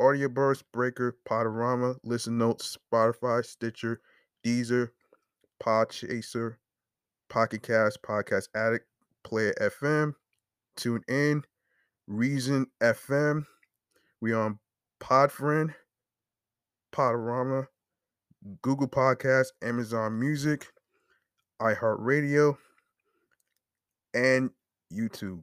Audioburst, Breaker, Podorama, Listen Notes, Spotify, Stitcher, Deezer, Podchaser, Pocket Cast, Podcast Addict, Player FM, TuneIn, Reason FM. We on Podfriend, Podorama, Google Podcasts, Amazon Music, iHeartRadio, and YouTube.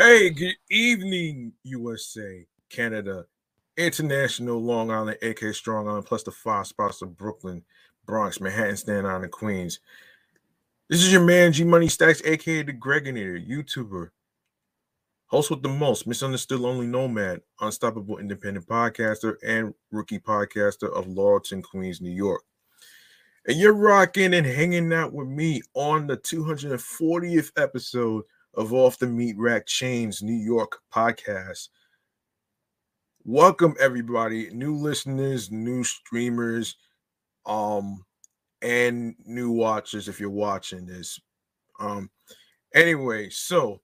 Hey, good evening, USA, Canada, International, Long Island, aka Strong Island, plus the five spots of Brooklyn, Bronx, Manhattan, Staten Island, and Queens. This is your man G Money Stacks, aka the Gregonator, YouTuber, Host with the most, misunderstood lonely nomad, unstoppable independent podcaster, and rookie podcaster of Lawton, Queens, New York. And you're rocking and hanging out with me on the 240th episode of Off the Meat Rack Chains New York podcast. Welcome, everybody, new listeners, new streamers, and new watchers if you're watching this. Anyway, so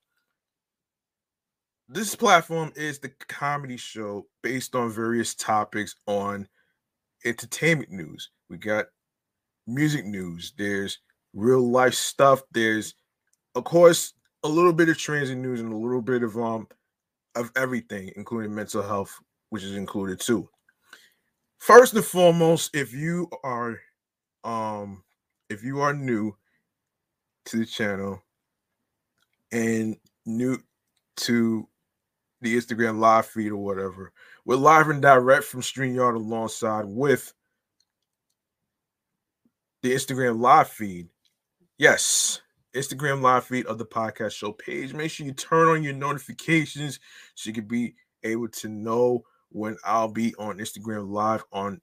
this platform is the comedy show based on various topics on entertainment news. We got music news. There's real life stuff. There's, of course, a little bit of transit news and a little bit of everything, including mental health, which is included too. First and foremost, if you are new to the channel and new to the Instagram live feed or whatever, we're live and direct from StreamYard alongside with the Instagram live feed. Yes, Instagram live feed of the podcast show page. Make sure you turn on your notifications so you can be able to know when I'll be on Instagram live on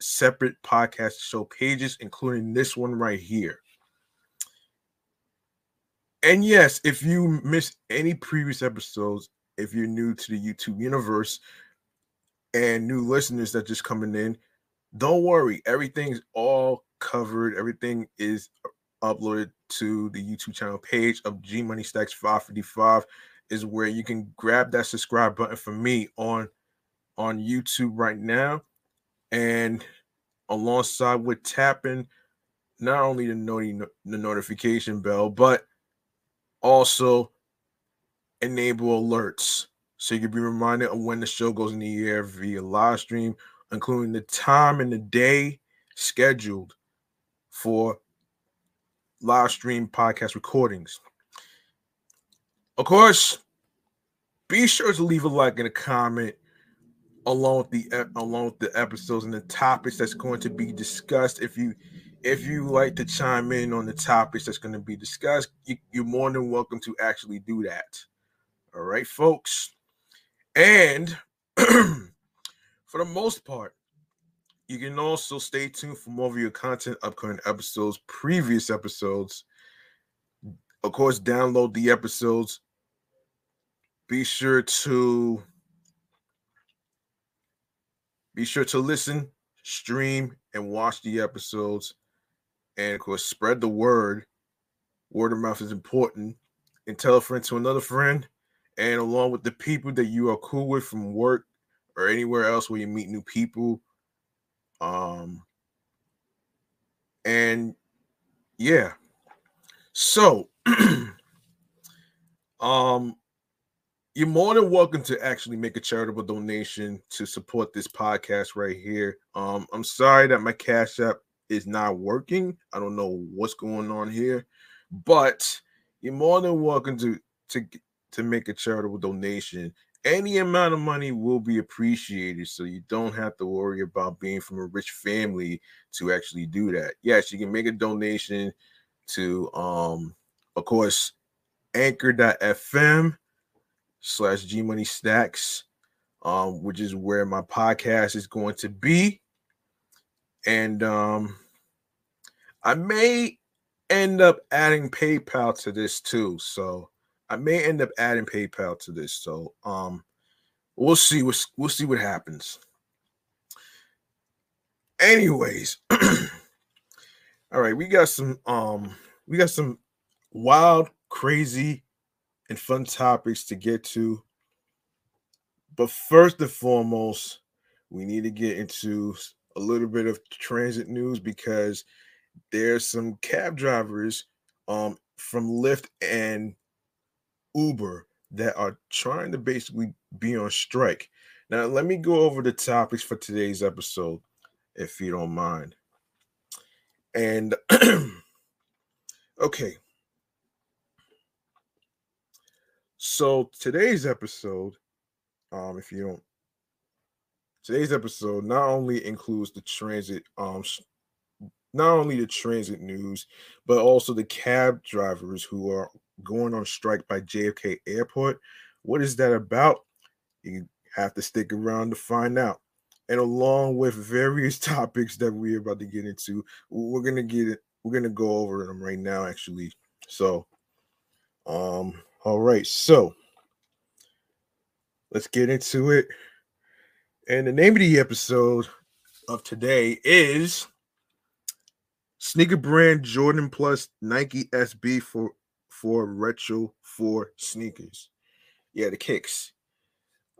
separate podcast show pages, including this one right here. And yes, if you missed any previous episodes, if you're new to the YouTube universe and new listeners that just coming in, don't worry. Everything's all covered. Everything is uploaded to the YouTube channel page of G Money Stacks 555 is where you can grab that subscribe button for me on YouTube right now. And alongside with tapping not only the notification bell, but also enable alerts so you can be reminded of when the show goes in the air via live stream, including the time and the day scheduled for live stream podcast recordings. Of course, be sure to leave a like and a comment along with the episodes and the topics that's going to be discussed. If you like to chime in on the topics that's going to be discussed, you're more than welcome to actually do that. All right, folks. And for the most part, you can also stay tuned for more of your content, upcoming episodes, previous episodes. Of course, download the episodes. Be sure to listen, stream, and watch the episodes. And, of course, spread the word. Word of mouth is important. And tell a friend to another friend. And along with the people that you are cool with from work or anywhere else where you meet new people. And, yeah. So, you're more than welcome to actually make a charitable donation to support this podcast right here. I'm sorry that my Cash App is not working. I don't know what's going on here, but you're more than welcome to make a charitable donation. Any amount of money will be appreciated, so you don't have to worry about being from a rich family to actually do that. Yes, you can make a donation to, of course, anchor.fm/G Money Stacks, which is where my podcast is going to be. And I may end up adding PayPal to this too. So we'll see. We'll see what happens. Anyways, all right, we got some wild, crazy, and fun topics to get to. But first and foremost, we need to get into a little bit of transit news because there's some cab drivers from Lyft and Uber that are trying to basically be on strike. Now, let me go over the topics for today's episode, if you don't mind. And, okay. So, today's episode not only includes the transit, not only the transit news, but also the cab drivers who are going on strike by JFK Airport What is that about? You have to stick around to find out. And along with various topics that we're about to get into, we're gonna go over them right now, actually. So, all right, so let's get into it. And the name of the episode of today is Sneaker Brand Jordan Plus Nike SB for Retro 4 Sneakers. Yeah, the kicks.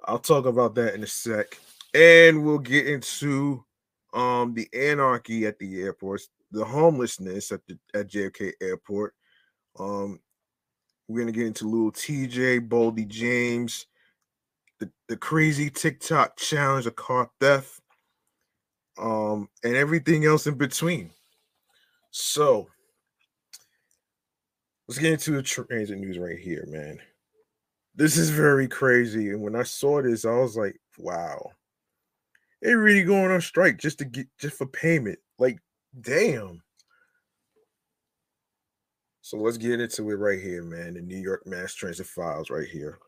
I'll talk about that in a sec. And we'll get into the anarchy at the airports, the homelessness at JFK Airport. We're going to get into Lil TJay, Boldy James, the crazy TikTok challenge of car theft, and everything else in between. So let's get into the transit news right here, man. This is very crazy. And when I saw this, I was like, wow. They're really going on strike just for payment. Like, damn. So let's get into it right here, man. The New York Mass Transit files right here.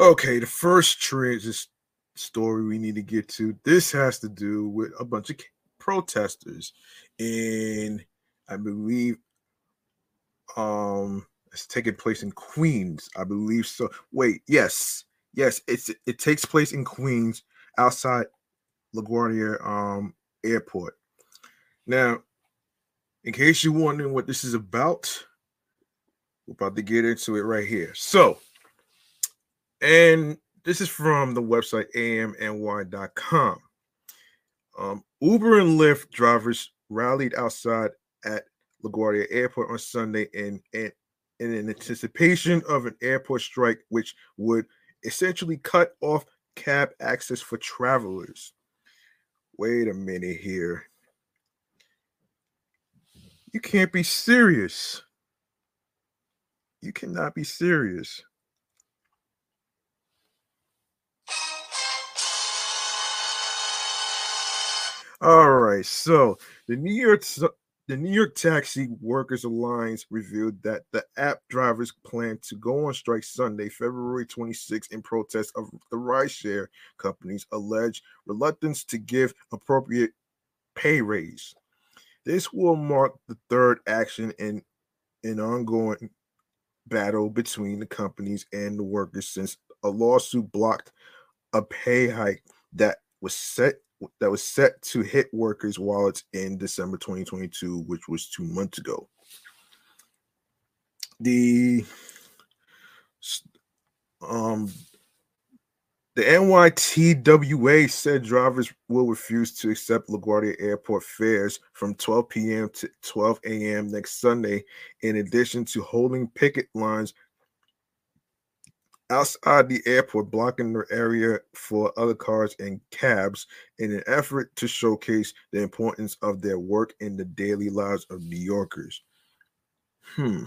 Okay, the first transit story we need to get to. This has to do with a bunch of protesters in, I believe, it's taking place in Queens. I believe so. Wait, yes, it takes place in Queens outside LaGuardia Airport. Now, in case you're wondering what this is about, we're about to get into it right here. So. And this is from the website amny.com. Uber and Lyft drivers rallied outside at LaGuardia Airport on Sunday in anticipation of an airport strike, which would essentially cut off cab access for travelers. Wait a minute here. You can't be serious. You cannot be serious. All right, so the New York Taxi Workers Alliance revealed that the app drivers plan to go on strike Sunday, February 26, in protest of the rideshare company's alleged reluctance to give appropriate pay raise. This will mark the third action in an ongoing battle between the companies and the workers since a lawsuit blocked a pay hike that was set to hit workers' wallets in December 2022, which was 2 months ago. The NYTWA said drivers will refuse to accept LaGuardia Airport fares from 12 p.m. to 12 a.m. next Sunday, in addition to holding picket lines outside the airport, blocking the area for other cars and cabs in an effort to showcase the importance of their work in the daily lives of New Yorkers. In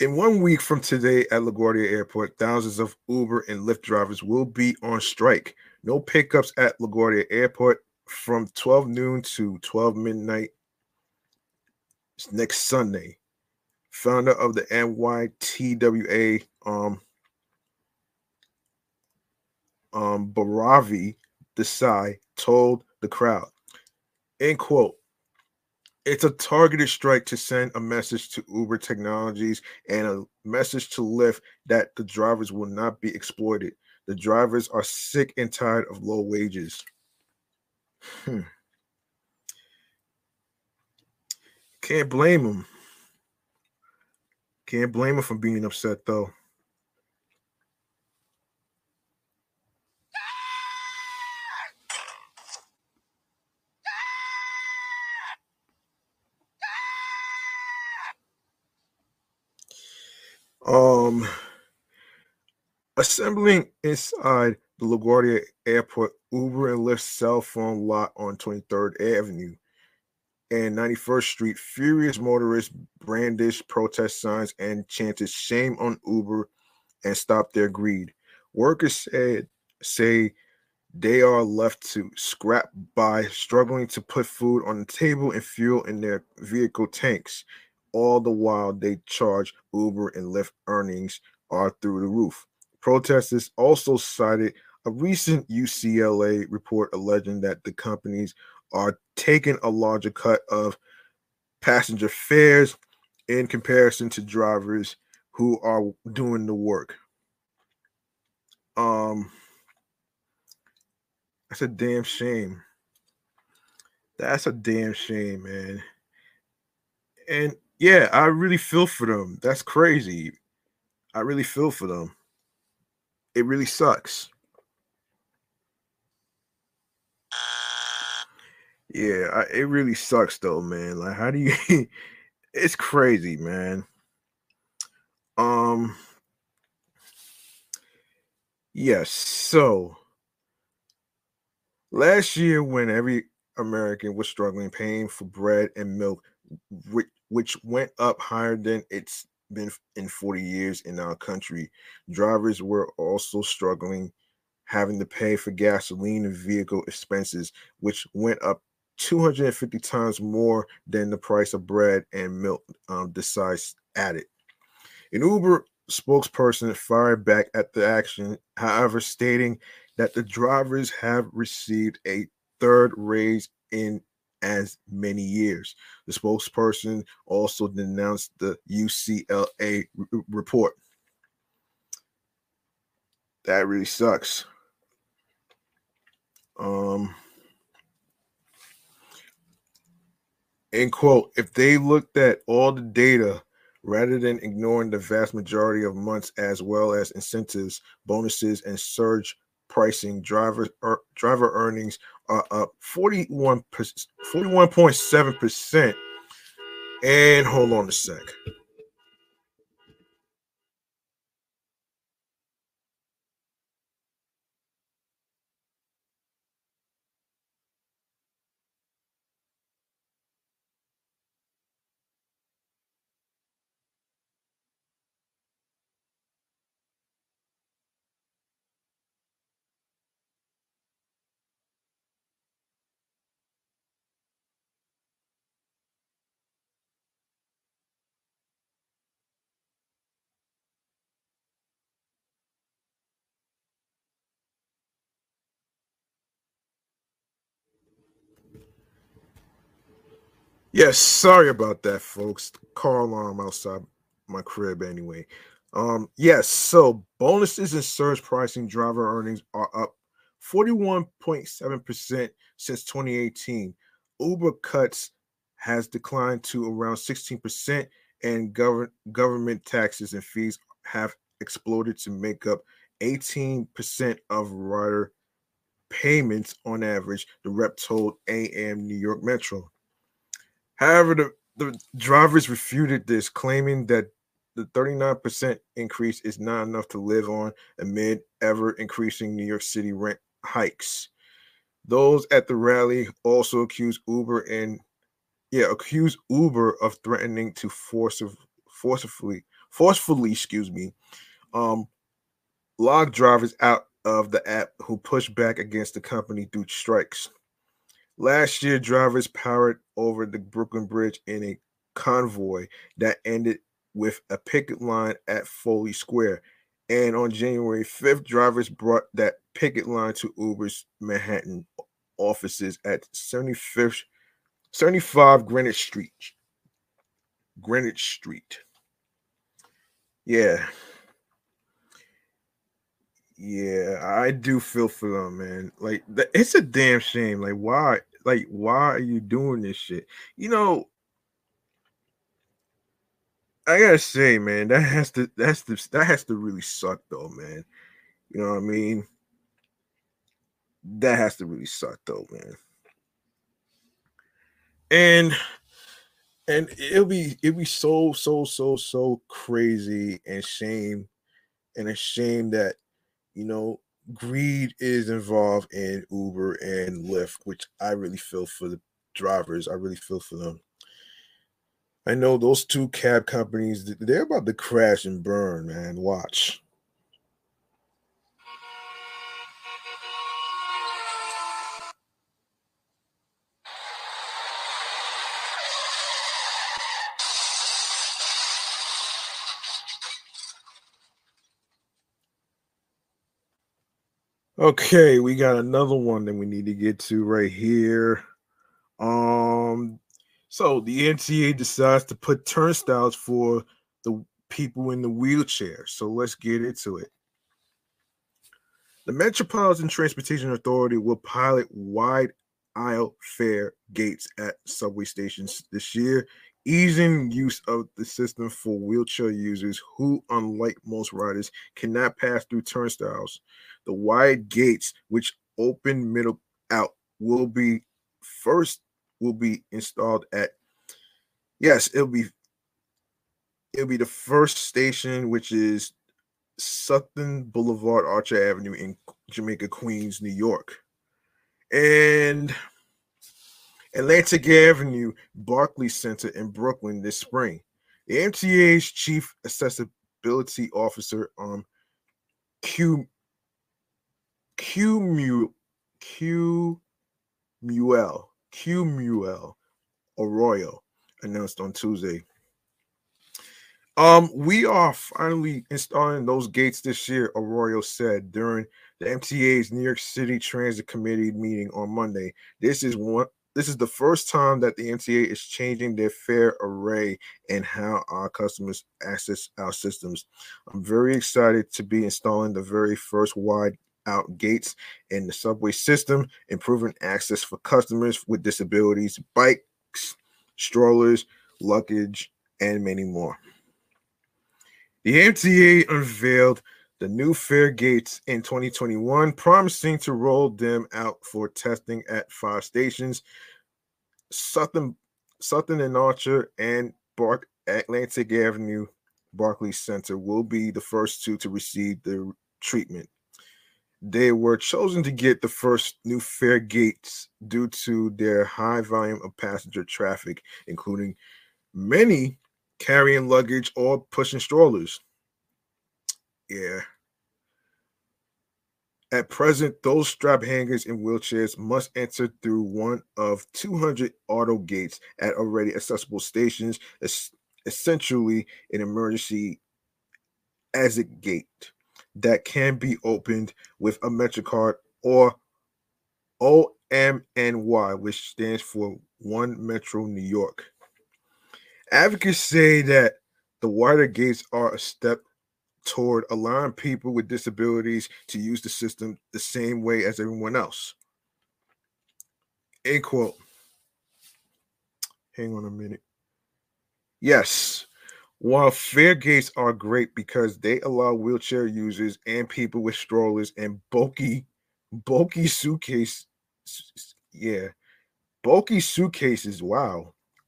1 week from today at LaGuardia Airport, thousands of Uber and Lyft drivers will be on strike. No pickups at LaGuardia Airport from 12 noon to 12 midnight next Sunday. Founder of the NYTWA, Baravi Desai, told the crowd, end quote, "It's a targeted strike to send a message to Uber Technologies and a message to Lyft that the drivers will not be exploited. The drivers are sick and tired of low wages." Can't blame him. Can't blame him for being upset, though. Assembling inside the LaGuardia Airport, Uber and Lyft cell phone lot on 23rd Avenue and 91st Street, furious motorists brandished protest signs and chanted shame on Uber and stopped their greed. Workers say they are left to scrap by struggling to put food on the table and fuel in their vehicle tanks. All the while, they charge Uber and Lyft earnings are through the roof. Protesters also cited a recent UCLA report alleging that the companies are taking a larger cut of passenger fares in comparison to drivers who are doing the work. That's a damn shame. That's a damn shame, man. And yeah, I really feel for them. That's crazy. I really feel for them. It really sucks. Yeah, it really sucks though, man. Like, how do you it's crazy, man. Yes, so last year when every American was struggling, paying for bread and milk, which went up higher than it's been in 40 years in our country, drivers were also struggling, having to pay for gasoline and vehicle expenses, which went up 250 times more than the price of bread and milk, decides at it. An Uber spokesperson fired back at the action, however, stating that the drivers have received a third raise in as many years. The spokesperson also denounced the UCLA report. That really sucks. End quote. If they looked at all the data rather than ignoring the vast majority of months, as well as incentives, bonuses, and surge pricing, driver earnings are up 41.7%. And hold on a sec. Yes, sorry about that, folks. Car alarm outside my crib anyway. Yes, so bonuses and surge pricing, driver earnings are up 41.7% since 2018. Uber cuts has declined to around 16%, and government taxes and fees have exploded to make up 18% of rider payments on average, the rep told AM New York Metro. However, the drivers refuted this, claiming that the 39% increase is not enough to live on amid ever-increasing New York City rent hikes. Those at the rally also accused Uber of threatening to forcefully log drivers out of the app who pushed back against the company through strikes. Last year, drivers powered over the Brooklyn Bridge in a convoy that ended with a picket line at Foley Square. And on January 5th, drivers brought that picket line to Uber's Manhattan offices at 75 Greenwich Street. Yeah. Yeah, I do feel for them, man. Like, it's a damn shame. Like, why? Like, why are you doing this shit? You know, I gotta say, man, that has to really suck, though, man. You know what I mean? That has to really suck, though, man. And And it'll be so crazy and shame, and a shame that, you know, greed is involved in Uber and Lyft, which I really feel for the drivers. I really feel for them. I know those two cab companies, they're about to crash and burn, man. Watch. Okay, we got another one that we need to get to right here. So the MTA decides to put turnstiles for the people in the wheelchair. So let's get into it. The Metropolitan Transportation Authority will pilot wide aisle fare gates at subway stations this year, easing use of the system for wheelchair users who, unlike most riders, cannot pass through turnstiles. The wide gates, which open middle out, will be installed at, yes, it'll be the first station, which is Sutton Boulevard, Archer Avenue in Jamaica, Queens, New York, and Atlantic Avenue, Barclays Center in Brooklyn this spring. The MTA's chief accessibility officer, Qmuel Arroyo announced on Tuesday. We are finally installing those gates this year, Arroyo said during the MTA's New York City Transit Committee meeting on Monday. This is the first time that the MTA is changing their fare array and how our customers access our systems. I'm very excited to be installing the very first wide out gates in the subway system, improving access for customers with disabilities, bikes, strollers, luggage, and many more. The MTA unveiled the new fare gates in 2021, promising to roll them out for testing at 5 stations, Sutton and Archer and Atlantic Avenue. Barclays Center will be the first two to receive the treatment. They were chosen to get the first new fare gates due to their high volume of passenger traffic, including many carrying luggage or pushing strollers. Yeah. At present, those strap hangers in wheelchairs must enter through one of 200 auto gates at already accessible stations, essentially an emergency exit gate that can be opened with a MetroCard or OMNY, which stands for One Metro New York. Advocates say that the wider gates are a step toward allowing people with disabilities to use the system the same way as everyone else. End quote. Hang on a minute. Yes. While fare gates are great because they allow wheelchair users and people with strollers and bulky suitcases,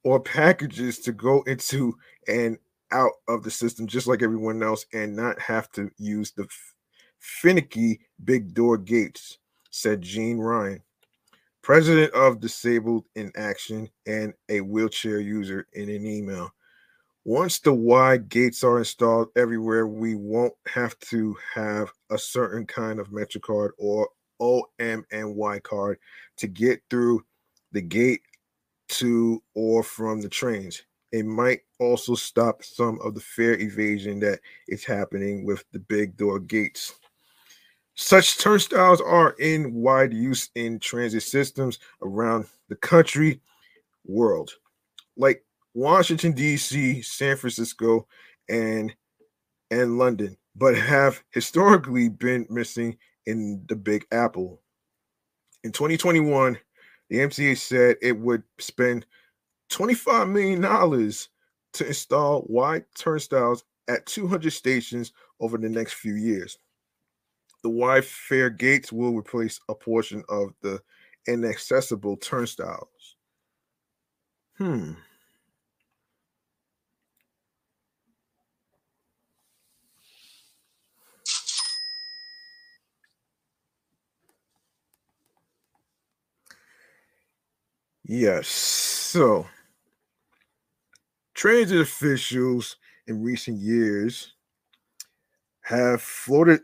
or packages to go into and out of the system just like everyone else and not have to use the finicky big door gates, said Gene Ryan, president of Disabled in Action and a wheelchair user, in an email. Once the wide gates are installed everywhere, we won't have to have a certain kind of MetroCard or OMNY card to get through the gate to or from the trains. It might also stop some of the fare evasion that is happening with the big door gates. Such turnstiles are in wide use in transit systems around the country, world, like Washington, D.C., San Francisco, and London, but have historically been missing in the Big Apple. In 2021, the MTA said it would spend $25 million to install wide turnstiles at 200 stations over the next few years. The wide fare gates will replace a portion of the inaccessible turnstiles. Yes, so transit officials in recent years have floated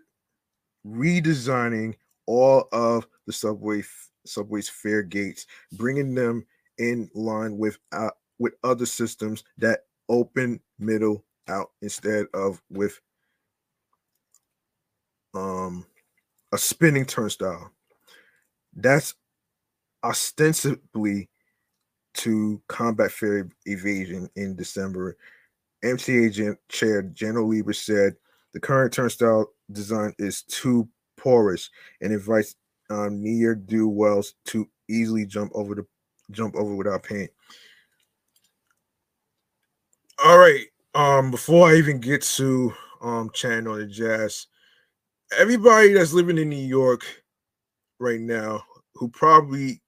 redesigning all of the subway's fare gates, bringing them in line with other systems that open middle out instead of with a spinning turnstile. That's ostensibly to combat fare evasion. In December, MTA Chair General Lieber said the current turnstile design is too porous and invites near do wells to easily jump over without paying. All right. Before I even get to chatting on the Jazz, everybody that's living in New York right now who probably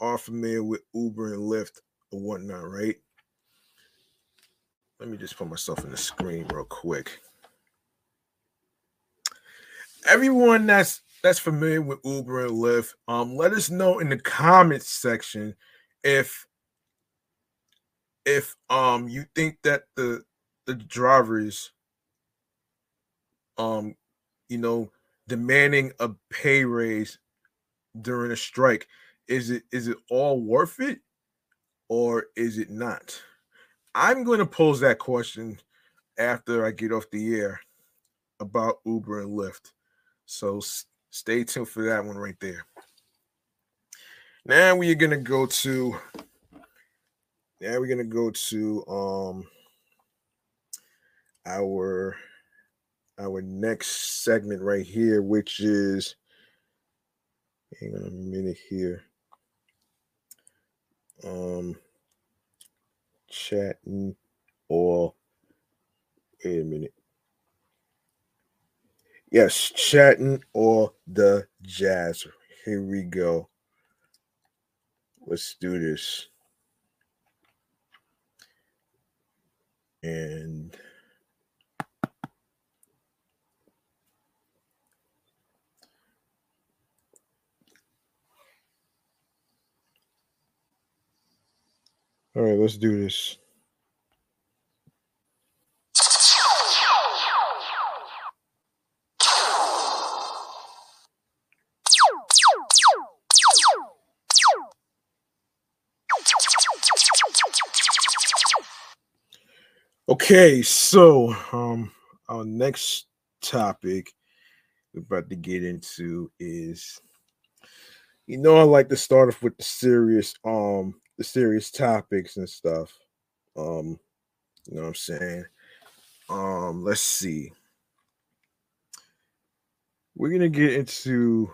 are familiar with Uber and Lyft or whatnot, right? Let me just put myself in the screen real quick. Everyone that's familiar with Uber and Lyft, let us know in the comments section if you think that the drivers demanding a pay raise during a strike, is it all worth it or is it not? I'm going to pose that question after I get off the air about Uber and Lyft. So stay tuned for that one right there. Now we're going to go to our next segment right here, which is, hang on a minute here, chatting all, wait a minute. Yes, chatting all the Jazz. Here we go. Let's do this. And all right, let's do this. Okay, so our next topic we're about to get into is, I like to start off with the serious topics and stuff. You know what I'm saying? Let's see. We're gonna get into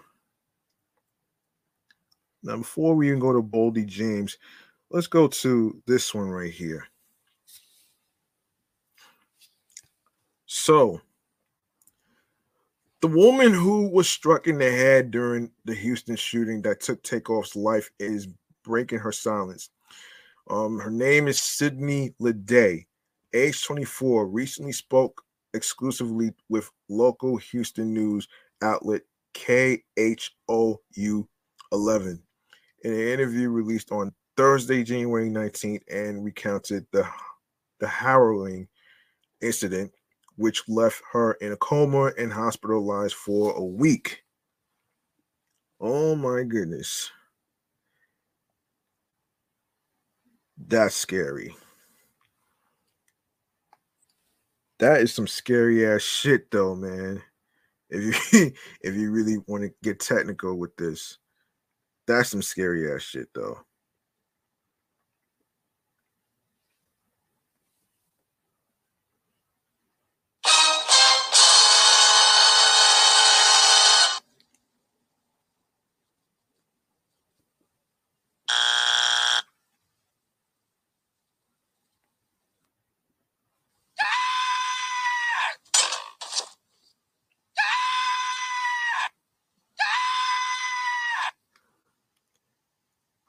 now. Before we even go to Boldy James, let's go to this one right here. So, the woman who was struck in the head during the Houston shooting that took Takeoff's life is breaking her silence. Her name is Sydney LaDay, age 24, recently spoke exclusively with local Houston news outlet KHOU 11 in an interview released on Thursday, January 19th, and recounted the harrowing incident, which left her in a coma and hospitalized for a week. Oh my goodness. That's scary. That is some scary ass shit though, man. If you really want to get technical with this, that's some scary ass shit though.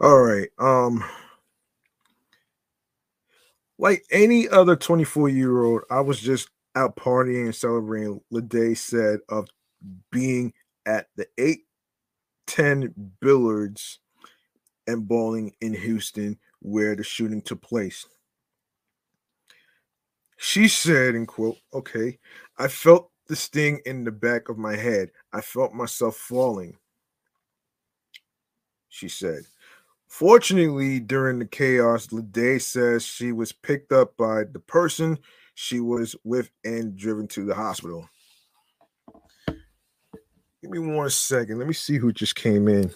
All right. Like any other 24-year-old, I was just out partying and celebrating, LaDay said, of being at the 810 billiards and balling in Houston where the shooting took place. She said, in quote, okay, I felt the sting in the back of my head. I felt myself falling, she said. Fortunately, during the chaos, LaDay says she was picked up by the person she was with and driven to the hospital. Give me one second. Let me see who just came in.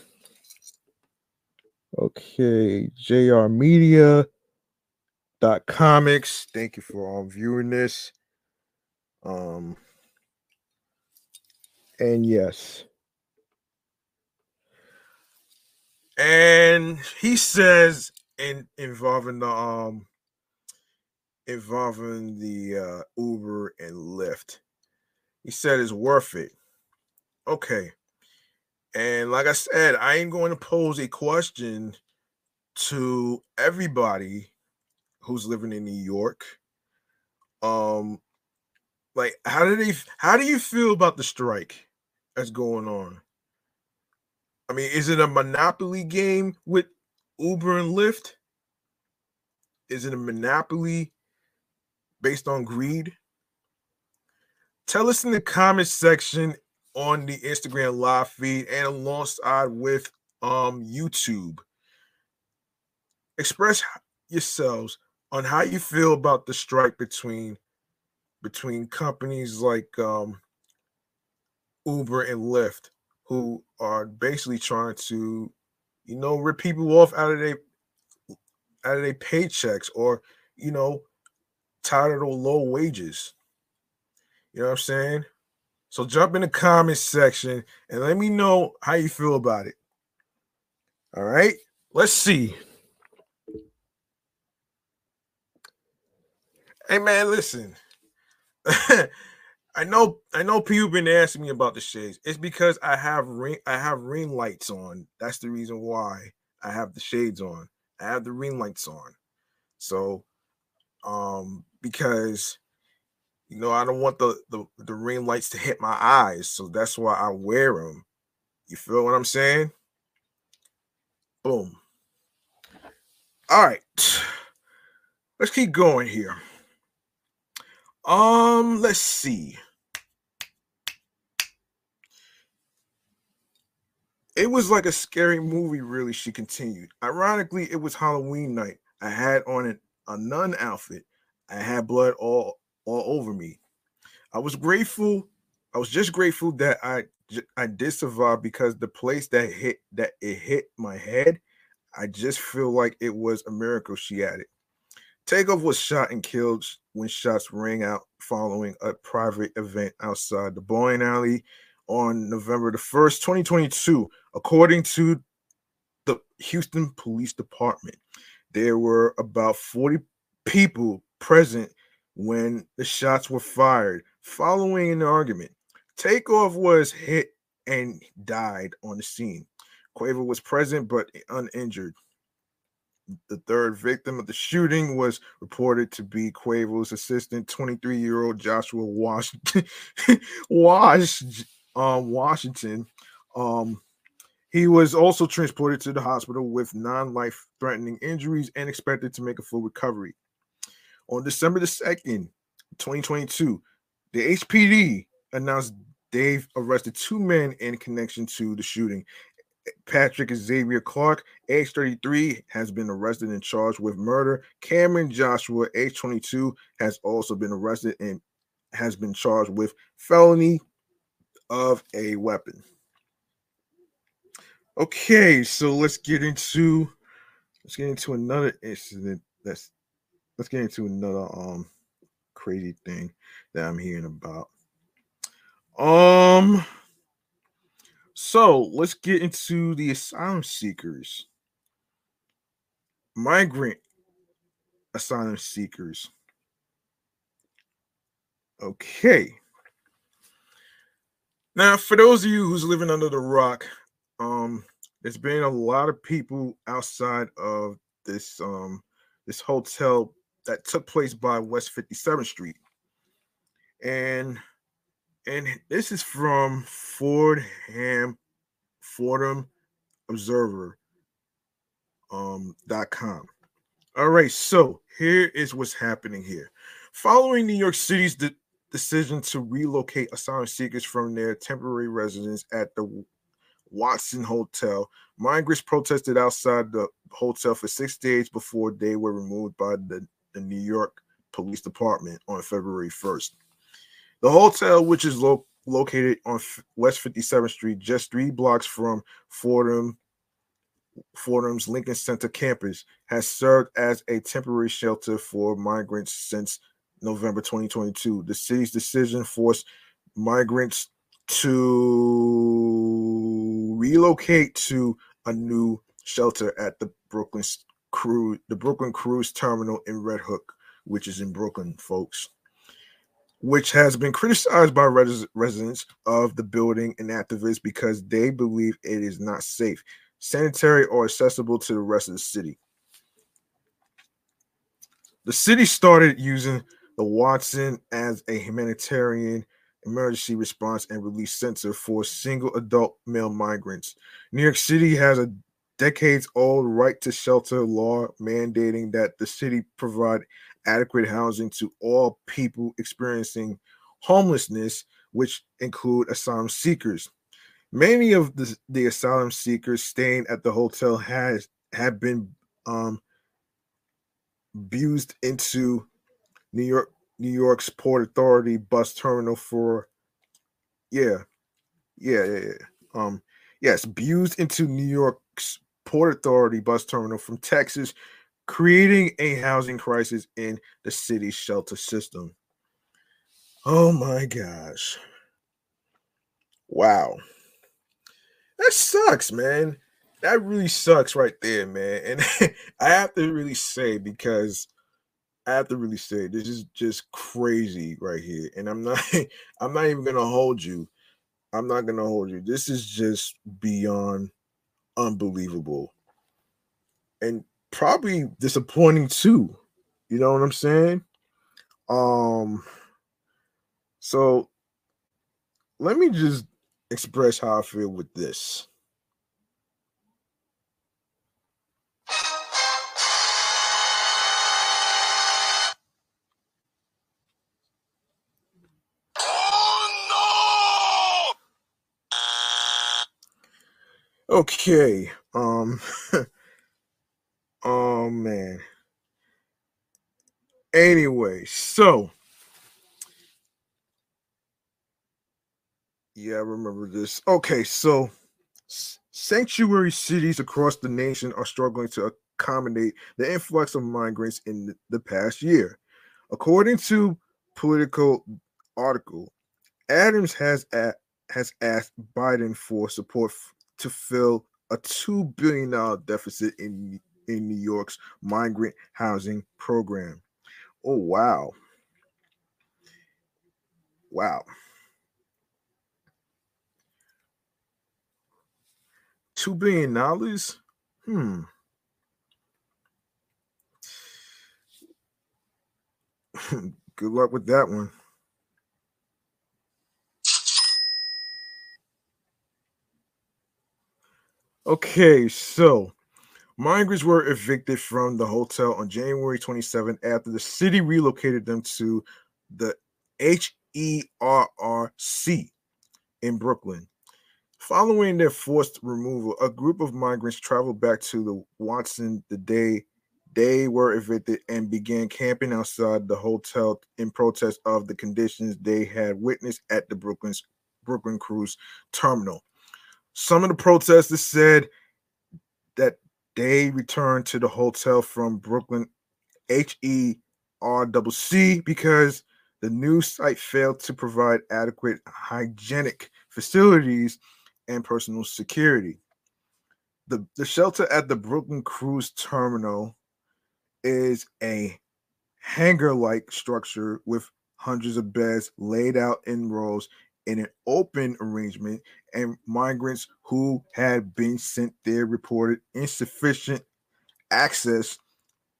Okay, jrmedia.comics. Thank you for all viewing this. And yes. And he says involving the Uber and Lyft, he said it's worth it. Okay. And like I said, I ain't going to pose a question to everybody who's living in New York. Like, how do you feel about the strike that's going on? I mean, is it a monopoly game with Uber and Lyft? Is it a monopoly based on greed? Tell us in the comment section on the Instagram live feed and alongside with YouTube. Express yourselves on how you feel about the strike between companies like Uber and Lyft, who are basically trying to, you know, rip people off out of their paychecks, or, you know, tired of the low wages. You know what I'm saying? So jump in the comments section and let me know how you feel about it. All right, let's see. Hey man, listen. I know people been asking me about the shades. It's because I have ring lights on. That's the reason why I have the shades on. I have the ring lights on. So because, you know, I don't want the ring lights to hit my eyes, so that's why I wear them. You feel what I'm saying? Boom. All right. Let's keep going here. Let's see. It was like a scary movie, really, she continued. Ironically, it was Halloween night. I had on a nun outfit. I had blood all over me. I was just grateful that I did survive, because the place that it hit my head, I just feel like it was a miracle, she added. Takeoff was shot and killed when shots rang out following a private event outside the bowling alley on November the 1st, 2022, according to the Houston Police Department. There were about 40 people present when the shots were fired following an argument. Takeoff was hit and died on the scene. Quaver was present but uninjured. The third victim of the shooting was reported to be Quavo's assistant, 23-year-old Joshua Washington. He was also transported to the hospital with non-life-threatening injuries and expected to make a full recovery. On December the 2nd, 2022, the HPD announced they've arrested two men in connection to the shooting. Patrick Xavier Clark, age 33, has been arrested and charged with murder. Cameron Joshua, age 22, has also been arrested and has been charged with felony of a weapon. Okay, so let's get into another incident. Let's get into another crazy thing that I'm hearing about. So let's get into the asylum seekers, migrant asylum seekers. Okay. Now, for those of you who's living under the rock, there's been a lot of people outside of this hotel that took place by West 57th Street. And this is from Fordham Observer. .com. All right, so here is what's happening here. Following New York City's decision to relocate asylum seekers from their temporary residence at the Watson Hotel, migrants protested outside the hotel for 6 days before they were removed by the New York Police Department on February 1st. The hotel, which is located on West 57th Street, just 3 blocks from Fordham's Lincoln Center campus, has served as a temporary shelter for migrants since November 2022. The city's decision forced migrants to relocate to a new shelter at the Brooklyn Cruise Terminal in Red Hook, which is in Brooklyn, folks, which has been criticized by residents of the building and activists because they believe it is not safe, sanitary, or accessible to the rest of the city. The city started using the Watson as a humanitarian emergency response and relief center for single adult male migrants. New York City has a decades-old right to shelter law mandating that the city provide adequate housing to all people experiencing homelessness, which include asylum seekers. Many of the asylum seekers staying at the hotel have been abused into New York's Port Authority bus terminal for abused into New York's Port Authority bus terminal from Texas, creating a housing crisis in the city's shelter system. Oh my gosh! Wow. That sucks, man. That really sucks right there, man. And I have to really say this is just crazy right here. And I'm not even gonna hold you. I'm not gonna hold you. This is just beyond unbelievable and probably disappointing too. You know what I'm saying? So let me just express how I feel with this. Oh, no! Okay. Oh man. Anyway, so yeah, I remember this. Okay, so sanctuary cities across the nation are struggling to accommodate the influx of migrants in the past year. According to Politico article, Adams has asked Biden for support to fill a $2 billion deficit in New York's migrant housing program. Oh, wow. Wow. $2 billion? Good luck with that one. Okay, so migrants were evicted from the hotel on January 27th after the city relocated them to the HERRC in Brooklyn. Following their forced removal, a group of migrants traveled back to the Watson the day they were evicted and began camping outside the hotel in protest of the conditions they had witnessed at the Brooklyn Cruise Terminal. Some of the protesters said that they returned to the hotel from Brooklyn HERRC because the new site failed to provide adequate hygienic facilities and personal security. The shelter at the Brooklyn Cruise Terminal is a hangar-like structure with hundreds of beds laid out in rows in an open arrangement, and migrants who had been sent there reported insufficient access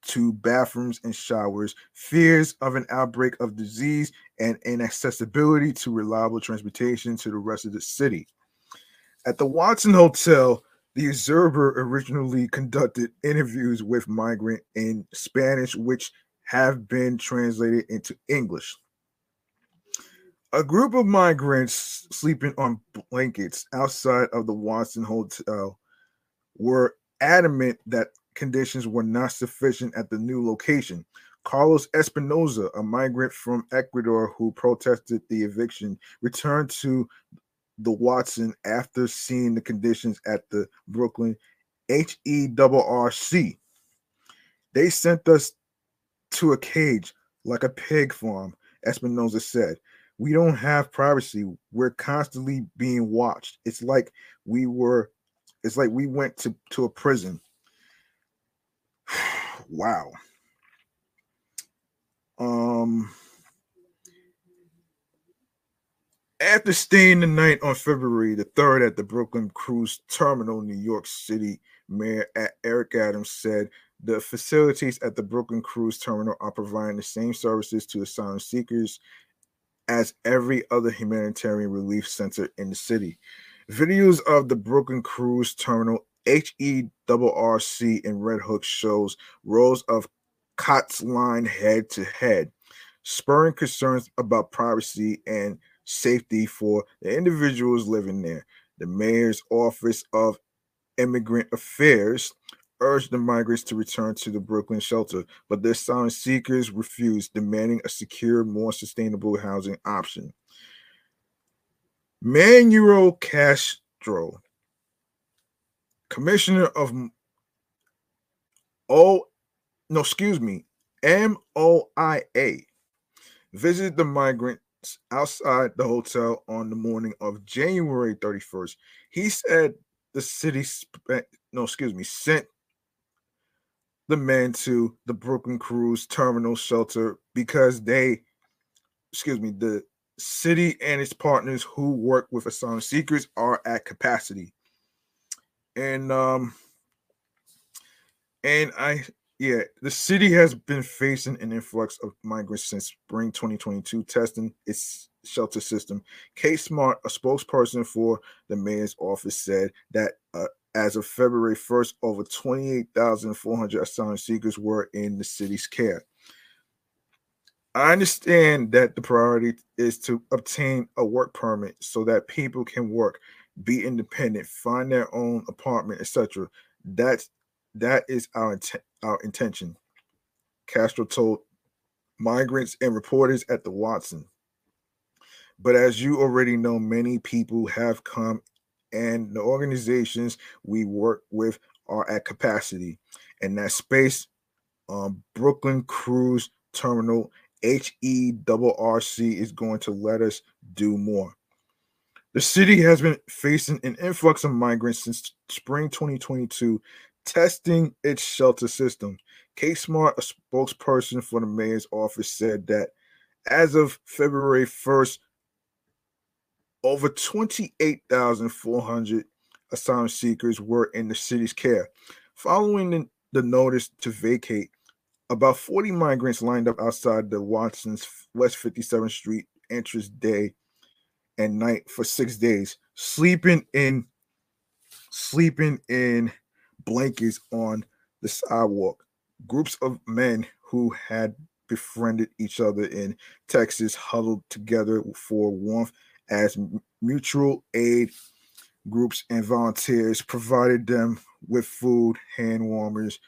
to bathrooms and showers, fears of an outbreak of disease, and inaccessibility to reliable transportation to the rest of the city. At the Watson Hotel, The Observer originally conducted interviews with migrants in Spanish, which have been translated into English. A group of migrants sleeping on blankets outside of the Watson Hotel were adamant that conditions were not sufficient at the new location. Carlos Espinoza, a migrant from Ecuador who protested the eviction, returned to the Watson after seeing the conditions at the Brooklyn HERRC. They sent us to a cage like a pig farm, Espinoza said. We don't have privacy. We're constantly being watched. It's like we went to a prison. Wow. After staying the night on February the 3rd at the Brooklyn Cruise Terminal, New York City Mayor Eric Adams said the facilities at the Brooklyn Cruise Terminal are providing the same services to asylum seekers as every other humanitarian relief center in the city. Videos of the Brooklyn Cruise Terminal HERRC in Red Hook shows rows of cots lined head to head, spurring concerns about privacy and safety for the individuals living there. The mayor's office of immigrant affairs urged the migrants to return to the Brooklyn shelter, but the asylum seekers refused, demanding a secure, more sustainable housing option. Manuel Castro, commissioner of MOIA, visited the migrant outside the hotel on the morning of January 31st. He said the city sent the men to the Brooklyn Cruise Terminal shelter because the city and its partners who work with asylum seekers are at capacity. And the city has been facing an influx of migrants since spring 2022, testing its shelter system. Kate Smart, a spokesperson for the mayor's office, said that as of February 1st, over 28,400 asylum seekers were in the city's care. I understand that the priority is to obtain a work permit so that people can work, be independent, find their own apartment, etc. That is our intention, Castro told migrants and reporters at the Watson. But as you already know, many people have come and the organizations we work with are at capacity. And that space, Brooklyn Cruise Terminal HERRC, is going to let us do more. The city has been facing an influx of migrants since spring 2022, testing its shelter system. Kate Smart, a spokesperson for the mayor's office, said that as of February 1st, over 28,400 asylum seekers were in the city's care. Following the notice to vacate, about 40 migrants lined up outside the Watson's West 57th Street entrance day and night for 6 days, sleeping in blankets on the sidewalk. Groups of men who had befriended each other in Texas huddled together for warmth as mutual aid groups and volunteers provided them with food, hand warmers,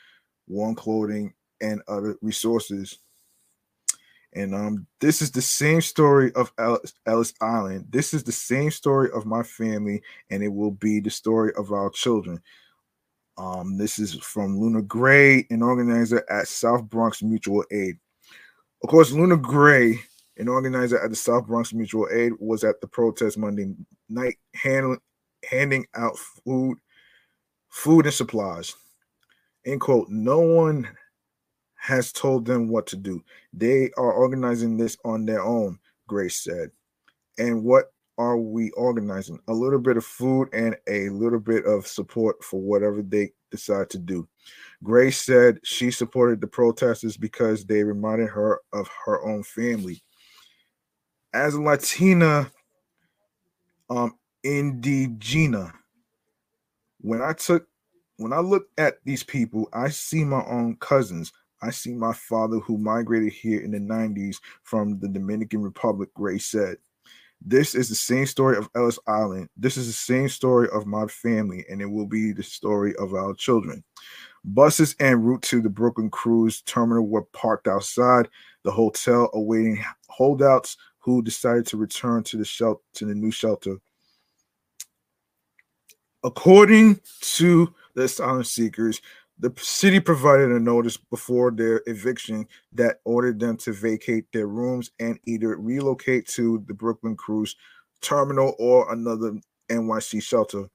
warm clothing, and other resources. And this is the same story of Ellis Island. This is the same story of my family, and it will be the story of our children. This is from Luna Gray, an organizer at South Bronx Mutual Aid. Of course, Luna Gray, an organizer at the South Bronx Mutual Aid, was at the protest Monday night handing out food and supplies. End quote. No one has told them what to do. They are organizing this on their own, Grace said. And what are we organizing? A little bit of food and a little bit of support for whatever they decide to do. Grace said she supported the protesters because they reminded her of her own family. As a Latina indigena, When I look at these people, I see my own cousins. I see my father, who migrated here in the 90s from the Dominican Republic, Ray said. This is the same story of Ellis Island. This is the same story of my family, and it will be the story of our children. Buses en route to the Brooklyn Cruise Terminal were parked outside the hotel, awaiting holdouts who decided to return to the new shelter. According to the asylum seekers, the city provided a notice before their eviction that ordered them to vacate their rooms and either relocate to the Brooklyn Cruise Terminal or another NYC shelter.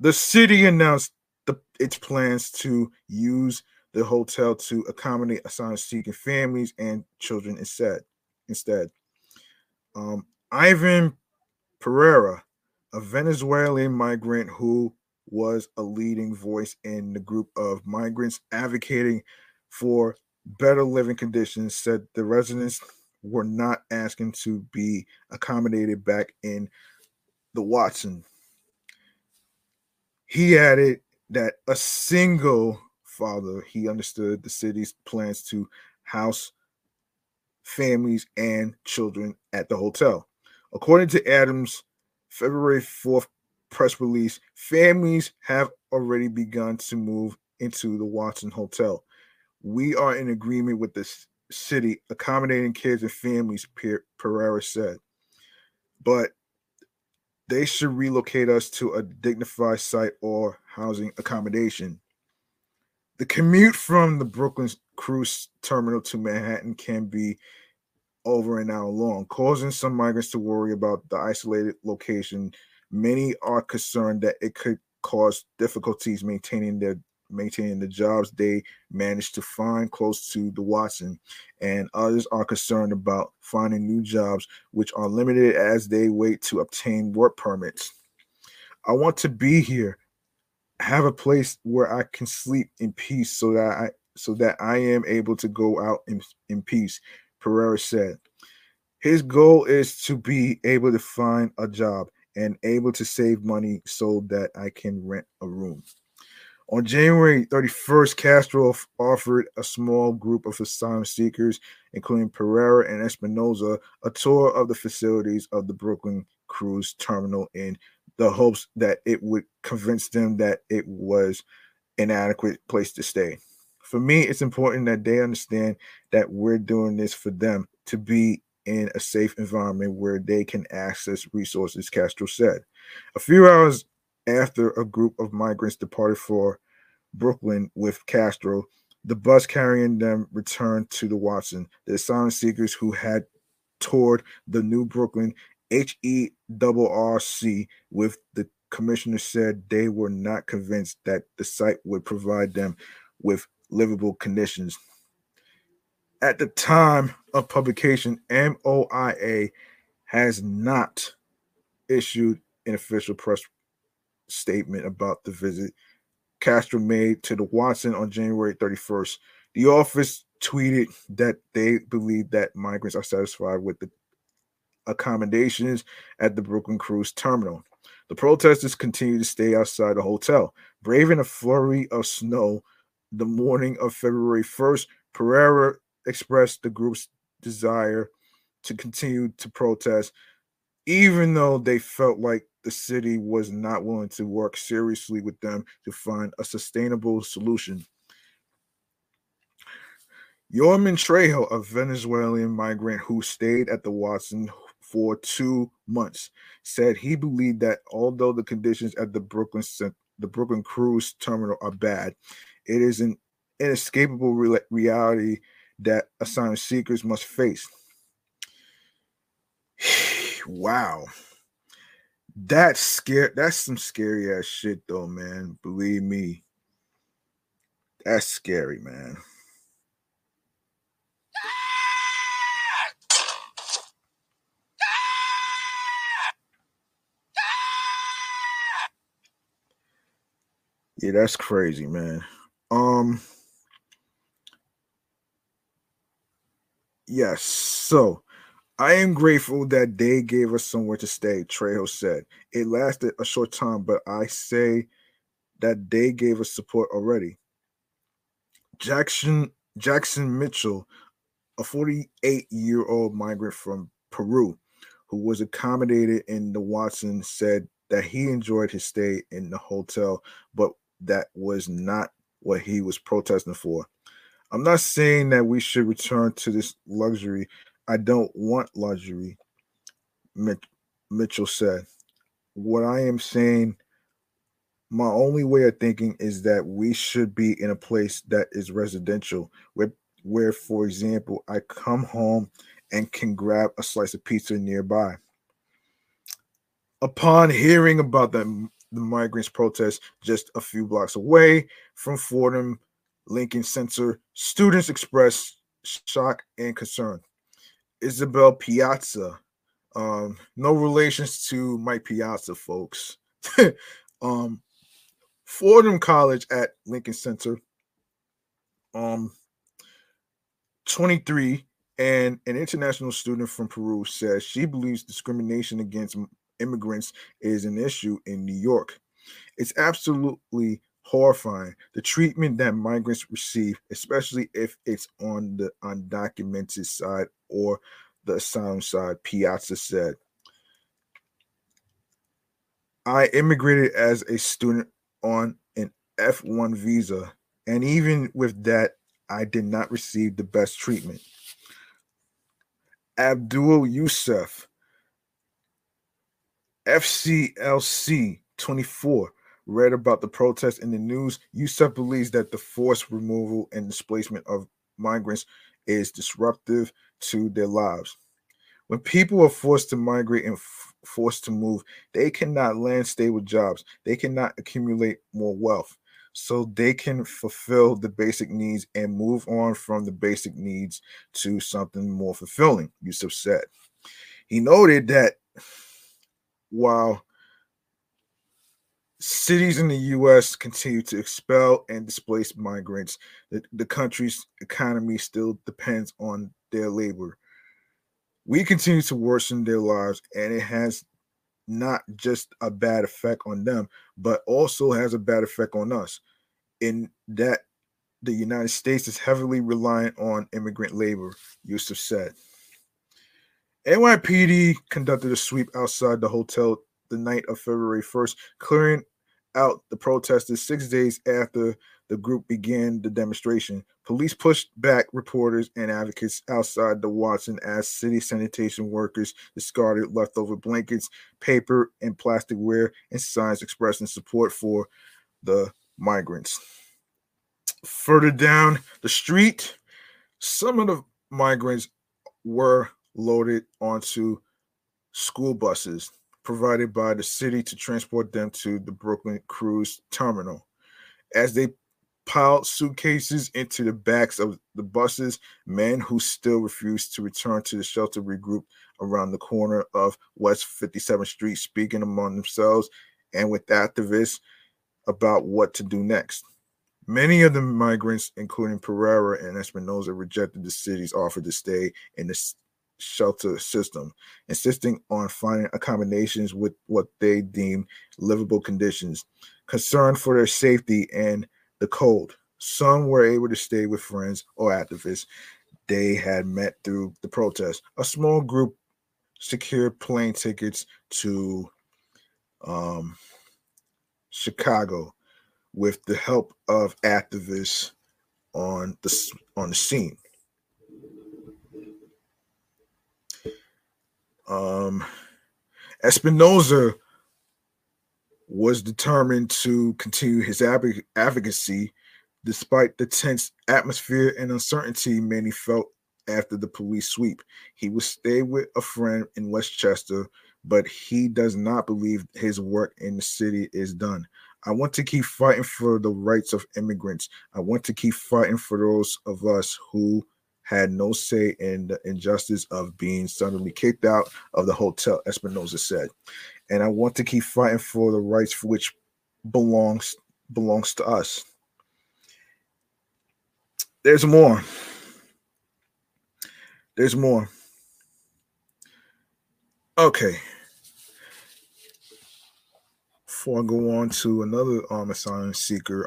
The city announced its plans to use the hotel to accommodate asylum-seeking families and children instead. Ivan Pereira, a Venezuelan migrant who was a leading voice in the group of migrants advocating for better living conditions, said the residents were not asking to be accommodated back in the Watson. He added that a single father, he understood the city's plans to house families and children at the hotel. According to Adams' February 4th press release, families have already begun to move into the Watson Hotel. We are in agreement with the city accommodating kids and families, Pereira said, but they should relocate us to a dignified site or housing accommodation. The commute from the Brooklyn Cruise Terminal to Manhattan can be over an hour long, causing some migrants to worry about the isolated location. Many are concerned that it could cause difficulties maintaining the jobs they managed to find close to the Watson, and others are concerned about finding new jobs, which are limited as they wait to obtain work permits. I want to be here, have a place where I can sleep in peace so that I am able to go out in peace, Pereira said. His goal is to be able to find a job and able to save money so that I can rent a room. On January 31st, Castro offered a small group of asylum seekers, including Pereira and Espinoza, a tour of the facilities of the Brooklyn Cruise Terminal in the hopes that it would convince them that it was an adequate place to stay. For me, it's important that they understand that we're doing this for them to be in a safe environment where they can access resources, Castro said. A few hours after a group of migrants departed for Brooklyn with Castro, the bus carrying them returned to the Watson. The asylum seekers who had toured the new Brooklyn HERRC with the commissioner said they were not convinced that the site would provide them with livable conditions. At the time of publication, MOIA has not issued an official press statement about the visit Castro made to the Watson on January 31st. The office tweeted that they believe that migrants are satisfied with the accommodations at the Brooklyn Cruise Terminal. The protesters continue to stay outside the hotel, braving a flurry of snow. The morning of February 1st, Pereira expressed the group's desire to continue to protest, even though they felt like the city was not willing to work seriously with them to find a sustainable solution. Yorman Trejo, a Venezuelan migrant who stayed at the Watson for 2 months, said he believed that although the conditions at the Brooklyn Cruise Terminal are bad, it is an inescapable reality that asylum seekers must face. Wow. That's some scary ass shit though, man. Believe me. That's scary, man. Yeah, that's crazy, man. Yes, so I am grateful that they gave us somewhere to stay, Trejo said. It lasted a short time, but I say that they gave us support already. Jackson Mitchell, a 48-year-old migrant from Peru who was accommodated in the Watson, said that he enjoyed his stay in the hotel, but that was not what he was protesting for. I'm not saying that we should return to this luxury. I don't want luxury, Mitchell said. What I am saying, my only way of thinking is that we should be in a place that is residential, where, for example, I come home and can grab a slice of pizza nearby. Upon hearing about the migrants' protest just a few blocks away from Fordham Lincoln Center, students expressed shock and concern. Isabel Piazza, no relations to Mike Piazza, folks. Fordham College at Lincoln Center, 23, and an international student from Peru, says she believes discrimination against immigrants is an issue in New York. It's absolutely horrifying, the treatment that migrants receive, especially if it's on the undocumented side or the asylum side, Piazza said. I immigrated as a student on an F1 visa, and even with that, I did not receive the best treatment. Abdul Youssef, FCLC 24, read about the protest in the news. Youssef believes that the forced removal and displacement of migrants is disruptive to their lives. When people are forced to migrate and forced to move, they cannot land stable jobs. They cannot accumulate more wealth, so they can fulfill the basic needs and move on from the basic needs to something more fulfilling, Youssef said. He noted that while cities in the U.S. continue to expel and displace migrants, the country's economy still depends on their labor. We continue to worsen their lives, and it has not just a bad effect on them, but also has a bad effect on us, in that the United States is heavily reliant on immigrant labor, Youssef said. NYPD conducted a sweep outside the hotel the night of February 1st, clearing out the protesters 6 days after the group began the demonstration. Police pushed back reporters and advocates outside the Watson as city sanitation workers discarded leftover blankets, paper, and plasticware, and signs expressing support for the migrants. Further down the street, some of the migrants were loaded onto school buses provided by the city to transport them to the Brooklyn Cruise Terminal. As they piled suitcases into the backs of the buses, men who still refused to return to the shelter regrouped around the corner of West 57th Street, speaking among themselves and with activists about what to do next. Many of the migrants, including Pereira and Espinosa, rejected the city's offer to stay in the shelter system, insisting on finding accommodations with what they deemed livable conditions, concerned for their safety and the cold. Some were able to stay with friends or activists they had met through the protest. A small group secured plane tickets to Chicago with the help of activists on the scene. Espinosa was determined to continue his advocacy despite the tense atmosphere and uncertainty many felt after the police sweep. He will stay with a friend in Westchester, but he does not believe his work in the city is done. I want to keep fighting for the rights of immigrants. I want to keep fighting for those of us who had no say in the injustice of being suddenly kicked out of the hotel, Espinosa said. And I want to keep fighting for the rights for which belongs to us. There's more. Okay. before I go on to another asylum seeker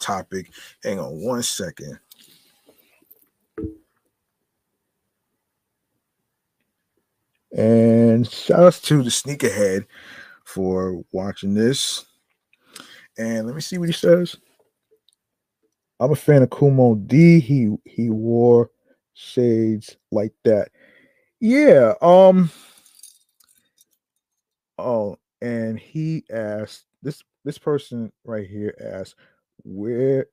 topic, hang on one second. And shout out to the sneakerhead for watching this. And let me see what he says. I'm a fan of Kumo D. He wore shades like that. Yeah. Oh, and he asked this person right here asked where.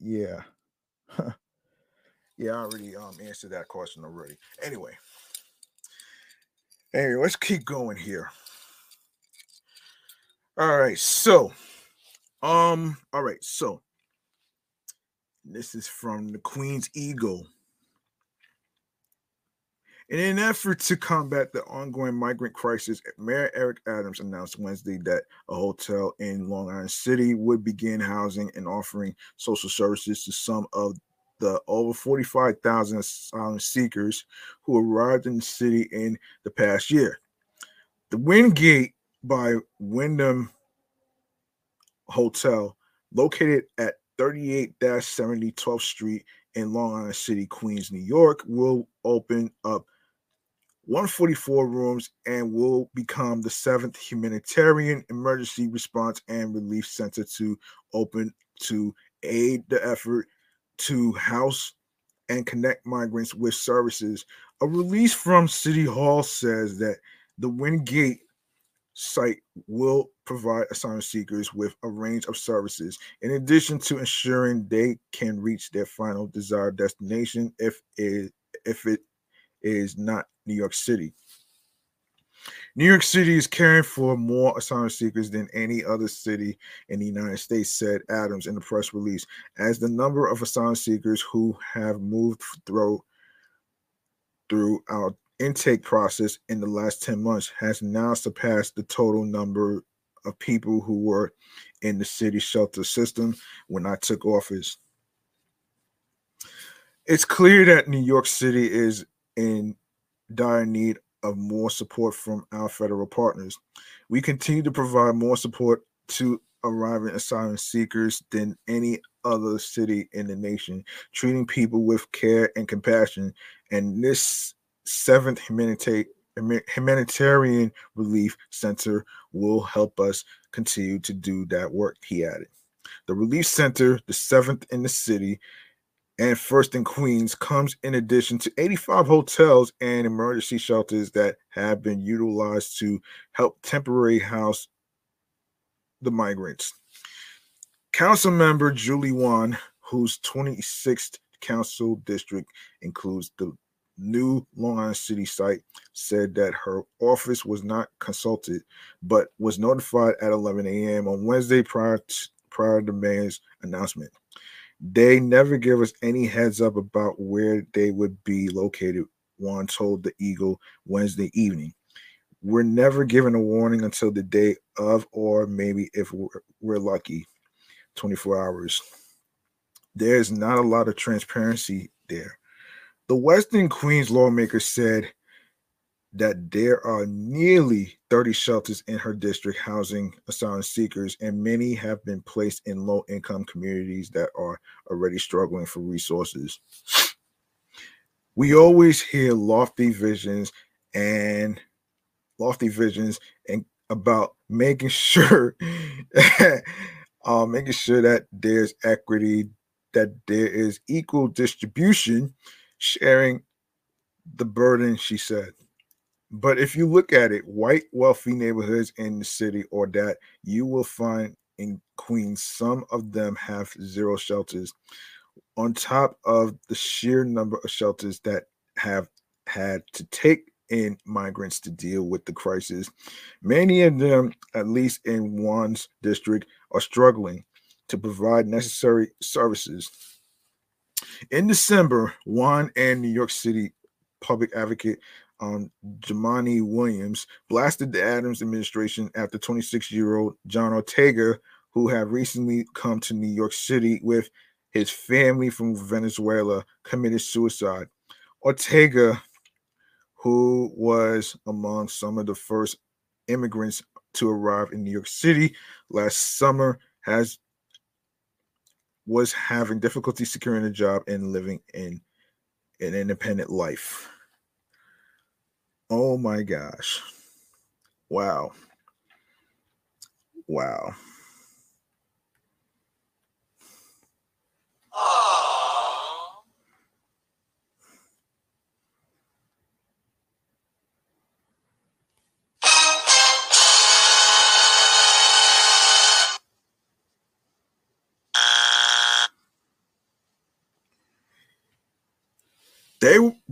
Yeah. Yeah, I already answered that question already. Anyway, let's keep going here. All right, so this is from the Queen's Eagle. In an effort to combat the ongoing migrant crisis, Mayor Eric Adams announced Wednesday that a hotel in Long Island City would begin housing and offering social services to some of the over 45,000 asylum seekers who arrived in the city in the past year. The Wingate by Wyndham Hotel, located at 38-70 12th Street in Long Island City, Queens, New York, will open up 144 rooms and will become the seventh humanitarian emergency response and relief center to open to aid the effort to house and connect migrants with services. A release from City Hall says that the Wingate site will provide asylum seekers with a range of services, in addition to ensuring they can reach their final desired destination if it is not New York City. New York City is caring for more asylum seekers than any other city in the United States, said Adams in the press release, as the number of asylum seekers who have moved through our intake process in the last 10 months has now surpassed the total number of people who were in the city shelter system when I took office. It's clear that New York City is in dire need of more support from our federal partners. We continue to provide more support to arriving asylum seekers than any other city in the nation, treating people with care and compassion, and this seventh humanitarian relief center will help us continue to do that work, he added. The relief center, the seventh in the city and first in Queens, comes in addition to 85 hotels and emergency shelters that have been utilized to help temporarily house the migrants. Councilmember Julie Wan, whose 26th council district includes the new Long Island City site, said that her office was not consulted, but was notified at 11 a.m. on Wednesday prior to the mayor's announcement. They never give us any heads up about where they would be located, Juan told the Eagle Wednesday evening. We're never given a warning until the day of, or maybe if we're lucky, 24 hours. There's not a lot of transparency there. The Western Queens lawmaker said that there are nearly 30 shelters in her district housing asylum seekers, and many have been placed in low-income communities that are already struggling for resources. We always hear lofty visions and about making sure that there's equity, that there is equal distribution, sharing the burden, she said. But if you look at it, white wealthy neighborhoods in the city, or that you will find in Queens, some of them have zero shelters, on top of the sheer number of shelters that have had to take in migrants to deal with the crisis. Many of them, at least in Juan's district, are struggling to provide necessary services. In December, Juan and New York City public advocate Jomani Williams blasted the Adams administration after 26-year-old John Ortega, who had recently come to New York City with his family from Venezuela, committed suicide. Ortega, who was among some of the first immigrants to arrive in New York City last summer was having difficulty securing a job and living in an independent life. Oh my gosh. Wow.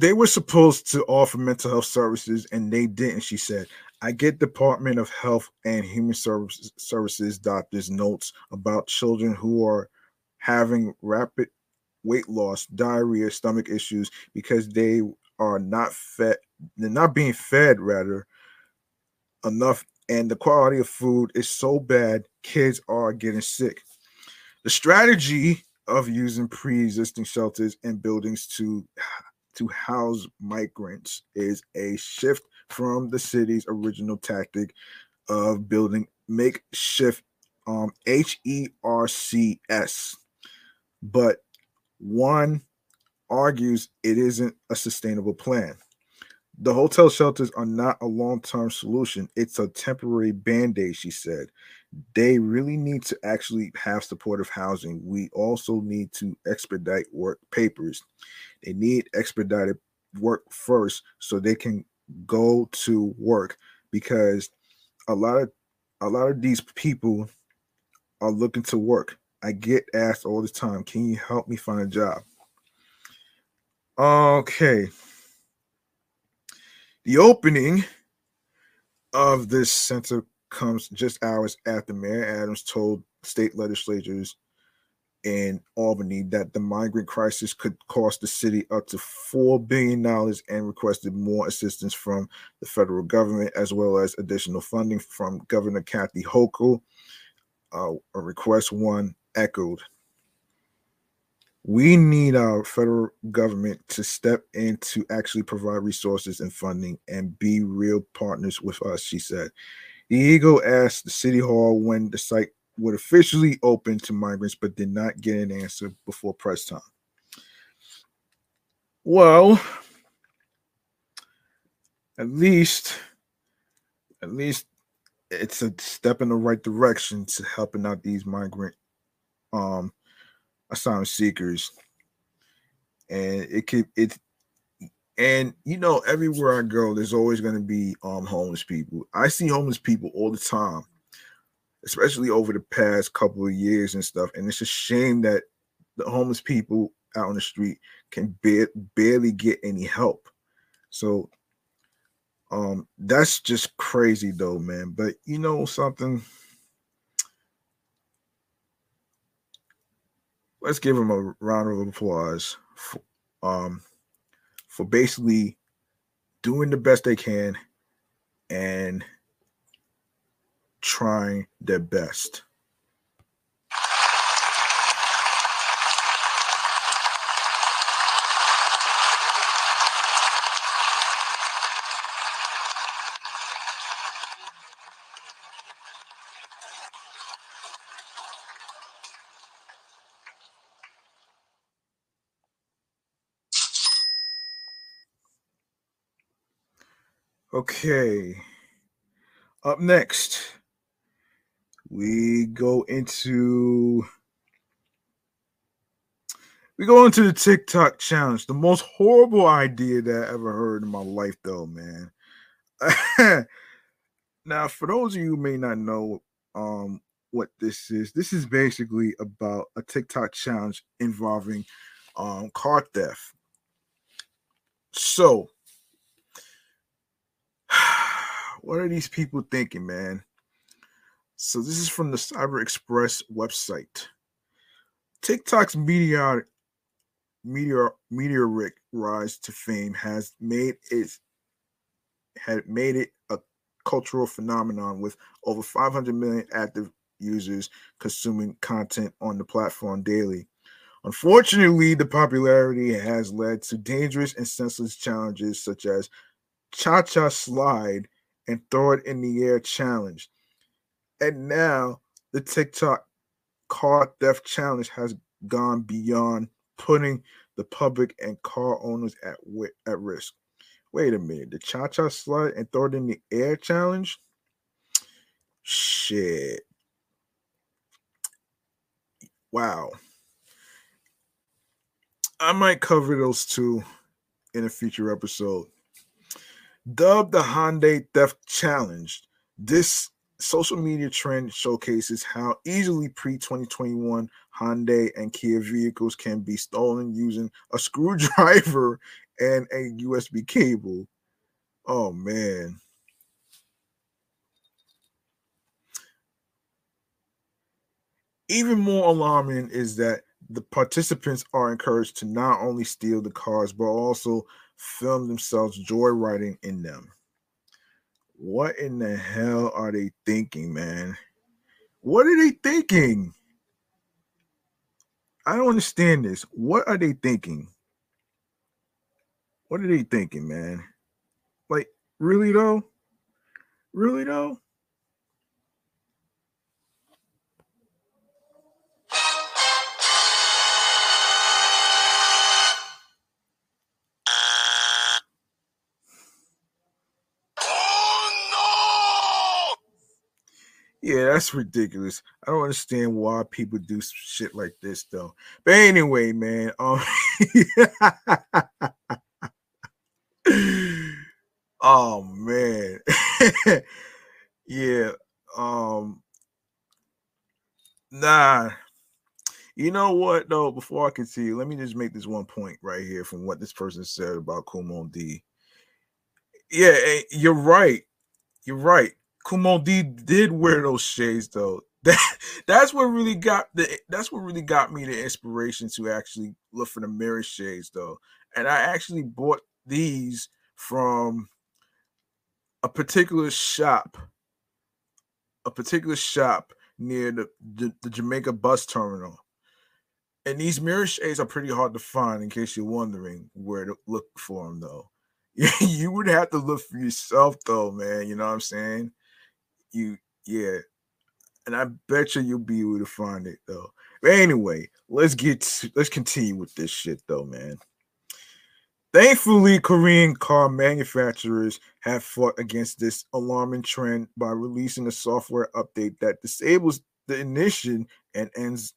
They were supposed to offer mental health services, and they didn't, she said. I get Department of Health and Human Services doctors' notes about children who are having rapid weight loss, diarrhea, stomach issues because they are not fed. They're not being fed, rather, enough, and the quality of food is so bad, kids are getting sick. The strategy of using pre-existing shelters and buildings to house migrants is a shift from the city's original tactic of building makeshift HERCs. But one argues it isn't a sustainable plan. The hotel shelters are not a long-term solution. It's a temporary band-aid, she said. They really need to actually have supportive housing. We also need to expedite work papers. They need expedited work first so they can go to work, because a lot of these people are looking to work. I get asked all the time, can you help me find a job? Okay. The opening of this center comes just hours after Mayor Adams told state legislators in Albany that the migrant crisis could cost the city up to $4 billion and requested more assistance from the federal government, as well as additional funding from Governor Kathy Hochul. A request one echoed. We need our federal government to step in to actually provide resources and funding and be real partners with us, she said. Diego asked the city hall when the site would officially open to migrants, but did not get an answer before press time. Well, at least it's a step in the right direction to helping out these migrant asylum seekers. And everywhere I go, there's always going to be homeless people. I see homeless people all the time, especially over the past couple of years and stuff. And it's a shame that the homeless people out on the street can barely get any help. So that's just crazy though, man. But you know something? Let's give them a round of applause for basically doing the best they can and trying their best. Okay, up next, we go into the TikTok challenge, the most horrible idea that I ever heard in my life, though, man. Now, for those of you who may not know what this is basically about a TikTok challenge involving car theft. So, what are these people thinking, man? So this is from the Cyber Express website. TikTok's meteoric rise to fame had made it a cultural phenomenon, with over 500 million active users consuming content on the platform daily. Unfortunately, the popularity has led to dangerous and senseless challenges such as Cha-Cha Slide and Throw It in the Air Challenge. And now the TikTok car theft challenge has gone beyond putting the public and car owners at risk. Wait a minute, the cha-cha slide and throw it in the air challenge? Shit. Wow. I might cover those two in a future episode. Dubbed the Hyundai Theft Challenge, this social media trend showcases how easily pre-2021 Hyundai and Kia vehicles can be stolen using a screwdriver and a USB cable. Oh, man. Even more alarming is that the participants are encouraged to not only steal the cars, but also film themselves joyriding in them. What in the hell are they thinking, man? What are they thinking? I don't understand this. What are they thinking? What are they thinking, man? Like, really, though? Really, though? Yeah, that's ridiculous. I don't understand why people do shit like this, though. But anyway, man. Oh, man. Yeah. Nah. You know what, though? Before I continue, let me just make this one point right here from what this person said about Kumon D. Yeah, you're right. You're right. Kumon D did wear those shades, though. That's what really got me the inspiration to actually look for the mirror shades, though. And I actually bought these from a particular shop near the Jamaica bus terminal. And these mirror shades are pretty hard to find, in case you're wondering where to look for them, though. You would have to look for yourself, though, man. You know what I'm saying? And I bet you'll be able to find it, though. But anyway, let's continue with this shit, though, man. Thankfully, Korean car manufacturers have fought against this alarming trend by releasing a software update that disables the ignition and ends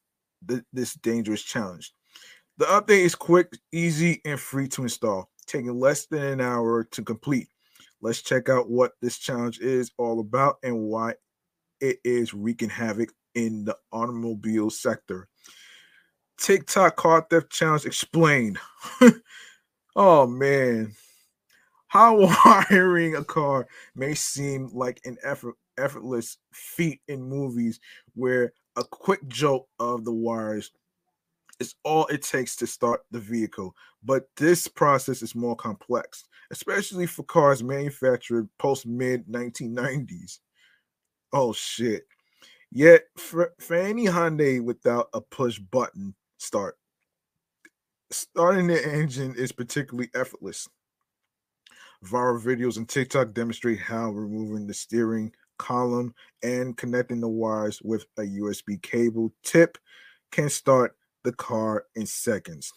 this dangerous challenge. The update is quick, easy, and free to install, taking less than an hour to complete. Let's check out what this challenge is all about and why it is wreaking havoc in the automobile sector. TikTok Car Theft Challenge explained. Oh, man. How wiring a car may seem like an effortless feat in movies, where a quick jolt of the wires is all it takes to start the vehicle. But this process is more complex, especially for cars manufactured post-mid-1990s. Oh, shit. Yet, for any Hyundai without a push-button start, starting the engine is particularly effortless. Viral videos on TikTok demonstrate how removing the steering column and connecting the wires with a USB cable tip can start the car in seconds.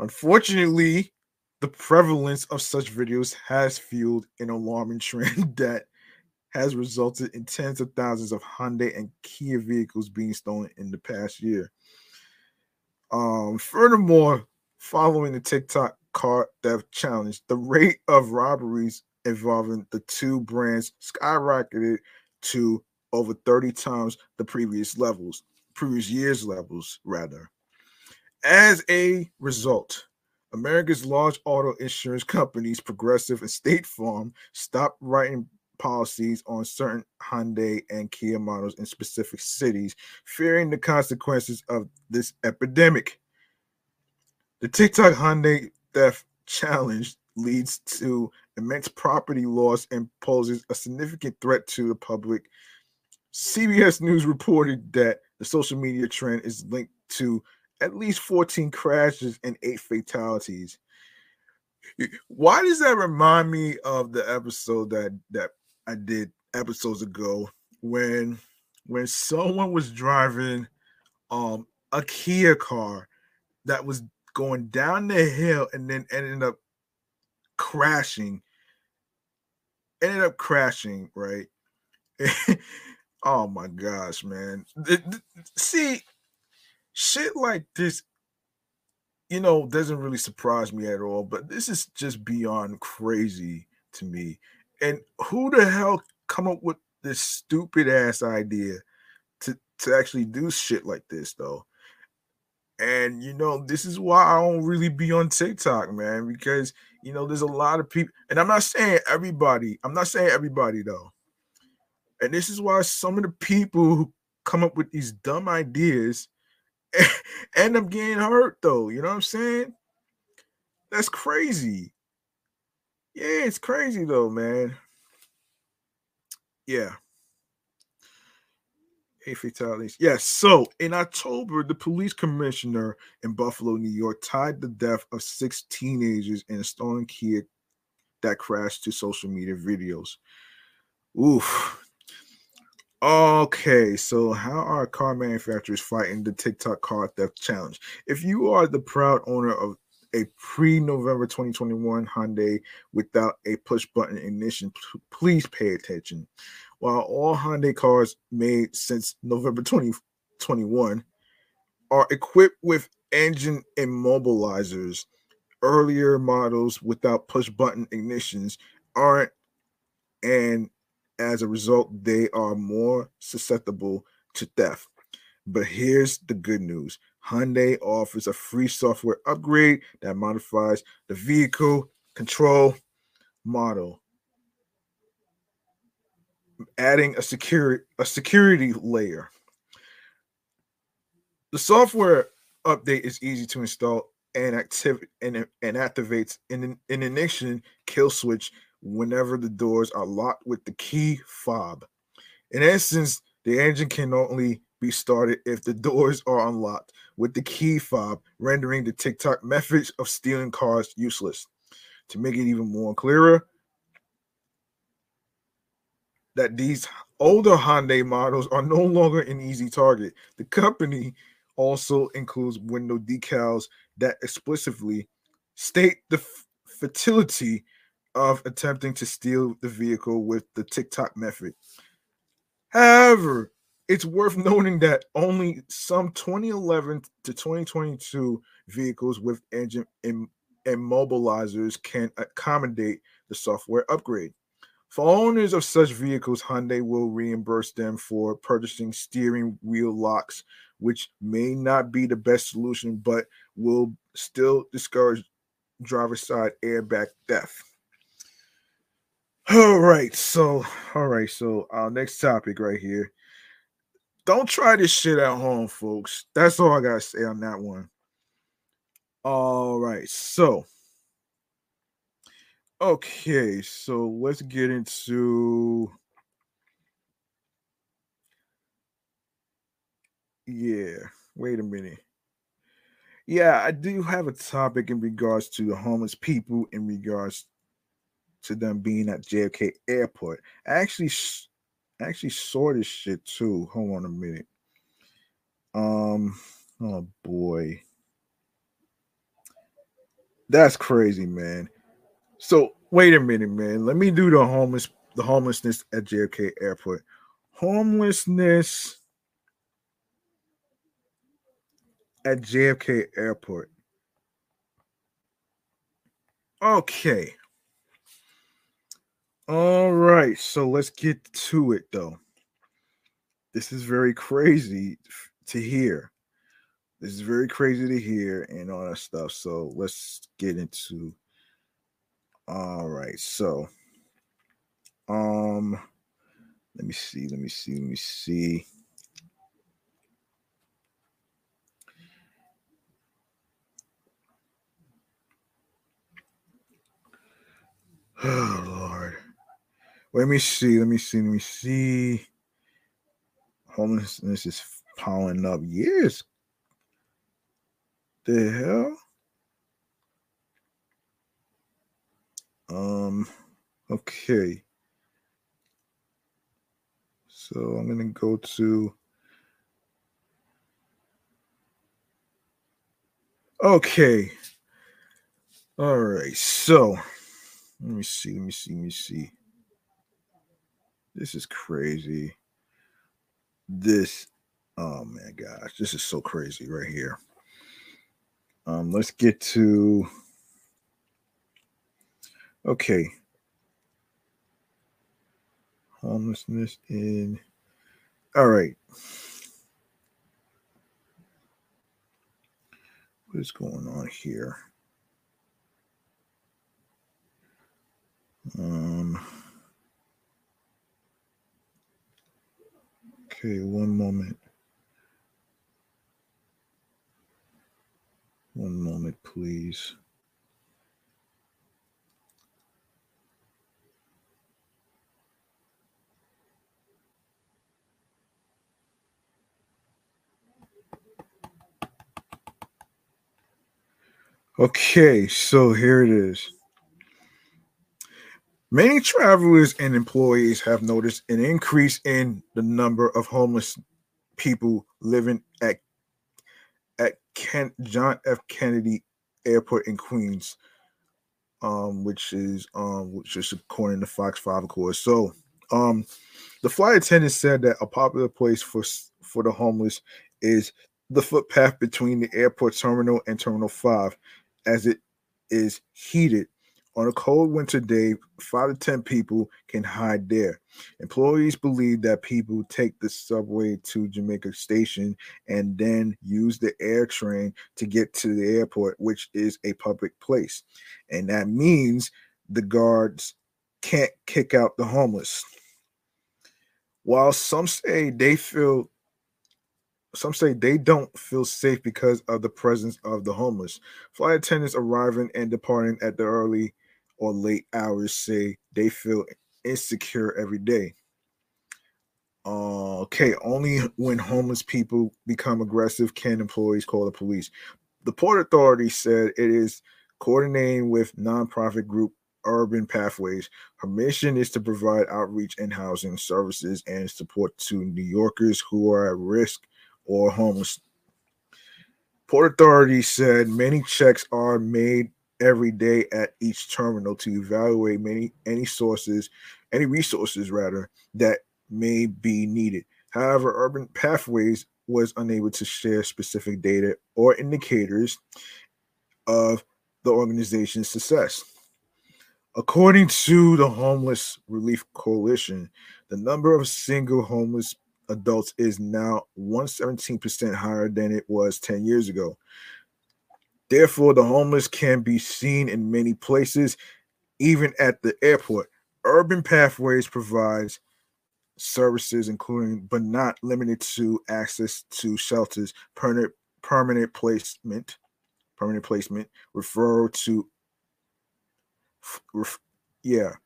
Unfortunately, the prevalence of such videos has fueled an alarming trend that has resulted in tens of thousands of Hyundai and Kia vehicles being stolen in the past year. Furthermore, following the TikTok Car Theft Challenge, the rate of robberies involving the two brands skyrocketed to over 30 times the previous year's levels. As a result, America's large auto insurance companies, Progressive and State Farm, stopped writing policies on certain Hyundai and Kia models in specific cities, fearing the consequences of this epidemic. The TikTok Hyundai Theft Challenge leads to immense property loss and poses a significant threat to the public. CBS News reported that the social media trend is linked to at least 14 crashes and 8 fatalities. Why does that remind me of the episode that I did episodes ago when someone was driving a Kia car that was going down the hill and then ended up crashing, right? Oh my gosh, man. See, shit like this, you know, doesn't really surprise me at all, but this is just beyond crazy to me. And who the hell come up with this stupid ass idea to actually do shit like this, though? And, you know, this is why I don't really be on TikTok, man, because, you know, there's a lot of people, and I'm not saying everybody, though. And this is why some of the people who come up with these dumb ideas end up getting hurt, though. You know what I'm saying? That's crazy. Yeah, it's crazy, though, man. Yeah. A fatalities. Yes. So in October, the police commissioner in Buffalo, New York, tied the death of 6 teenagers in a stolen Kia that crashed to social media videos. Oof. Okay. So how are car manufacturers fighting the TikTok car theft challenge? If you are the proud owner of a pre-November 2021 Hyundai without a push-button ignition, please pay attention. While all Hyundai cars made since November 2021 are equipped with engine immobilizers, earlier models without push-button ignitions aren't, and as a result, they are more susceptible to theft. But here's the good news. Hyundai offers a free software upgrade that modifies the vehicle control model, adding a security layer. The software update is easy to install and activates an ignition kill switch whenever the doors are locked with the key fob. In essence, the engine can only be started if the doors are unlocked with the key fob, rendering the TikTok method of stealing cars useless. To make it even more clearer, that these older Hyundai models are no longer an easy target. The company also includes window decals that explicitly state the futility of attempting to steal the vehicle with the TikTok method. However, it's worth noting that only some 2011 to 2022 vehicles with engine immobilizers can accommodate the software upgrade. For owners of such vehicles, Hyundai will reimburse them for purchasing steering wheel locks, which may not be the best solution, but will still discourage driver-side airbag theft. All right, so our next topic right here. Don't try this shit at home, folks. That's all I got to say on that one. All right. So let's get into... Yeah. Wait a minute. Yeah, I do have a topic in regards to the homeless people, in regards to them being at JFK Airport. I actually saw this shit too. Hold on a minute. Oh boy, that's crazy, man. So wait a minute, man. Let me do the homelessness at JFK Airport. Homelessness at JFK Airport. Okay. All right, so let's get to it, though. This is very crazy to hear. And all that stuff. So let's get into... All right, so... Let me see. Oh, Lord. Let me see. Homelessness is piling up. Yes. The hell? Okay. So I'm going to go to... Okay. All right. So let me see. This is crazy. Oh my gosh, this is so crazy right here. Let's get to. Okay. Homelessness in. All right. What is going on here? Okay, one moment, please. Okay, so here it is. Many travelers and employees have noticed an increase in the number of homeless people living at John F. Kennedy Airport in Queens, which is according to Fox 5, of course. So, the flight attendant said that a popular place for the homeless is the footpath between the airport terminal and Terminal 5. As it is heated on a cold winter day, 5 to 10 people can hide there. Employees believe that people take the subway to Jamaica Station and then use the air train to get to the airport, which is a public place. And that means the guards can't kick out the homeless. While some say they don't feel safe because of the presence of the homeless. Flight attendants arriving and departing at the early or late hours say they feel insecure every day. Okay, only when homeless people become aggressive can employees call the police. The Port Authority said it is coordinating with nonprofit group Urban Pathways. Her mission is to provide outreach and housing services and support to New Yorkers who are at risk or homeless. Port Authority said many checks are made every day at each terminal to evaluate any resources that may be needed. However, Urban Pathways was unable to share specific data or indicators of the organization's success. According to the Homeless Relief Coalition, the number of single homeless adults is now 117% higher than it was 10 years ago. Therefore, the homeless can be seen in many places, even at the airport. Urban Pathways provides services including, but not limited to, access to shelters, permanent placement, referral to,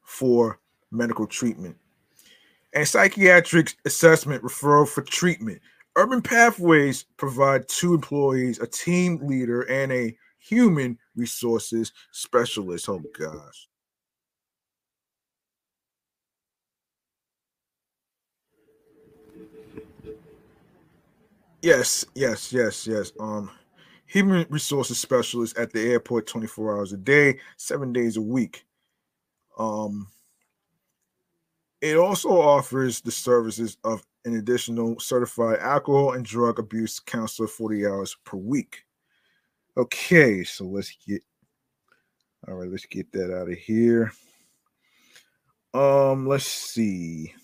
for medical treatment, and psychiatric assessment, referral for treatment. Urban Pathways provide 2 employees, a team leader, and a human resources specialist. Oh, gosh. Yes. Human resources specialist at the airport 24 hours a day, 7 days a week. It also offers the services of an additional certified alcohol and drug abuse counselor 40 hours per week. Okay, so let's get that out of here. Let's see.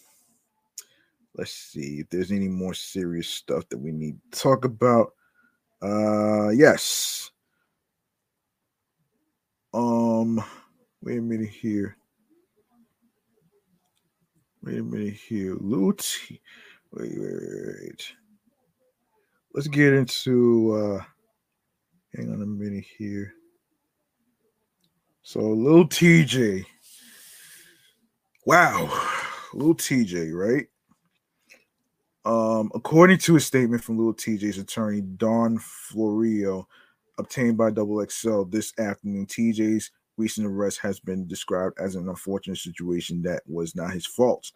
Let's see if there's any more serious stuff that we need to talk about. Yes. Wait a minute here. Lil T. Wait. Let's get into hang on a minute here. So Lil TJay. Wow. Lil TJay, right? According to a statement from Lil TJay's attorney, Don Florio, obtained by XXL this afternoon, TJay's recent arrest has been described as an unfortunate situation that was not his fault.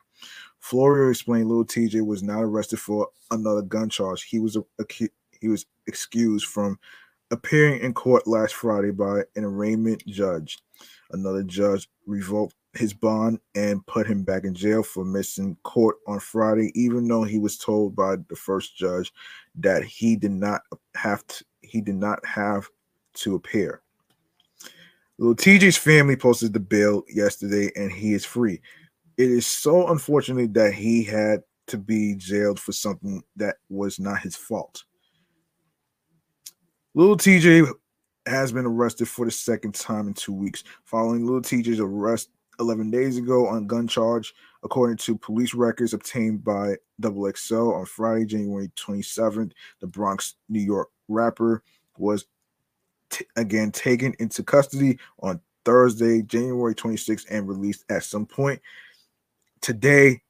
Florio explained Lil TJay was not arrested for another gun charge. He was excused from appearing in court last Friday by an arraignment judge. Another judge revoked his bond and put him back in jail for missing court on Friday, even though he was told by the first judge that he did not have to appear. Lil TJ's family posted the bail yesterday, and he is free. It is so unfortunate that he had to be jailed for something that was not his fault. Lil TJay has been arrested for the second time in 2 weeks, following Lil TJay's arrest 11 days ago on gun charge, according to police records obtained by XXL on Friday, January 27th. The Bronx, New York rapper was again taken into custody on Thursday, January 26th, and released at some point today,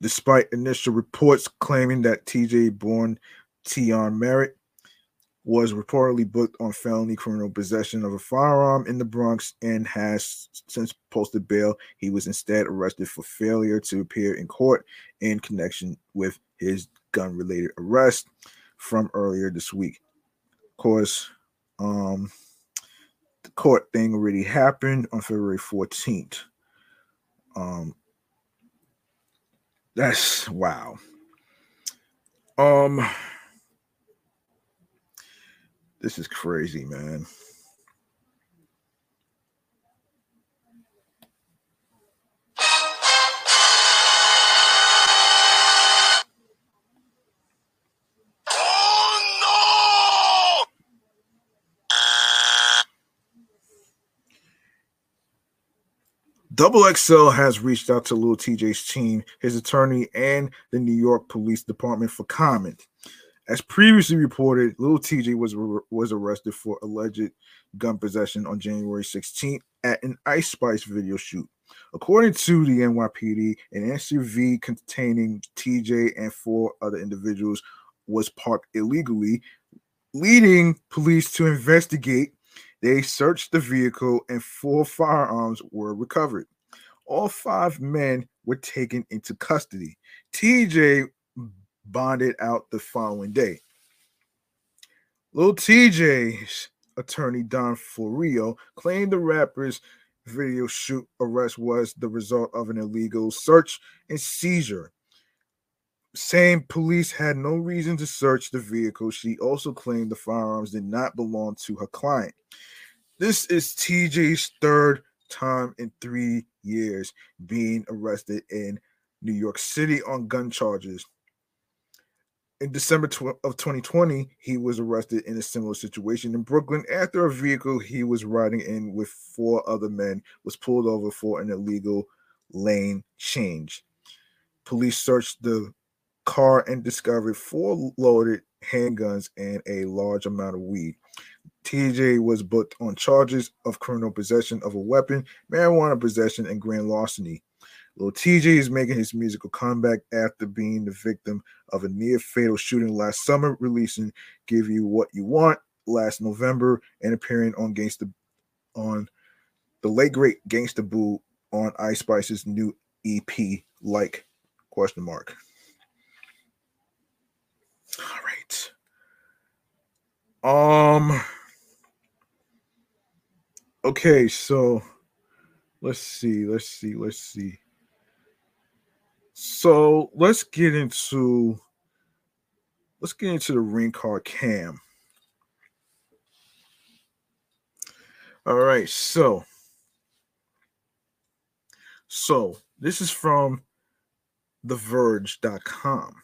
despite initial reports claiming that TJay, born Tion Merritt, was reportedly booked on felony criminal possession of a firearm in the Bronx and has since posted bail. He was instead arrested for failure to appear in court in connection with his gun-related arrest from earlier this week. Of course, the court thing already happened on February 14th. That's wow. This is crazy, man. Oh, no! XXL has reached out to Lil TJ's team, his attorney, and the New York Police Department for comment. As previously reported, Lil TJay was arrested for alleged gun possession on January 16th at an Ice Spice video shoot. According to the NYPD, an SUV containing TJay and four other individuals was parked illegally, leading police to investigate. They searched the vehicle and four firearms were recovered. All five men were taken into custody. TJay bonded out the following day. Lil TJ's attorney Don Florio claimed the rapper's video shoot arrest was the result of an illegal search and seizure, saying police had no reason to search the vehicle. She also claimed the firearms did not belong to her client. This is TJ's third time in 3 years being arrested in New York City on gun charges. In December of 2020, he was arrested in a similar situation in Brooklyn after a vehicle he was riding in with four other men was pulled over for an illegal lane change. Police searched the car and discovered four loaded handguns and a large amount of weed. TJay was booked on charges of criminal possession of a weapon, marijuana possession, and grand larceny. Lil TJay is making his musical comeback after being the victim of a near-fatal shooting last summer, releasing Give You What You Want last November and appearing on the late great Gangsta Boo on Ice Spice's new EP, ? All right. Okay, so let's see. So let's get into the Ring card cam. All right, so this is from TheVerge.com.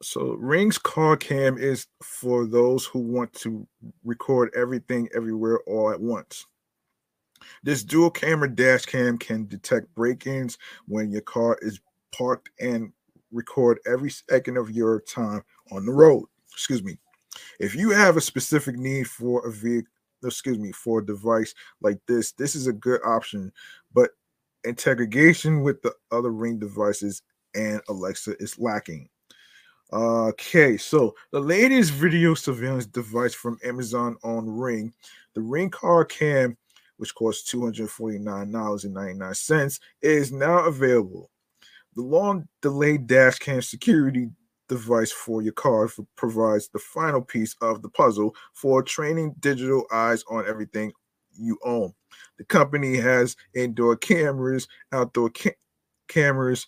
So Ring's card cam is for those who want to record everything, everywhere, all at once. This dual camera dash cam can detect break-ins when your car is parked and record every second of your time on the road. If you have a specific need for a vehicle, for a device like this, this is a good option, but integration with the other Ring devices and Alexa is lacking. Okay, so the latest video surveillance device from Amazon on Ring, the Ring car cam, which costs $249.99, is now available. The long-delayed dash cam security device for your car provides the final piece of the puzzle for training digital eyes on everything you own. The company has indoor cameras, outdoor cameras,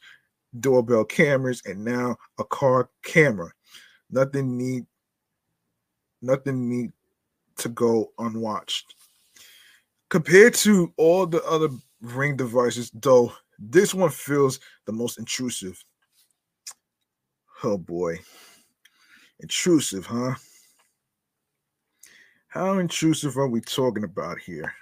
doorbell cameras, and now a car camera. Nothing need to go unwatched. Compared to all the other Ring devices, though, this one feels the most intrusive. Oh boy. Intrusive, huh? How intrusive are we talking about here?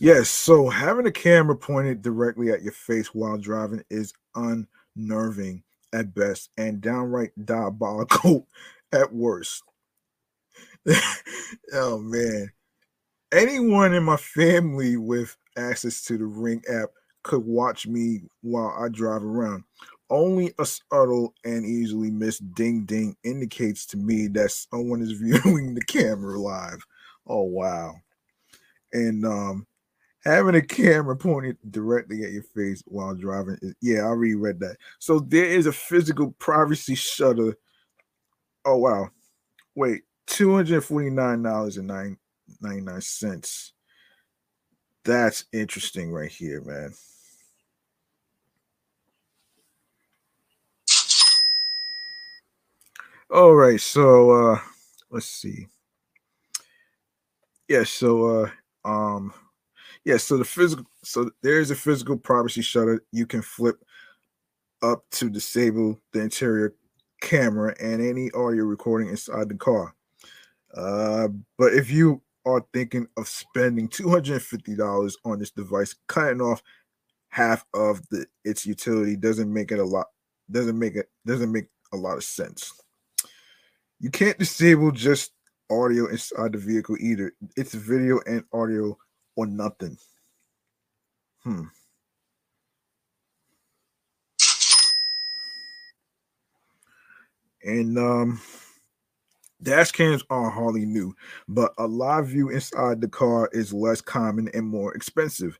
Yes, so having a camera pointed directly at your face while driving is unnerving at best and downright diabolical at worst. Oh, man. Anyone in my family with access to the Ring app could watch me while I drive around. Only a subtle and easily missed ding-ding indicates to me that someone is viewing the camera live. Oh, wow. And having a camera pointed directly at your face while driving. Yeah, I already read that. So there is a physical privacy shutter. Oh, wow. Wait, $249.99. That's interesting right here, man. All right, so let's see. Yeah, so so there is a physical privacy shutter you can flip up to disable the interior camera and any audio recording inside the car. But if you are thinking of spending $250 on this device, cutting off half of its utility doesn't make a lot of sense. You can't disable just audio inside the vehicle either. It's video and audio or nothing. And dash cams are hardly new, but a live view inside the car is less common and more expensive.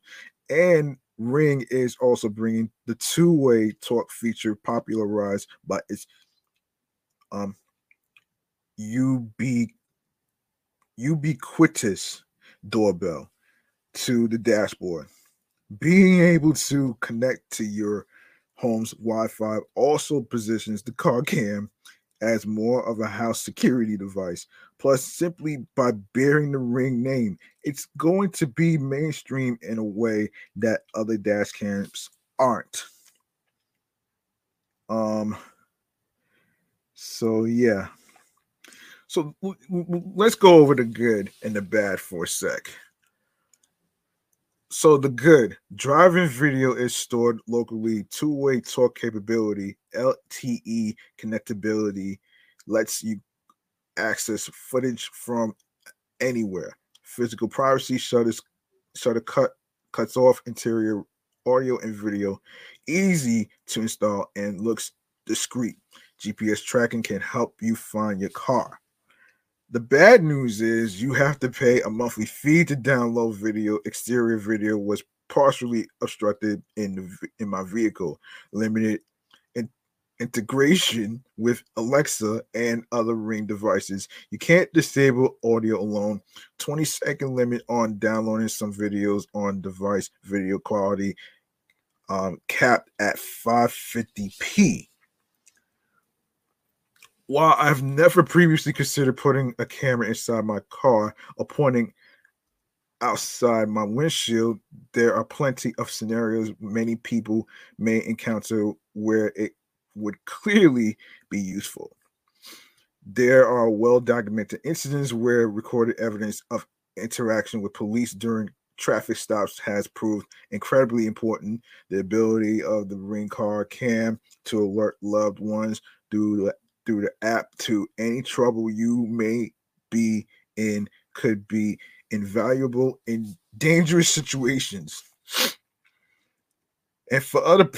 And Ring is also bringing the two-way talk feature popularized by its ubiquitous doorbell to the dashboard. Being able to connect to your home's Wi-Fi also positions the car cam as more of a house security device. Plus, simply by bearing the Ring name, it's going to be mainstream in a way that other dash cams aren't. So yeah. So let's go over the good and the bad for a sec. So the good, driving video is stored locally, two-way talk capability, LTE connectability lets you access footage from anywhere. Physical privacy shutter cuts off interior audio and video, easy to install and looks discreet. GPS tracking can help you find your car. The bad news is you have to pay a monthly fee to download video. Exterior video was partially obstructed in my vehicle. Limited integration with Alexa and other Ring devices. You can't disable audio alone. 20-second limit on downloading some videos on device. Video quality capped at 550p. While I've never previously considered putting a camera inside my car or pointing outside my windshield, there are plenty of scenarios many people may encounter where it would clearly be useful. There are well-documented incidents where recorded evidence of interaction with police during traffic stops has proved incredibly important. The ability of the Ring car cam to alert loved ones through the app to any trouble you may be in could be invaluable in dangerous situations. And for other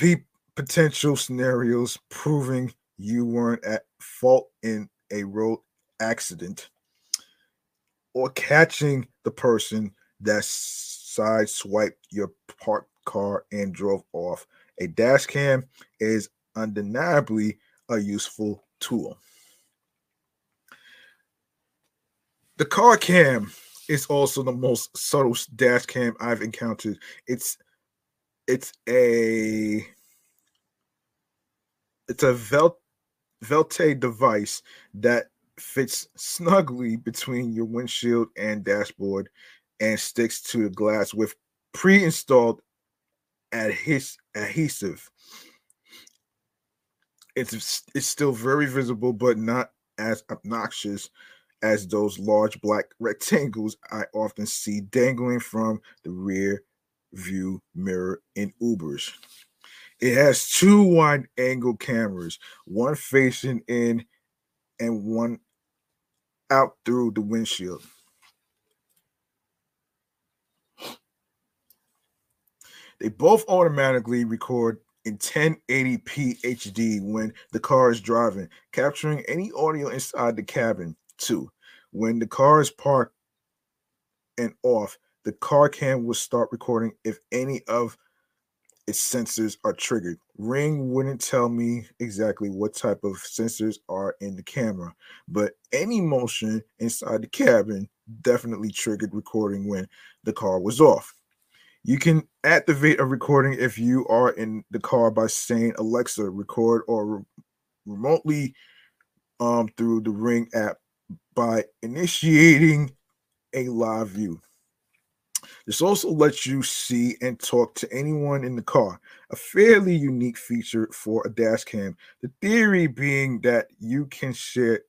potential scenarios, proving you weren't at fault in a road accident or catching the person that sideswiped your parked car and drove off. A dash cam is undeniably a useful tool. The car cam is also the most subtle dash cam I've encountered. It's a Velte device that fits snugly between your windshield and dashboard and sticks to the glass with pre-installed adhesive. It's still very visible, but not as obnoxious as those large black rectangles I often see dangling from the rear view mirror in Ubers. It has two wide-angle cameras, one facing in and one out through the windshield. They both automatically record in 1080p HD when the car is driving, capturing any audio inside the cabin, too. When the car is parked and off, the car cam will start recording if any of its sensors are triggered. Ring wouldn't tell me exactly what type of sensors are in the camera, but any motion inside the cabin definitely triggered recording when the car was off. You can activate a recording if you are in the car by saying, Alexa, record, or remotely through the Ring app by initiating a live view. This also lets you see and talk to anyone in the car, a fairly unique feature for a dash cam. The theory being that you can scare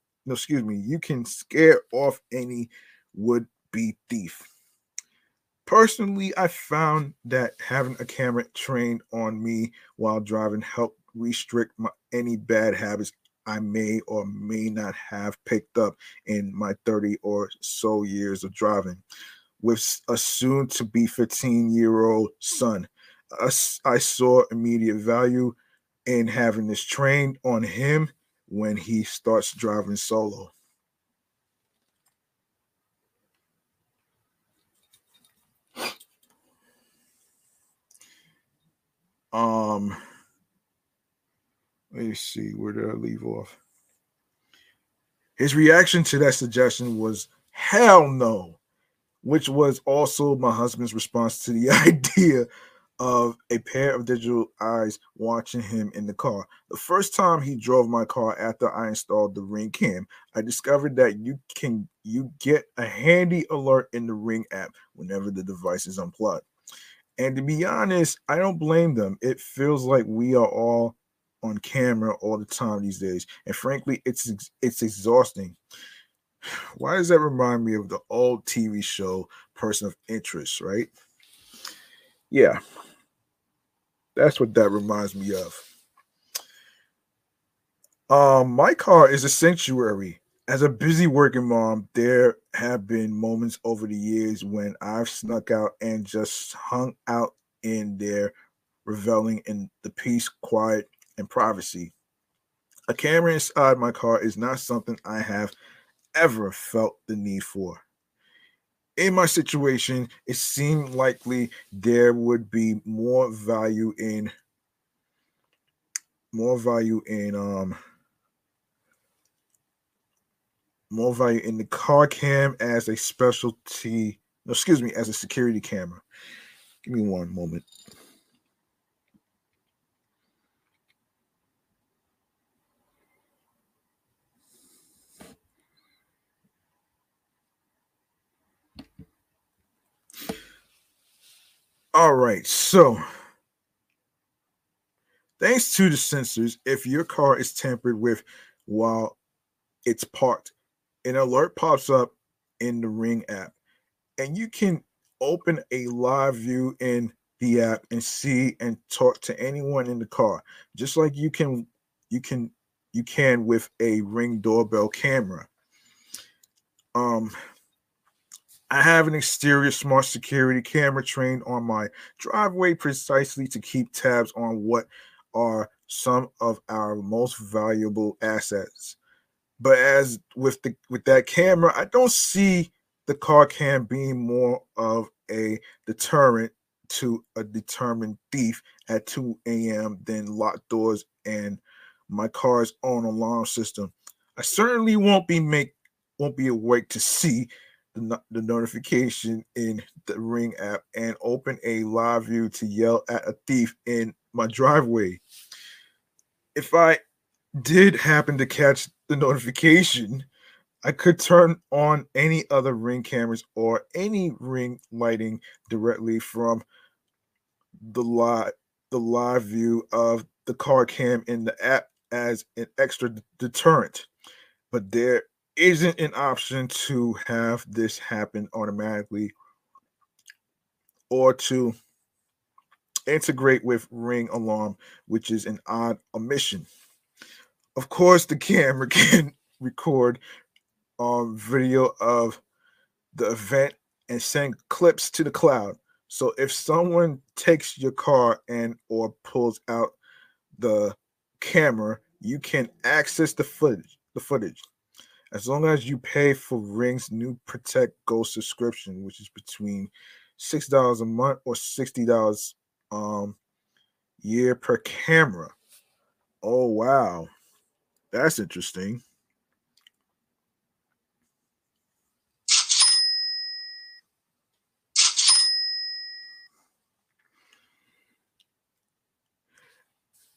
off any would-be thief. Personally, I found that having a camera trained on me while driving helped restrict any bad habits I may or may not have picked up in my 30 or so years of driving. With a soon-to-be 15-year-old son, I saw immediate value in having this trained on him when he starts driving solo. Let me see, where did I leave off? His reaction to that suggestion was, hell no, which was also my husband's response to the idea of a pair of digital eyes watching him in the car. The first time he drove my car after I installed the Ring cam, I discovered that you get a handy alert in the Ring app whenever the device is unplugged. And to be honest, I don't blame them. It feels like we are all on camera all the time these days. And frankly, it's exhausting. Why does that remind me of the old TV show, Person of Interest, right? Yeah. That's what that reminds me of. My car is a sanctuary. As a busy working mom, there have been moments over the years when I've snuck out and just hung out in there, reveling in the peace, quiet, and privacy. A camera inside my car is not something I have ever felt the need for. In my situation, it seemed likely there would be more value in the car cam as a as a security camera. Give me one moment. All right, so thanks to the sensors, if your car is tampered with while it's parked, an alert pops up in the Ring app, and you can open a live view in the app and see and talk to anyone in the car, just like you can with a Ring doorbell camera. I have an exterior smart security camera trained on my driveway precisely to keep tabs on what are some of our most valuable assets. But as with that camera, I don't see the car cam being more of a deterrent to a determined thief at 2 a.m. than locked doors and my car's own alarm system. I certainly won't be awake to see the notification in the Ring app and open a live view to yell at a thief in my driveway. If I did happen to catch the notification, I could turn on any other Ring cameras or any Ring lighting directly from the live view of the car cam in the app as an extra deterrent. But there isn't an option to have this happen automatically or to integrate with Ring alarm, which is an odd omission. Of course, the camera can record video of the event and send clips to the cloud. So if someone takes your car and or pulls out the camera, you can access the footage. As long as you pay for Ring's new Protect Go subscription, which is between $6 a month or $60 year per camera. Oh, wow. That's interesting.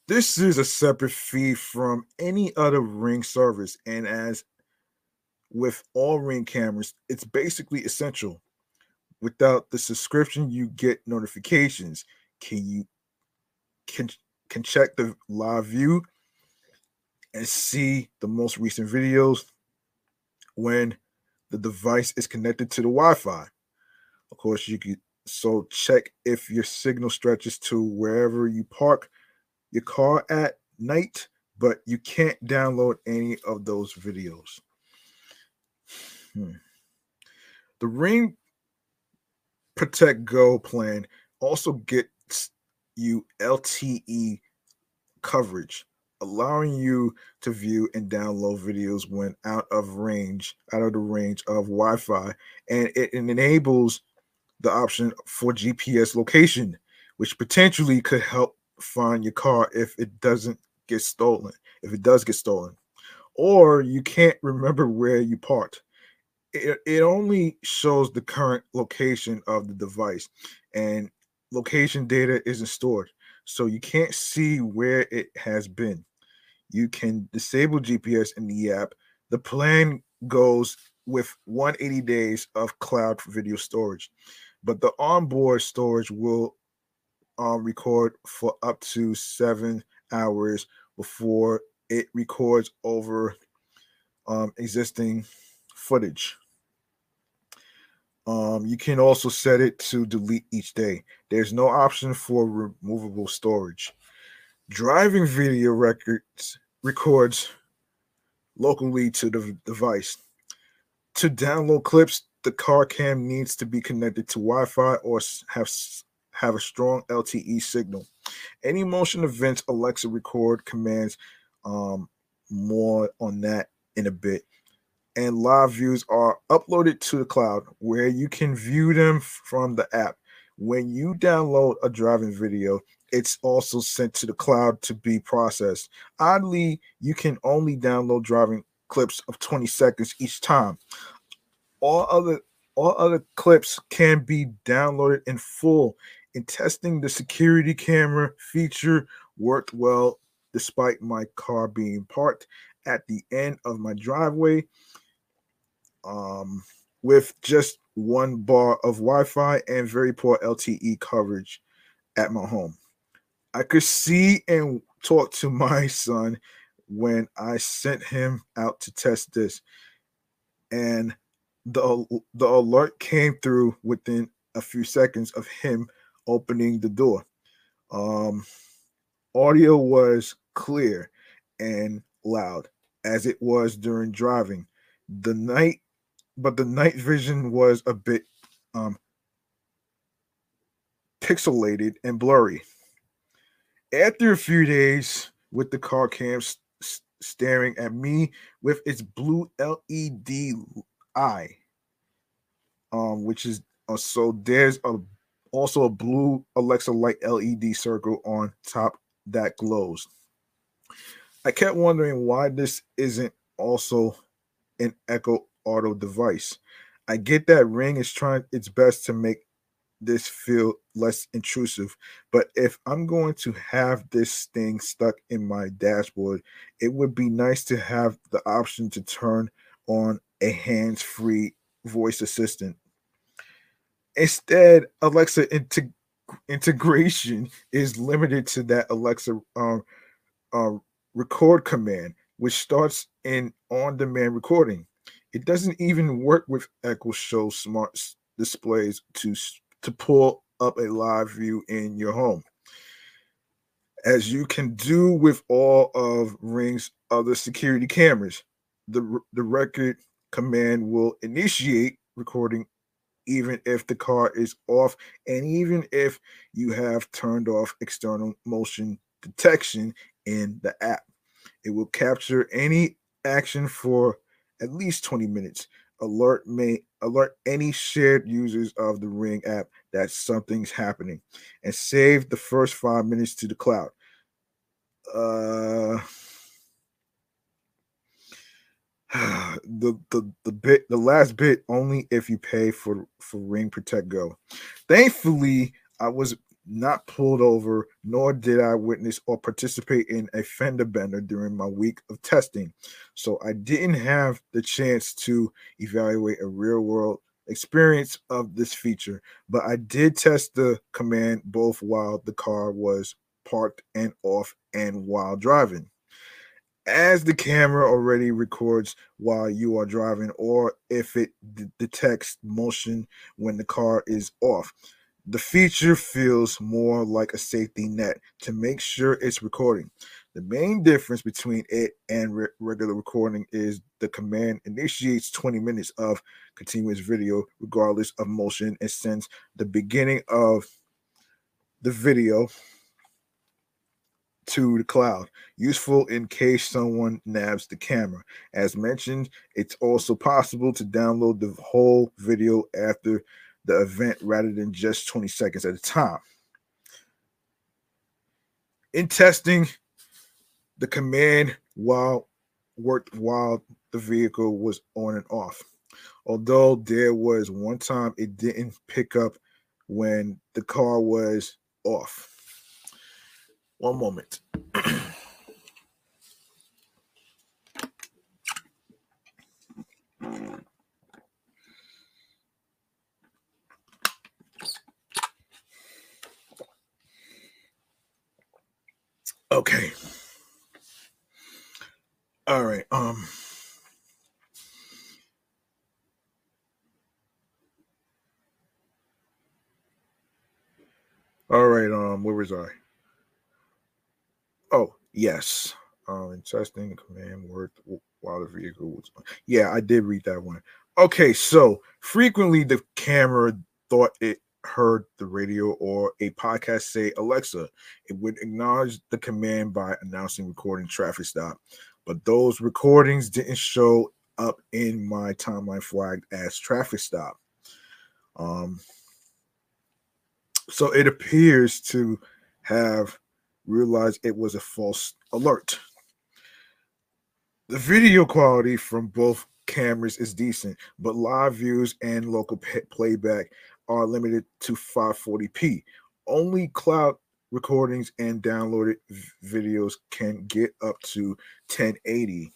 This is a separate fee from any other Ring service, and as with all Ring cameras, it's basically essential. Without the subscription, you get notifications. You can check the live view and see the most recent videos when the device is connected to the Wi-Fi. Of course, you can so check if your signal stretches to wherever you park your car at night, but you can't download any of those videos. The Ring Protect Go plan also gets you LTE coverage, allowing you to view and download videos when out of the range of Wi-Fi, and it enables the option for GPS location, which potentially could help find your car if it does get stolen, or you can't remember where you parked. It only shows the current location of the device, and location data isn't stored, so you can't see where it has been. You can disable GPS in the app. The plan goes with 180 days of cloud video storage, but the onboard storage will record for up to 7 hours before it records over existing footage. You can also set it to delete each day. There's no option for removable storage. Driving video records locally to the device. To download clips, the car cam needs to be connected to Wi-Fi or have a strong LTE signal. Any motion events, Alexa record commands. More on that in a bit. And live views are uploaded to the cloud, where you can view them from the app. When you download a driving video, it's also sent to the cloud to be processed. Oddly, you can only download driving clips of 20 seconds each time. All other clips can be downloaded in full. In testing, the security camera feature worked well despite my car being parked at the end of my driveway. with just one bar of Wi-Fi and very poor LTE coverage at my home. I could see and talk to my son when I sent him out to test this, and the alert came through within a few seconds of him opening the door. Audio was clear and loud as it was during driving. But the night vision was a bit pixelated and blurry. After a few days with the car cam staring at me with its blue LED eye, which is so there's also a blue Alexa light LED circle on top that glows. I kept wondering why this isn't also an Echo Auto device. I get that Ring is trying its best to make this feel less intrusive, but if I'm going to have this thing stuck in my dashboard, it would be nice to have the option to turn on a hands-free voice assistant. Instead, Alexa integration is limited to that Alexa record command, which starts in on-demand recording. It doesn't even work with Echo Show smart displays to pull up a live view in your home, as you can do with all of Ring's other security cameras. The record command will initiate recording even if the car is off and even if you have turned off external motion detection in the app. It will capture any action for at least 20 minutes. Alert any shared users of the Ring app that something's happening, and save the first 5 minutes to the cloud. The last bit only if you pay for Ring Protect Go. Thankfully, I was not pulled over, nor did I witness or participate in a fender bender during my week of testing, so I didn't have the chance to evaluate a real-world experience of this feature, but I did test the command both while the car was parked and off and while driving. As the camera already records while you are driving, or if it detects motion when the car is off, the feature feels more like a safety net to make sure it's recording. The main difference between it and regular recording is the command initiates 20 minutes of continuous video regardless of motion and sends the beginning of the video to the cloud, useful in case someone nabs the camera. As mentioned, it's also possible to download the whole video after the event rather than just 20 seconds at a time. In testing, the command while worked while the vehicle was on and off. Although there was one time it didn't pick up when the car was off. One moment. Okay. All right. All right. Where was I? Oh, yes. In testing, the command worked while the vehicle was on. Yeah, I did read that one. Okay, so frequently the camera thought it heard the radio or a podcast say Alexa. It would acknowledge the command by announcing recording traffic stop, but those recordings didn't show up in my timeline flagged as traffic stop. So it appears to have realized it was a false alert. The video quality from both cameras is decent, but live views and local playback are limited to 540p. Only cloud recordings and downloaded videos can get up to 1080.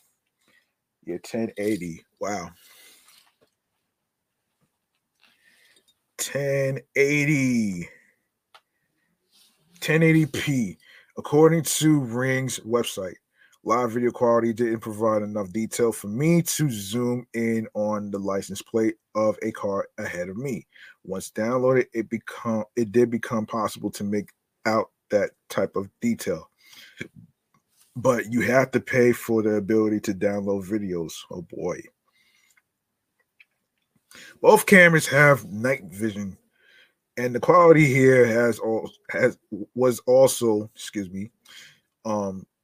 Yeah, 1080. Wow. 1080p. According to Ring's website, live video quality didn't provide enough detail for me to zoom in on the license plate of a car ahead of me. Once downloaded, it did become possible to make out that type of detail. But you have to pay for the ability to download videos. Oh boy. Both cameras have night vision, and the quality here was also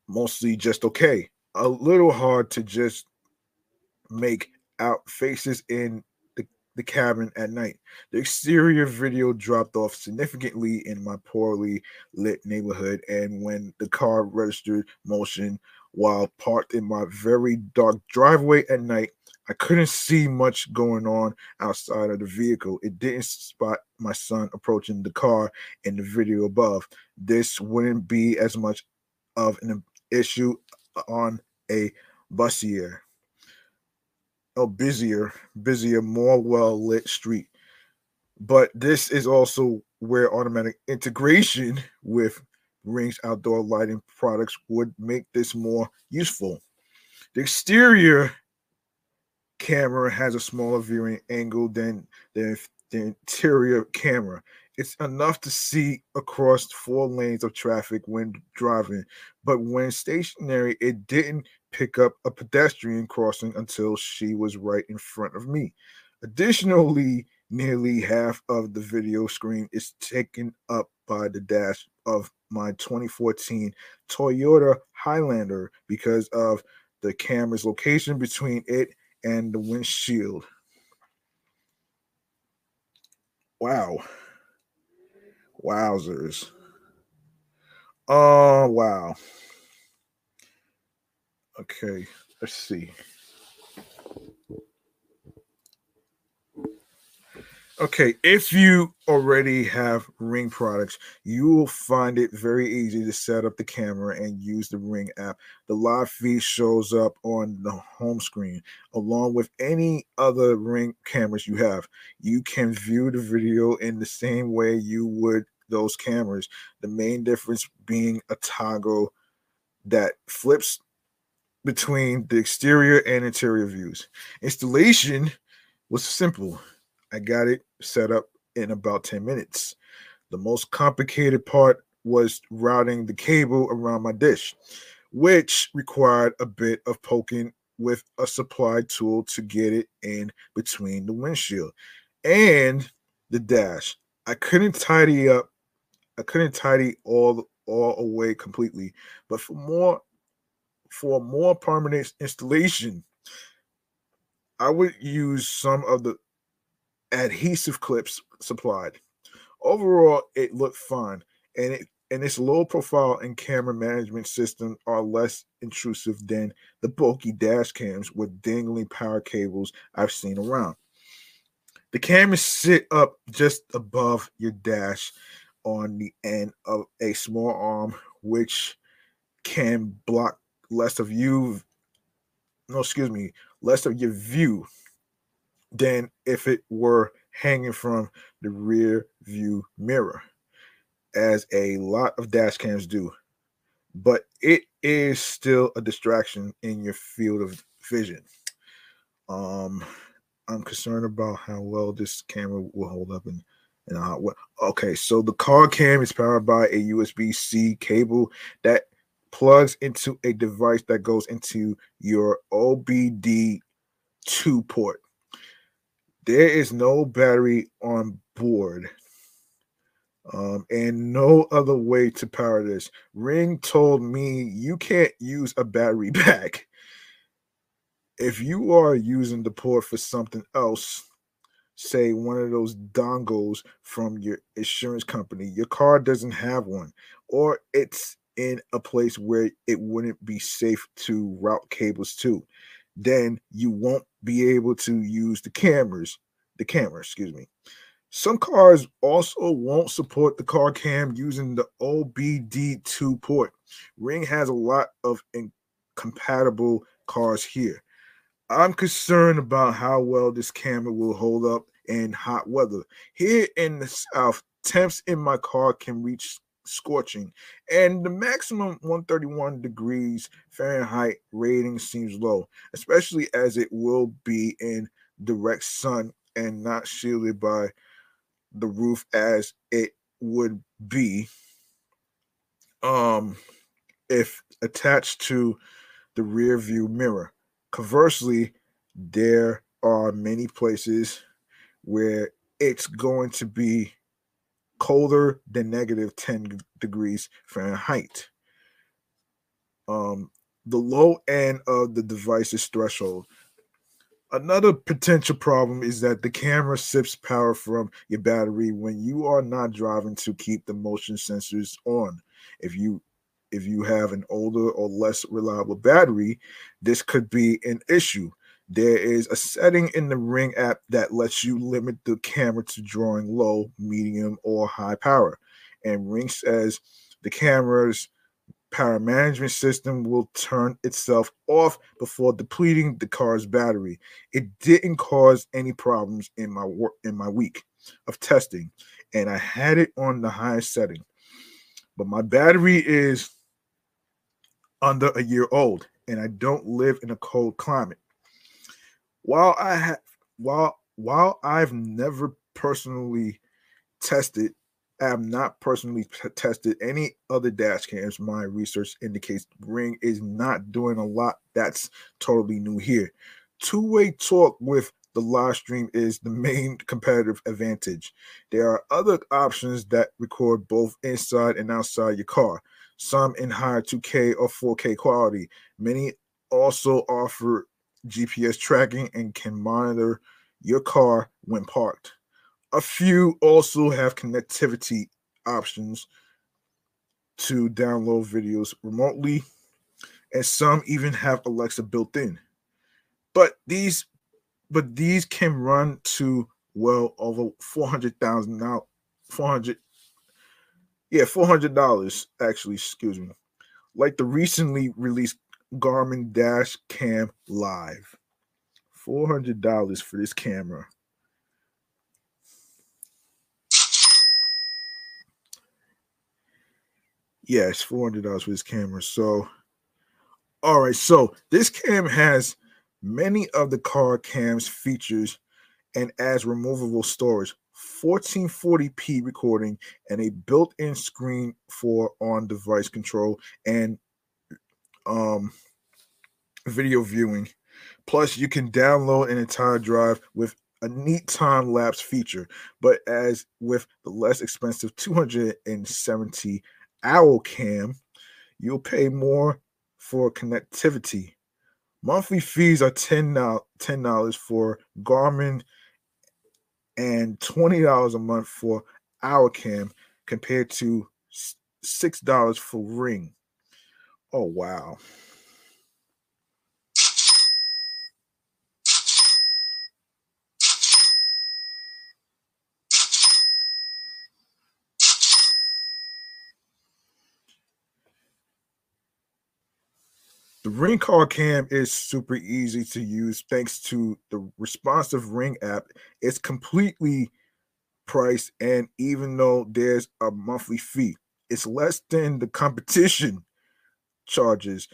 mostly just okay. A little hard to just make out faces in the cabin at night. The exterior video dropped off significantly in my poorly lit neighborhood, and when the car registered motion while parked in my very dark driveway at night, I couldn't see much going on outside of the vehicle. It didn't spot my son approaching the car in the video above. This wouldn't be as much of an issue on a busier, more well-lit street. But this is also where automatic integration with Ring's outdoor lighting products would make this more useful. The exterior camera has a smaller viewing angle than the interior camera. It's enough to see across 4 lanes of traffic when driving, but when stationary, it didn't pick up a pedestrian crossing until she was right in front of me. Additionally, nearly half of the video screen is taken up by the dash of my 2014 Toyota Highlander because of the camera's location between it and the windshield. Wow. Wowzers. Oh, wow. Okay, let's see. Okay, if you already have Ring products, you will find it very easy to set up the camera and use the Ring app. The live feed shows up on the home screen, along with any other Ring cameras you have. You can view the video in the same way you would those cameras, the main difference being a toggle that flips between the exterior and interior views. Installation was simple. I got it set up in about 10 minutes. The most complicated part was routing the cable around my dish, which required a bit of poking with a supply tool to get it in between the windshield and the dash. I couldn't tidy all away completely, but for more permanent installation, I would use some of the adhesive clips supplied. Overall, it looked fine, and its low profile and camera management system are less intrusive than the bulky dash cams with dangling power cables I've seen around. The cameras sit up just above your dash on the end of a small arm, which can block less of your view than if it were hanging from the rear view mirror, as a lot of dash cams do, but it is still a distraction in your field of vision. I'm concerned about how well this camera will hold up in a hot weather. Okay, so the car cam is powered by a USB-C cable that plugs into a device that goes into your OBD2 port. There is no battery on board, and no other way to power this. Ring told me you can't use a battery pack. If you are using the port for something else, say one of those dongles from your insurance company, your car doesn't have one, or it's in a place where it wouldn't be safe to route cables to, then you won't be able to use the camera. Some cars also won't support the car cam using the OBD2 port. Ring has a lot of incompatible cars here. I'm concerned about how well this camera will hold up and hot weather. Here in the South, temps in my car can reach scorching, and the maximum 131 degrees Fahrenheit rating seems low, especially as it will be in direct sun and not shielded by the roof as it would be if attached to the rear view mirror. Conversely, there are many places where it's going to be colder than negative 10 degrees Fahrenheit. The low end of the device's threshold. Another potential problem is that the camera sips power from your battery when you are not driving to keep the motion sensors on. If you have an older or less reliable battery, this could be an issue. There is a setting in the Ring app that lets you limit the camera to drawing low, medium, or high power. And Ring says the camera's power management system will turn itself off before depleting the car's battery. It didn't cause any problems in my week of testing, and I had it on the highest setting. But my battery is under a year old, and I don't live in a cold climate. While I've never personally tested, I have not personally tested any other dash cams. My research indicates Ring is not doing a lot that's totally new here. Two-way talk with the live stream is the main competitive advantage. There are other options that record both inside and outside your car, some in higher 2K or 4K quality. Many also offer GPS tracking and can monitor your car when parked. A few also have connectivity options to download videos remotely, and some even have Alexa built in. But these can run to well over $400 actually. Like the recently released Garmin Dash Cam Live. $400 for this camera. Yes, $400 for this camera. So, all right. So this cam has many of the car cam's features and adds removable storage, 1440p recording, and a built-in screen for on-device control and video viewing. Plus, you can download an entire drive with a neat time lapse feature. But as with the less expensive 270 Owl Cam, you'll pay more for connectivity. Monthly fees are $10 for Garmin and $20 a month for Owl Cam, compared to $6 for Ring. Oh, wow. The Ring Car Cam is super easy to use thanks to the responsive Ring app. It's completely priced, and even though there's a monthly fee, it's less than the competition charges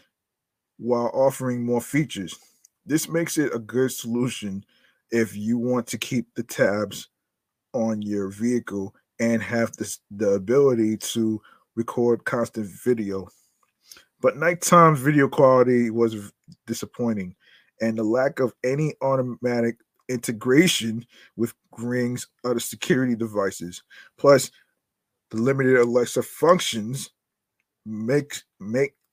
while offering more features. This makes it a good solution if you want to keep the tabs on your vehicle and have the ability to record constant video. But nighttime video quality was disappointing, and the lack of any automatic integration with Ring's other security devices, plus the limited Alexa functions, make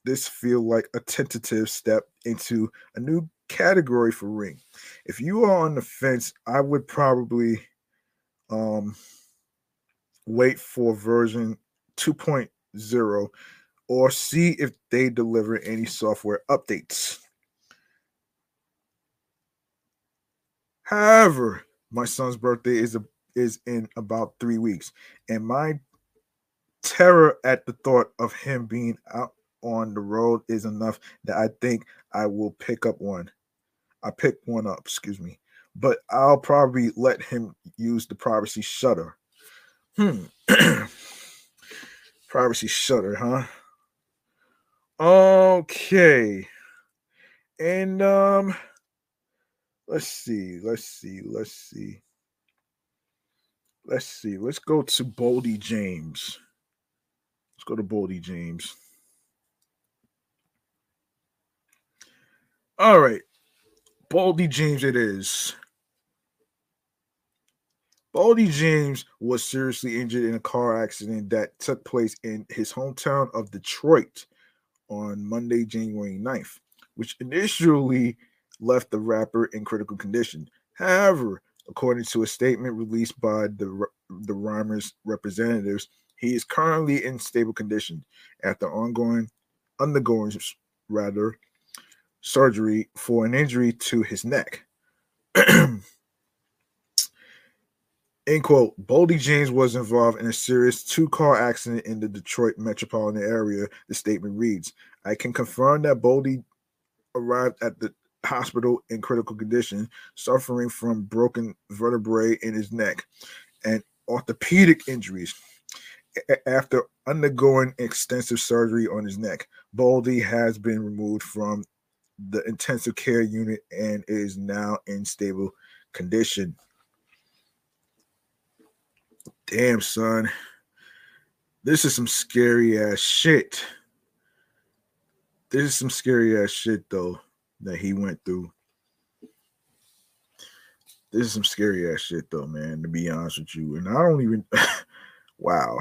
this feel like a tentative step into a new category for Ring. If you are on the fence, I would probably wait for version 2.0. or see if they deliver any software updates. However, my son's birthday is in about 3 weeks, and my terror at the thought of him being out on the road is enough that I think I will pick one up. but I'll probably let him use the privacy shutter. Privacy shutter, huh? Okay. And let's see. Let's go to Boldy James. All right. Boldy James it is. Boldy James was seriously injured in a car accident that took place in his hometown of Detroit on Monday, January 9th, which initially left the rapper in critical condition. However, according to a statement released by the rhymer's representatives, he is currently in stable condition after undergoing surgery for an injury to his neck. End quote. Boldy James was involved in a serious two-car accident in the Detroit metropolitan area, the statement reads. I can confirm that Boldy arrived at the hospital in critical condition, suffering from broken vertebrae in his neck and orthopedic injuries. After undergoing extensive surgery on his neck, Boldy has been removed from the intensive care unit and is now in stable condition. Damn, son. This is some scary-ass shit. This is some scary-ass shit, though, that he went through. This is some scary-ass shit, though, man, to be honest with you. And I don't even... Wow.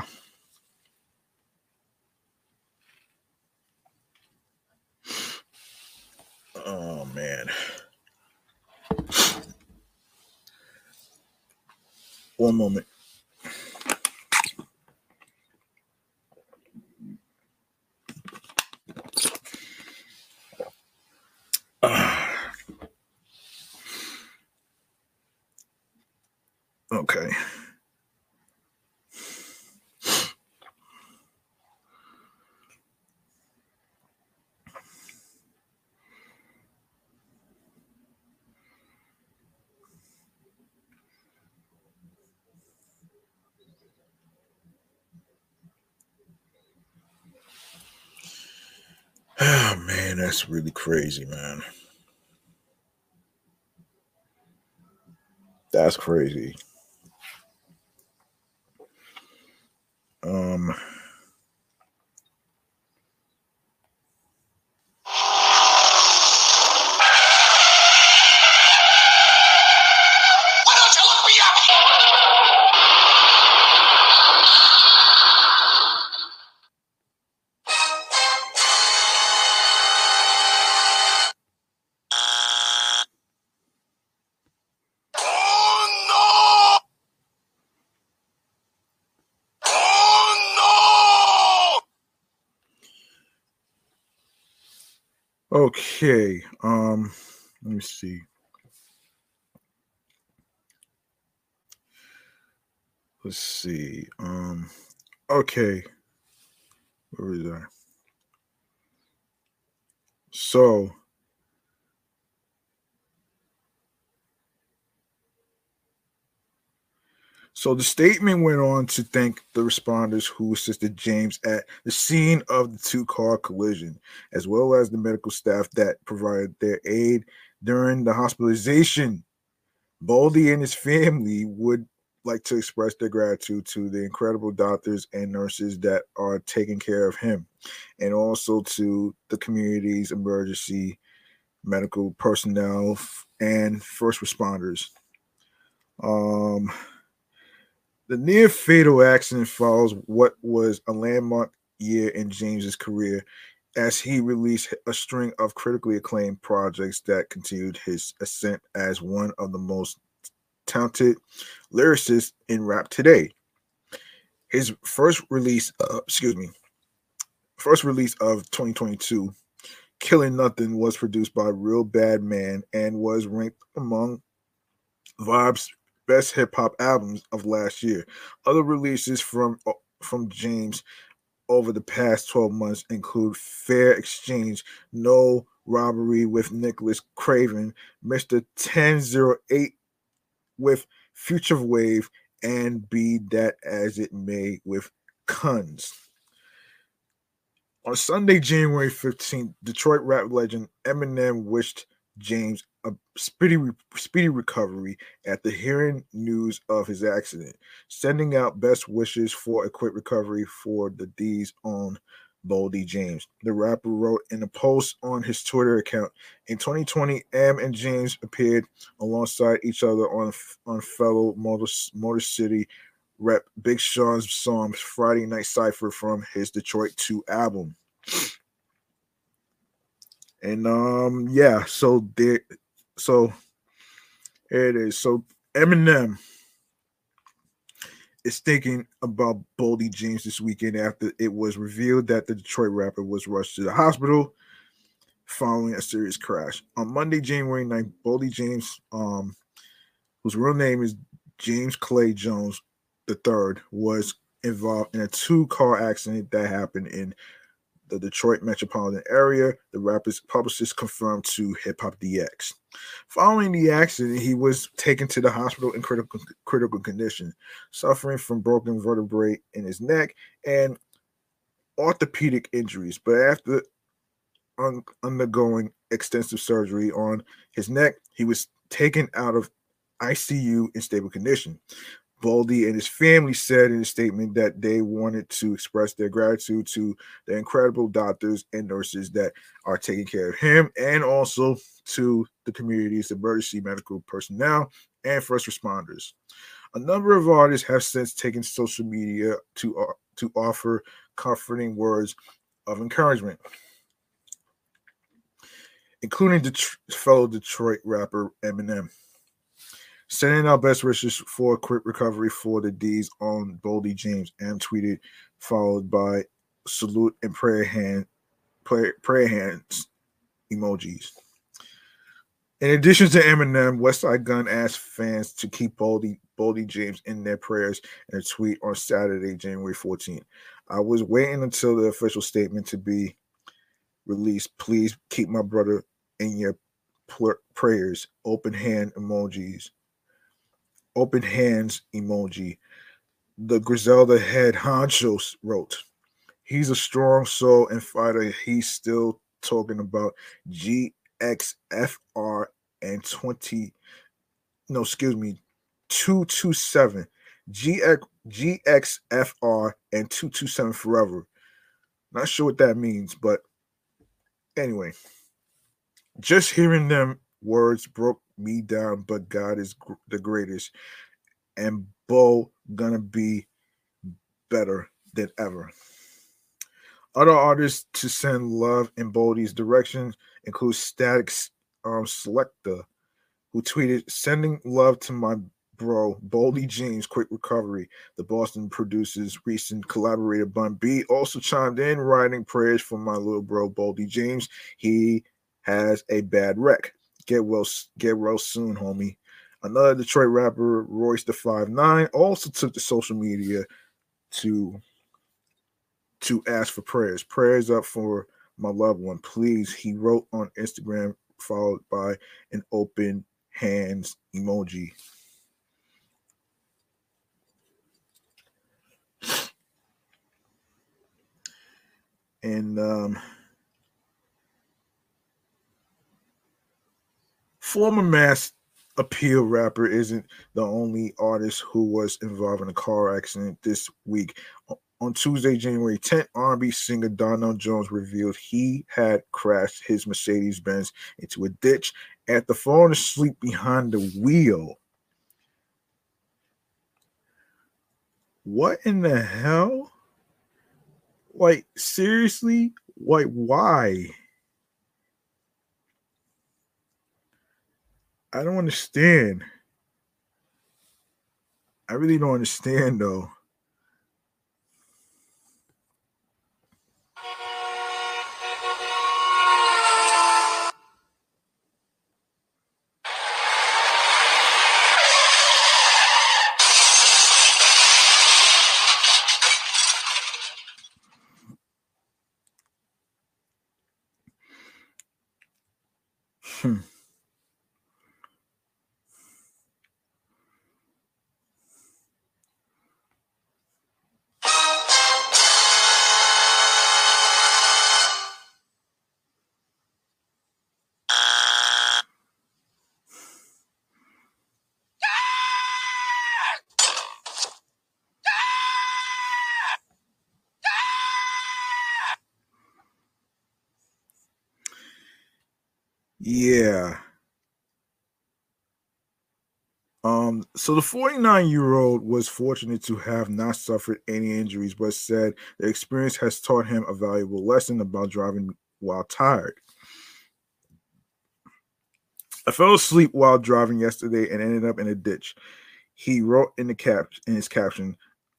Oh, man. One moment. Okay. Oh, man, that's really crazy, man. That's crazy. Okay, let me see. Okay. Where is that? So the statement went on to thank the responders who assisted James at the scene of the two-car collision, as well as the medical staff that provided their aid during the hospitalization. Boldy and his family would like to express their gratitude to the incredible doctors and nurses that are taking care of him, and also to the community's emergency medical personnel and first responders. The near-fatal accident follows what was a landmark year in James's career as he released a string of critically acclaimed projects that continued his ascent as one of the most talented lyricists in rap today. His first release of 2022, Killing Nothing, was produced by Real Bad Man and was ranked among Vibe's best hip-hop albums of last year. Other releases from James over the past 12 months include Fair Exchange, No Robbery with Nicholas Craven, Mr. 1008 with Future Wave, and be that as it may with Kunz. On Sunday, January 15th, Detroit rap legend Eminem wished James a speedy recovery after hearing news of his accident, sending out best wishes for a quick recovery for the D's on Boldy James. The rapper wrote in a post on his Twitter account, in 2020, Em and James appeared alongside each other on fellow Motor City rep Big Sean's songs Friday Night Cypher from his Detroit 2 album. And so here it is. So Eminem is thinking about Boldy James this weekend after it was revealed that the Detroit rapper was rushed to the hospital following a serious crash. On Monday, January 9th, Boldy James, whose real name is James Clay Jones III, was involved in a two-car accident that happened in the Detroit metropolitan area, the rapper's publicist confirmed to Hip Hop DX. Following the accident, he was taken to the hospital in critical condition, suffering from broken vertebrae in his neck and orthopedic injuries. But after undergoing extensive surgery on his neck, he was taken out of ICU in stable condition. Boldy and his family said in a statement that they wanted to express their gratitude to the incredible doctors and nurses that are taking care of him, and also to the community's emergency medical personnel and first responders. A number of artists have since taken social media to offer comforting words of encouragement, including fellow Detroit rapper Eminem. Sending our best wishes for a quick recovery for the D's on Boldy James, and tweeted, followed by salute and prayer hands emojis. In addition to Eminem, West Side Gun asked fans to keep Boldy James in their prayers in a tweet on Saturday, January 14th. I was waiting until the official statement to be released. Please keep my brother in your prayers. Open hand emojis. Open hands emoji. The Griselda head honcho wrote, he's a strong soul and fighter. He's still talking about GXFR and 227. GXFR and 227 forever. Not sure what that means, but anyway. Just hearing them words broke me down, but God is the greatest, and Bo gonna be better than ever. Other artists to send love in Boldy's direction include Static Selecta, who tweeted, sending love to my bro Boldy James, quick recovery. The Boston producer's recent collaborator Bun B also chimed in, writing prayers for my little bro Boldy James. He has a bad wreck. Get well soon, homie. Another Detroit rapper, Royce the 5'9", also took to social media to ask for prayers. Prayers up for my loved one, please. He wrote on Instagram, followed by an open hands emoji. And former Mass Appeal rapper isn't the only artist who was involved in a car accident this week. On Tuesday, January 10th, R&B singer Donnell Jones revealed he had crashed his Mercedes-Benz into a ditch after falling asleep behind the wheel. What in the hell? Like, seriously? Like, why? I don't understand. I really don't understand, though. Yeah. So the 49-year-old was fortunate to have not suffered any injuries, but said the experience has taught him a valuable lesson about driving while tired. I fell asleep while driving yesterday and ended up in a ditch. He wrote in his caption,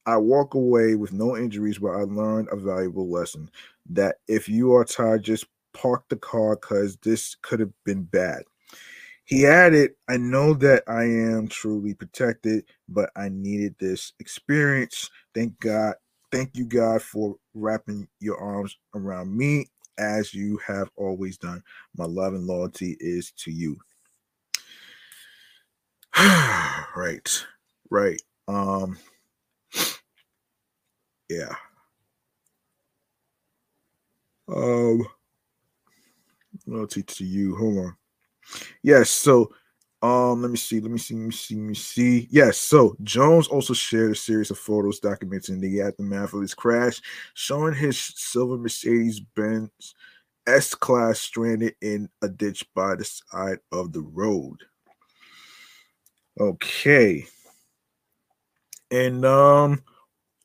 I walk away with no injuries, but I learned a valuable lesson that if you are tired, just park the car because this could have been bad. He added, I know that I am truly protected, but I needed this experience. Thank God. Thank you, God, for wrapping your arms around me as you have always done. My love and loyalty is to you. Right. Yeah. Loyalty to you. Hold on. Yes, so let me see. Yes, so Jones also shared a series of photos documenting the aftermath of his crash, showing his silver Mercedes-Benz S-Class stranded in a ditch by the side of the road. Okay. And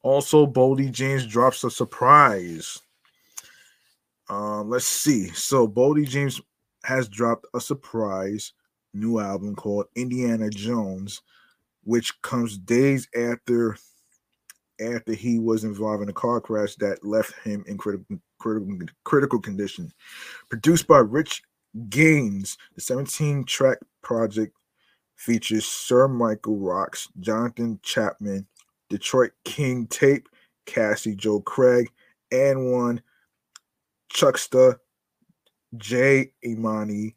also Boldy James drops a surprise. Let's see. So Boldy James has dropped a surprise new album called Indiana Jones, which comes days after he was involved in a car crash that left him in critical condition. Produced by Rich Gaines, the 17-track project features Sir Michael Rocks, Jonathan Chapman, Detroit King Tape, Cassie Joe Craig, and one Chucksta, Jay Imani,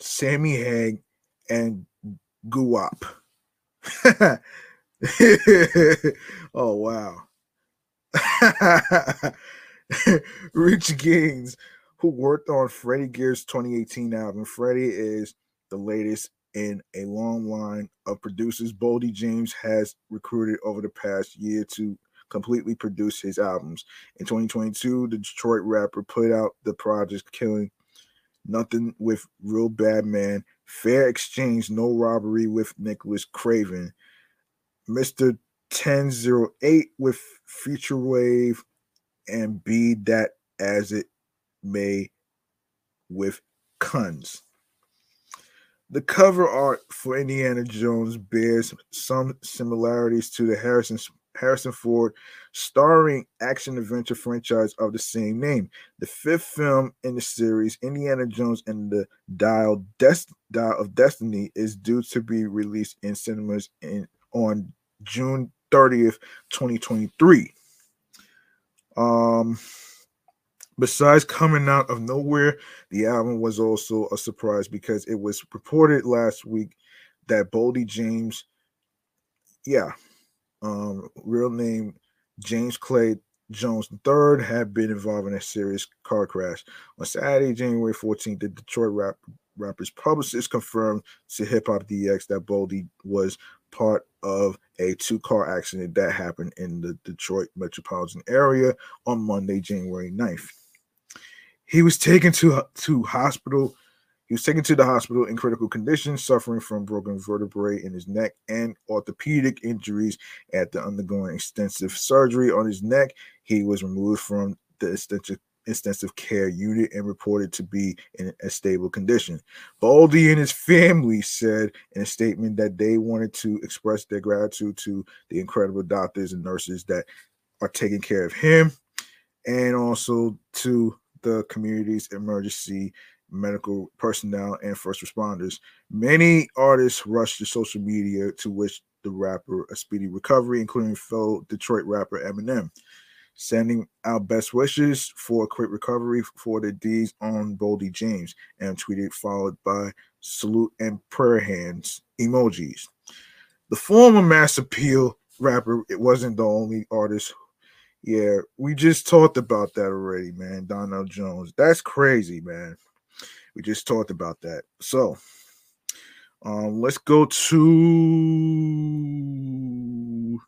Sammy Hague, and Guwap. Oh, wow. Rich Gaines, who worked on Freddie Gear's 2018 album. Freddie is the latest in a long line of producers Boldy James has recruited over the past year to completely produce his albums. In 2022, the Detroit rapper put out the project Killing Nothing with Real Bad Man, Fair Exchange, No Robbery with Nicholas Craven, Mr. 1008 with Future Wave, and Be That As It May with Kunz. The cover art for Indiana Jones bears some similarities to the Harrison Ford starring action-adventure franchise of the same name. The fifth film in the series, Indiana Jones and the Dial of Destiny, is due to be released in cinemas on June 30th, 2023. Besides coming out of nowhere, the album was also a surprise because it was reported last week that Boldy James, real name James Clay Jones III, had been involved in a serious car crash. On Saturday, January 14th, the Detroit rapper's publicist confirmed to Hip Hop DX that Boldy was part of a two-car accident that happened in the Detroit metropolitan area on Monday, January 9th. He was taken to hospital. He was taken to the hospital in critical condition, suffering from broken vertebrae in his neck and orthopedic injuries after undergoing extensive surgery on his neck. He was removed from the intensive care unit and reported to be in a stable condition. Boldy and his family said in a statement that they wanted to express their gratitude to the incredible doctors and nurses that are taking care of him, and also to the community's emergency medical personnel and first responders. Many artists rushed to social media to wish the rapper a speedy recovery, including fellow Detroit rapper Eminem. Sending out best wishes for a quick recovery for the D's on Boldy James, and tweeted, followed by salute and prayer hands emojis. The former Mass Appeal rapper, it wasn't the only artist. Yeah, we just talked about that already, man. Donnell Jones. That's crazy, man. We just talked about that. So let's go to...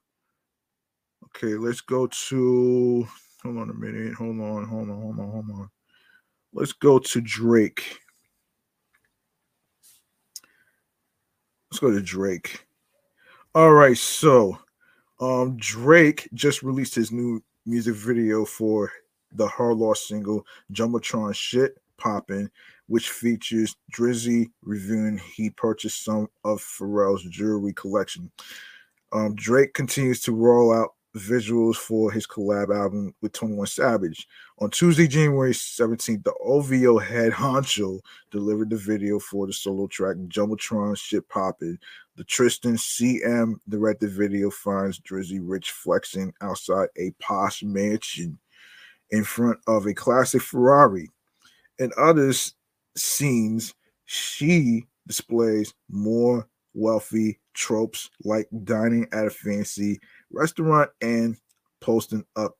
Okay, let's go to... Hold on a minute. Let's go to Drake. Let's go to Drake. All right, so Drake just released his new music video for the Her Loss single Jumbotron Shit Poppin', which features Drizzy reviewing he purchased some of Pharrell's jewelry collection. Drake continues to roll out visuals for his collab album with 21 Savage. On Tuesday, January 17th, the OVO head honcho delivered the video for the solo track Jumbotron Shit Poppin'. The Tristan CM directed video finds Drizzy Rich flexing outside a posh mansion in front of a classic Ferrari. In other scenes, she displays more wealthy tropes like dining at a fancy restaurant and posting up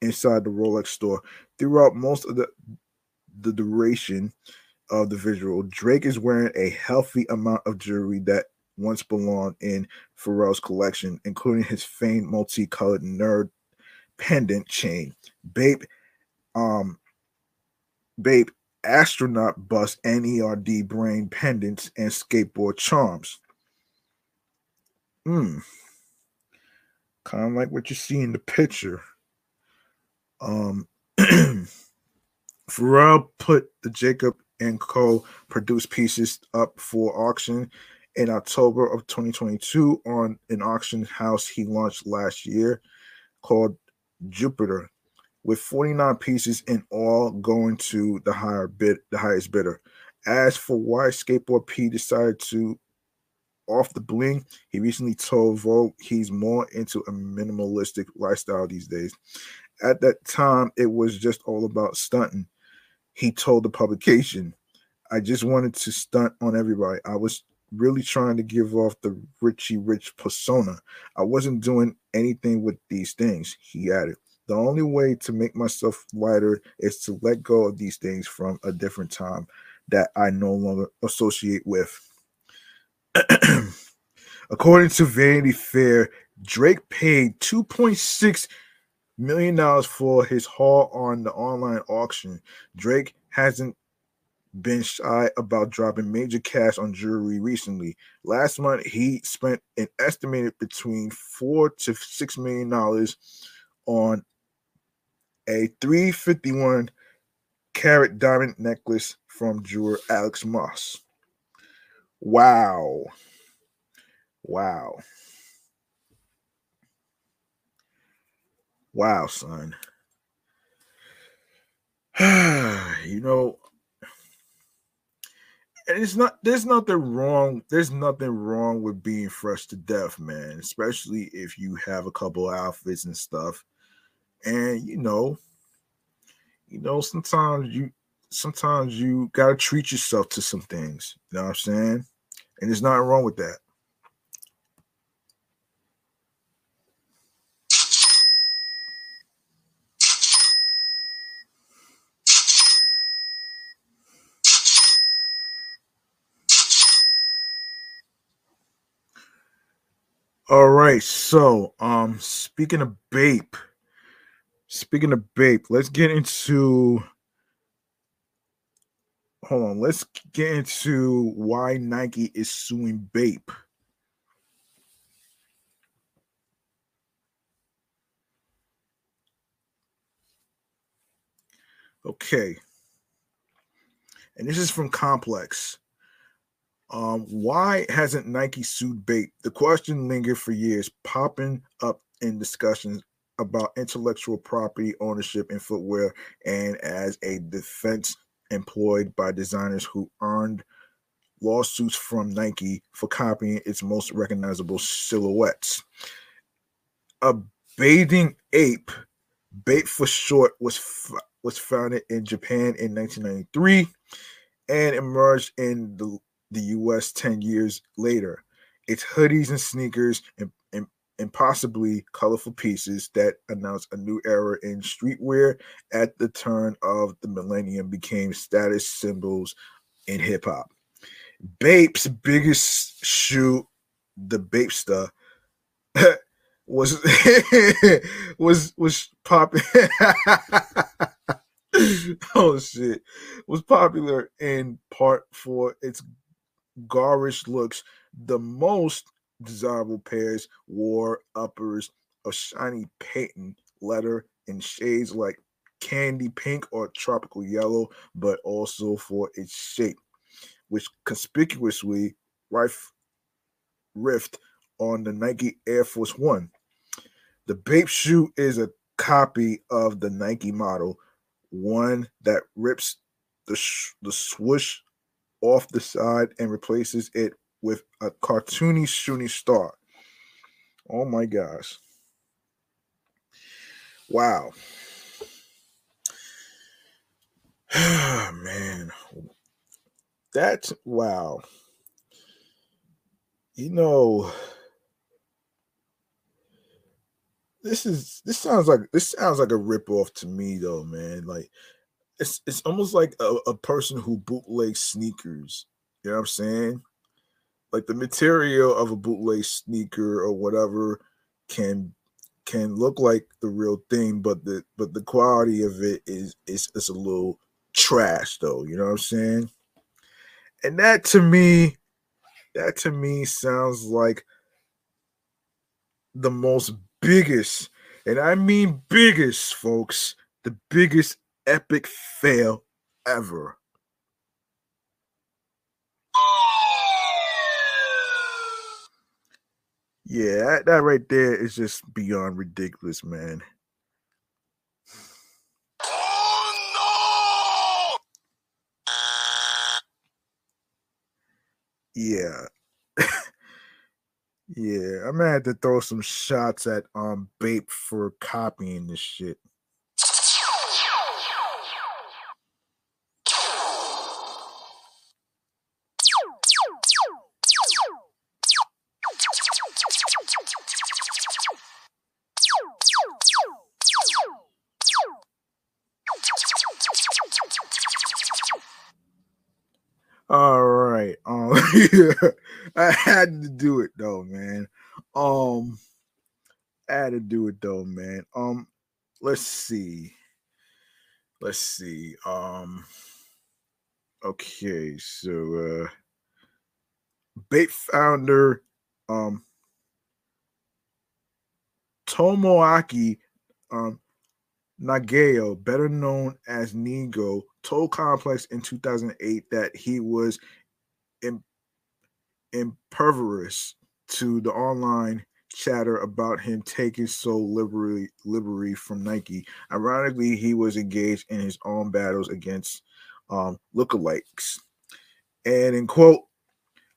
inside the Rolex store. Throughout most of the duration of the visual, Drake is wearing a healthy amount of jewelry that once belonged in Pharrell's collection, including his famed multicolored nerd pendant chain. Bape astronaut bust NERD brain pendants and skateboard charms. Kind of like what you see in the picture. Pharrell put the Jacob & Co. produced pieces up for auction in October of 2022 on an auction house he launched last year called Jupiter, with 49 pieces in all going to the highest bidder. As for why Skateboard P decided to off the bling, he recently told Vogue he's more into a minimalistic lifestyle these days. At that time, it was just all about stunting. He told the publication, "I just wanted to stunt on everybody. I was really trying to give off the Richie Rich persona. I wasn't doing anything with these things," he added. "The only way to make myself lighter is to let go of these things from a different time that I no longer associate with." According to Vanity Fair, Drake paid $2.6 million for his haul on the online auction. Drake hasn't been shy about dropping major cash on jewelry recently. Last month, he spent an estimated between $4 to $6 million on a 351 carat diamond necklace from jeweler Alex Moss. Wow, son. You know, and it's not, there's nothing wrong with being fresh to death, man, especially if you have a couple outfits and stuff. And you know, sometimes you gotta treat yourself to some things. You know what I'm saying? And there's nothing wrong with that. All right, so speaking of Bape, let's get into why Nike is suing Bape. Okay. And this is from Complex. Why hasn't Nike sued Bape? The question lingered for years, popping up in discussions about intellectual property ownership in footwear and as a defense employed by designers who earned lawsuits from Nike for copying its most recognizable silhouettes. A bathing ape, Bape for short, was founded in Japan in 1993 and emerged in the U.S. 10 years later. Its hoodies and sneakers and possibly colorful pieces that announced a new era in streetwear at the turn of the millennium became status symbols in hip-hop. Bape's biggest shoe, the Bapester, was popping. Oh shit! Was popular in part for its garish looks, The most desirable pairs wore uppers of shiny patent leather in shades like candy pink or tropical yellow, but also for its shape, which conspicuously rift on the Nike Air Force One. The Bape shoe is a copy of the Nike model, one that rips the swoosh off the side and replaces it with a cartoony shooting star. Oh my gosh. Wow. Man. That's wow. You know, this sounds like a ripoff to me though, man. Like it's almost like a person who bootlegs sneakers. You know what I'm saying? Like the material of a bootleg sneaker or whatever can look like the real thing, but the quality of it is a little trash though. You know what I'm saying? And that to me sounds like the most biggest, and I mean biggest, folks, the biggest epic fail ever. Yeah, that right there is just beyond ridiculous, man. Oh, no! Yeah. Yeah, I'm gonna have to throw some shots at Bape for copying this shit. All right. Yeah, I had to do it though, man. Let's see. Okay, so Bape founder Tomoaki Nagao, better known as Nigo, told Complex in 2008 that he was impervious to the online chatter about him taking so liberally from Nike. Ironically, he was engaged in his own battles against lookalikes. And in quote,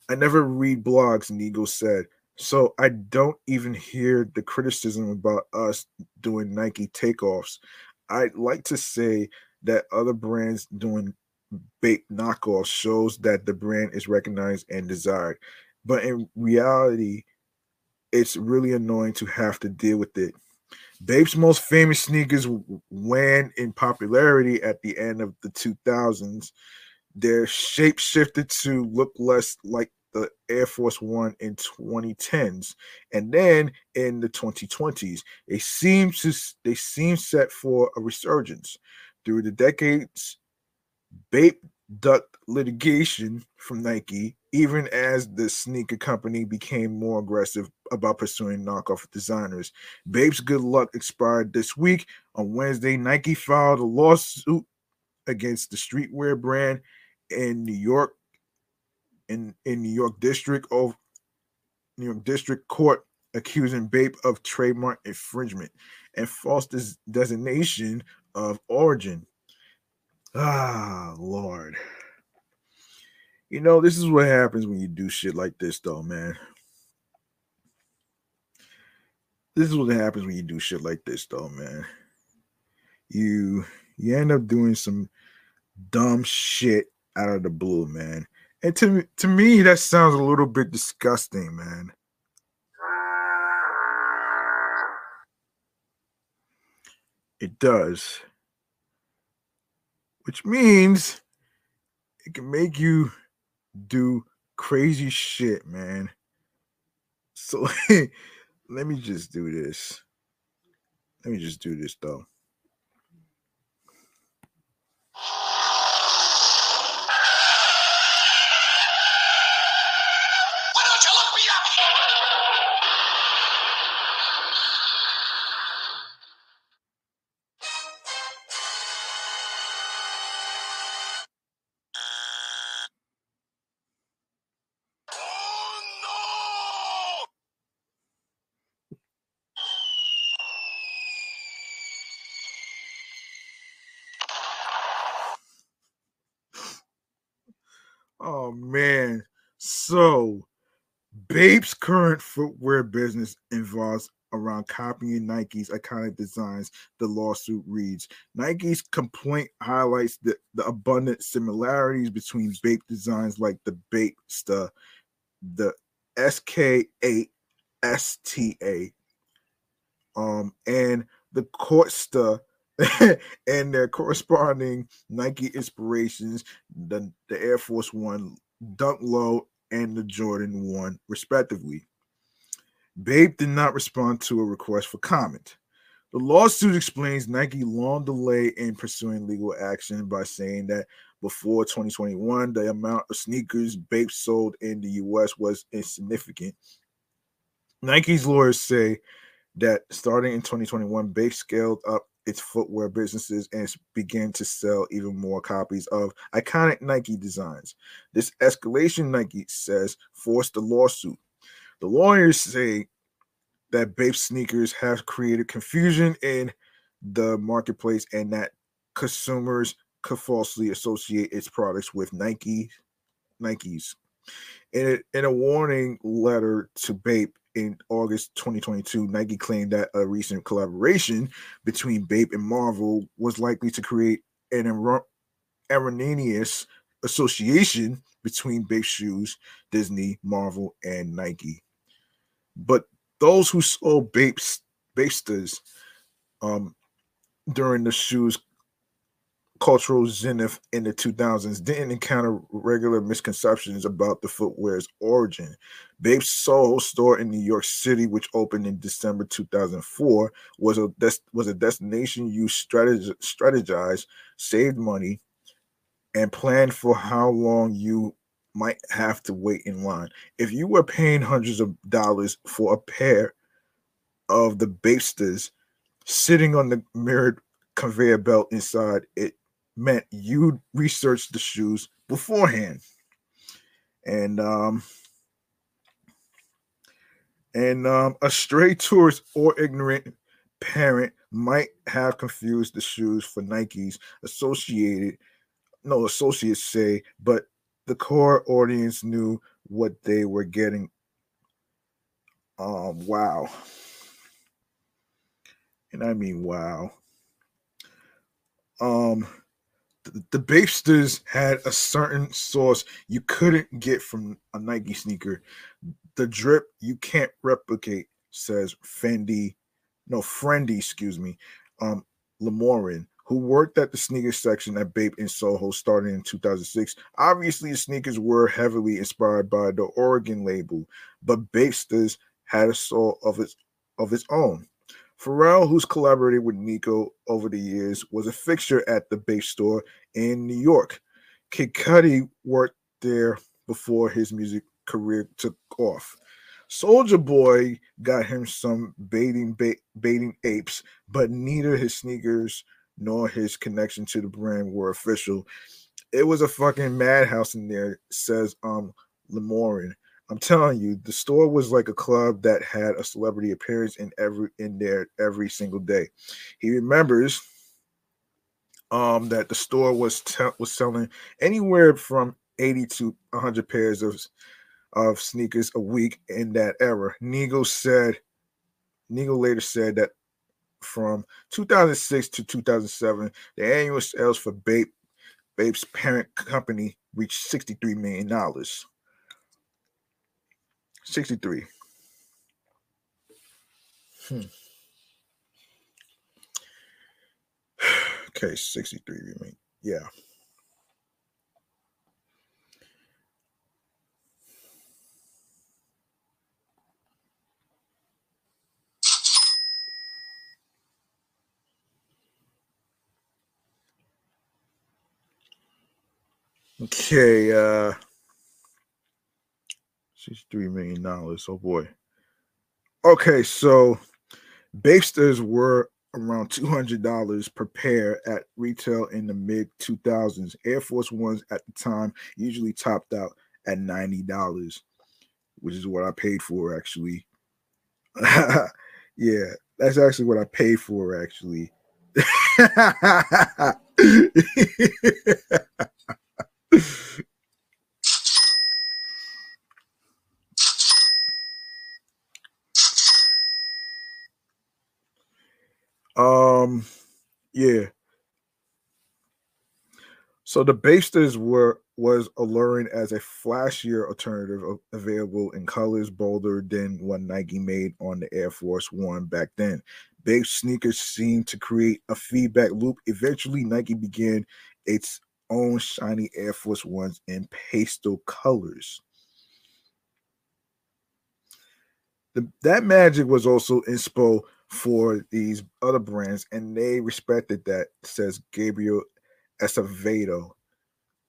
"I never read blogs," Nigo said. "So I don't even hear the criticism about us doing Nike takeoffs. I'd like to say that other brands doing Bape knockoffs shows that the brand is recognized and desired. But in reality, it's really annoying to have to deal with it." Bape's most famous sneakers waned in popularity at the end of the 2000s. Their shape shifted to look less like the Air Force One in 2010s, and then in the 2020s, they seem set for a resurgence. Through the decades, Bape ducked litigation from Nike, even as the sneaker company became more aggressive about pursuing knockoff designers. Bape's good luck expired this week. On Wednesday, Nike filed a lawsuit against the streetwear brand in New York District Court, accusing Bape of trademark infringement and false designation of origin. Ah, Lord. You know, this is what happens when you do shit like this, though, man. You end up doing some dumb shit out of the blue, man. And to me, that sounds a little bit disgusting, man. It does. Which means it can make you do crazy shit, man. So let me just do this. Though. Why don't you Oh, man. So, Bape's current footwear business involves around copying Nike's iconic designs, the lawsuit reads. Nike's complaint highlights the abundant similarities between Bape designs like the Bape Sta, the SKASTA, and the Courtsta, and their corresponding Nike inspirations, the Air Force One, Dunk Low, and the Jordan 1, respectively. Bape did not respond to a request for comment. The lawsuit explains Nike's long delay in pursuing legal action by saying that before 2021, the amount of sneakers Bape sold in the U.S. was insignificant. Nike's lawyers say that starting in 2021, Bape scaled up its footwear businesses and began to sell even more copies of iconic Nike designs. This escalation, Nike says, forced the lawsuit. The lawyers say that Bape's sneakers have created confusion in the marketplace and that consumers could falsely associate its products with Nike's. In a warning letter to Bape in August 2022, Nike claimed that a recent collaboration between Bape and Marvel was likely to create an erroneous association between Bape shoes, Disney, Marvel, and Nike. But those who sold Bapesters during the shoes cultural zenith in the 2000s didn't encounter regular misconceptions about the footwear's origin. Bape's Soho store in New York City, which opened in December 2004, was a destination you strategized, saved money, and planned for how long you might have to wait in line. If you were paying hundreds of dollars for a pair of the Bapesters sitting on the mirrored conveyor belt inside, it meant you'd research the shoes beforehand. And a stray tourist or ignorant parent might have confused the shoes for Nike's associates say, but the core audience knew what they were getting. Wow. And I mean, wow. The Bapesters had a certain sauce you couldn't get from a Nike sneaker. The drip you can't replicate, says Frendy Lamorin, who worked at the sneaker section at Bape in Soho starting in 2006. Obviously, the sneakers were heavily inspired by the Oregon label, but Bapesters had a soul of its own. Pharrell, who's collaborated with Nigo over the years, was a fixture at the Bape store in New York. Kid Cudi worked there before his music career took off. Soulja Boy got him some baiting apes, but neither his sneakers nor his connection to the brand were official. It was a fucking madhouse in there, says Lemorin. I'm telling you, the store was like a club that had a celebrity appearance in there every single day. He remembers that the store was selling anywhere from 80 to 100 pairs of sneakers a week in that era. Nigo later said that from 2006 to 2007, the annual sales for Bape's parent company reached $63 million. 63. Okay, 63, you mean? Yeah. Okay, $63 million. Oh, boy. Okay, so Bapesters were around $200 per pair at retail in the mid-2000s. Air Force Ones at the time usually topped out at $90, which is what I paid for, actually. Yeah, that's actually what I paid for, actually. So the Basters was alluring as a flashier alternative available in colors bolder than what Nike made on the Air Force One back then. Bape sneakers seemed to create a feedback loop. Eventually, Nike began its own shiny Air Force Ones in pastel colors. That magic was also inspo for these other brands, and they respected that, says Gabriel Acevedo,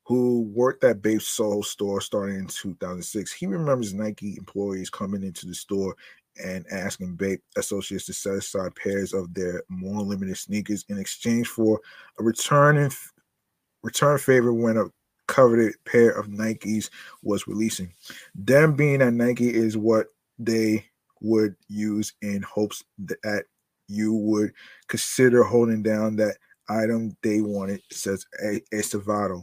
who worked at Bape's Soho store starting in 2006. He remembers Nike employees coming into the store and asking Bape associates to set aside pairs of their more limited sneakers in exchange for a return favor when a coveted pair of Nikes was releasing. Them being at Nike is what they would use in hopes that you would consider holding down that item they wanted, says Acevedo.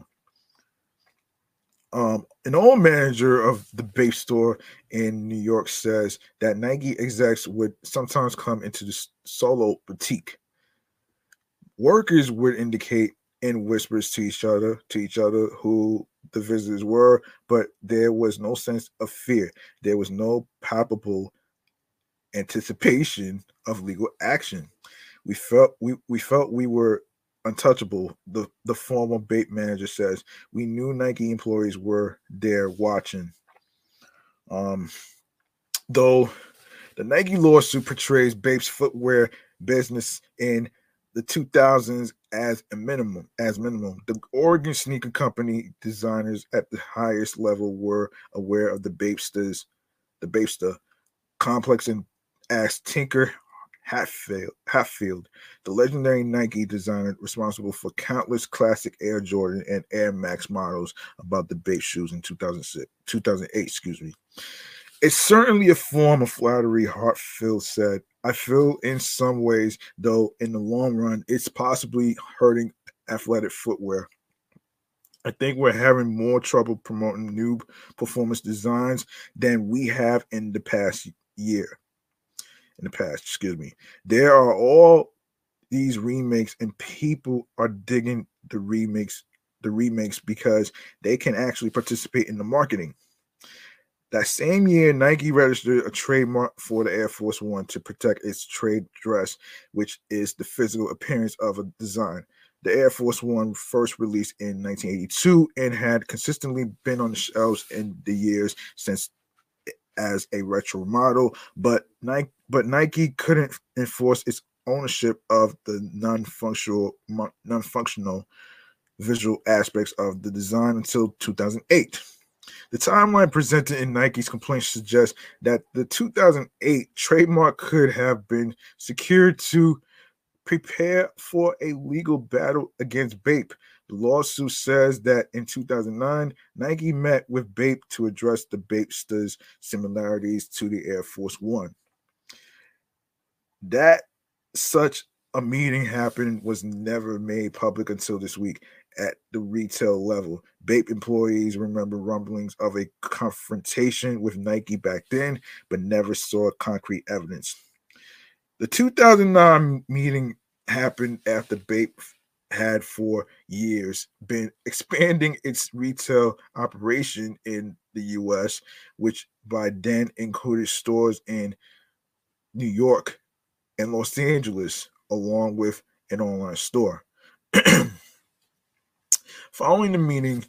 An old manager of the Bape store in New York says that Nike execs would sometimes come into the Solo boutique. Workers would indicate in whispers to each other who the visitors were, but there was no sense of fear. There was no palpable anticipation of legal action. We felt we were untouchable, the former Bape manager says. We knew Nike employees were there watching. Though the Nike lawsuit portrays Bape's footwear business in the 2000s as minimal, the Oregon sneaker company designers at the highest level were aware of the Bapester complex and asked Tinker Hatfield, the legendary Nike designer responsible for countless classic Air Jordan and Air Max models, about the Bape shoes in 2008. It's certainly a form of flattery, Hatfield said. I feel in some ways, though, in the long run, it's possibly hurting athletic footwear. I think we're having more trouble promoting new performance designs than we have in the past year. There are all these remakes, and people are digging the remakes because they can actually participate in the marketing. That same year, Nike registered a trademark for the Air Force One to protect its trade dress, which is the physical appearance of a design. The Air Force One, first released in 1982, and had consistently been on the shelves in the years since as a retro model, but Nike couldn't enforce its ownership of the non-functional visual aspects of the design until 2008. The timeline presented in Nike's complaint suggests that the 2008 trademark could have been secured to prepare for a legal battle against Bape. The lawsuit says that in 2009, Nike met with Bape to address the Bapesters' similarities to the Air Force One. That such a meeting happened was never made public until this week. At the retail level, Bape employees remember rumblings of a confrontation with Nike back then, but never saw concrete evidence. The 2009 meeting happened after Bape had for years been expanding its retail operation in the U.S., which by then included stores in New York and Los Angeles, along with an online store. Following the meeting,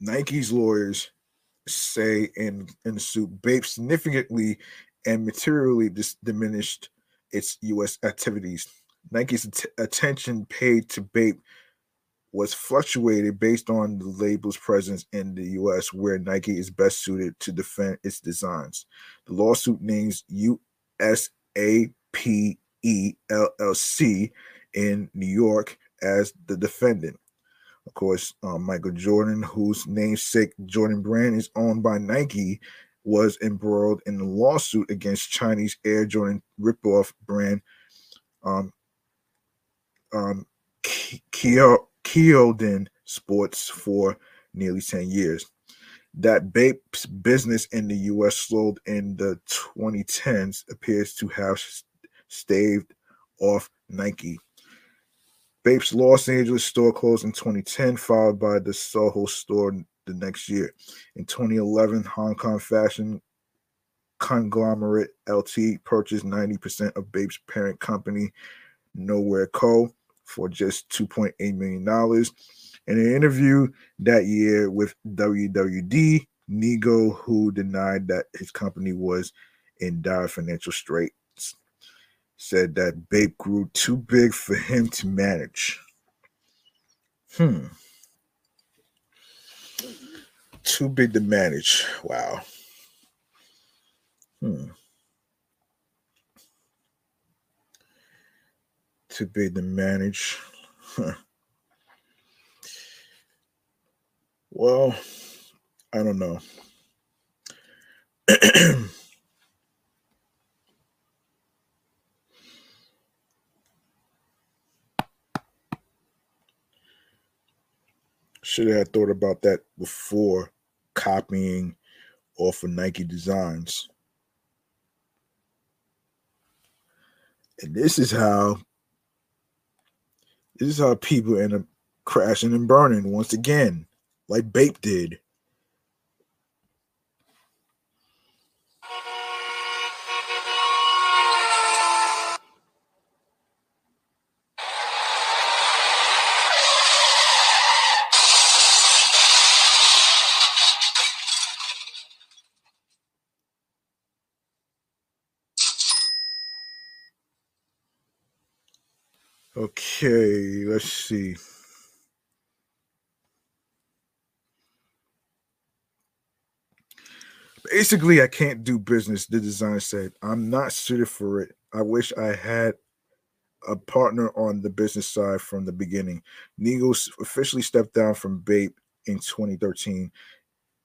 Nike's lawyers say in the suit, Bape significantly and materially diminished its U.S. activities. Nike's attention paid to Bape was fluctuated based on the label's presence in the U.S., where Nike is best suited to defend its designs. The lawsuit names USAPE LLC in New York as the defendant. Of course, Michael Jordan, whose namesake Jordan Brand is owned by Nike, was embroiled in the lawsuit against Chinese Air Jordan ripoff brand Kyoden Sports for nearly 10 years. That Bape's business in the U.S. slowed in the 2010s appears to have staved off Nike. Bape's Los Angeles store closed in 2010, followed by the Soho store the next year. In 2011, Hong Kong fashion conglomerate LT purchased 90% of Bape's parent company, Nowhere Co., for just $2.8 million. In an interview that year with WWD, Nigo, who denied that his company was in dire financial straits, said that Bape grew too big for him to manage. Too big to manage. Wow. Too big to manage. Well, I don't know. Should have thought about that before copying off of Nike designs. And this is how people end up crashing and burning once again, like Bape did. Okay, let's see. Basically, I can't do business, the designer said. I'm not suited for it. I wish I had a partner on the business side from the beginning. Nigo officially stepped down from Bape in 2013.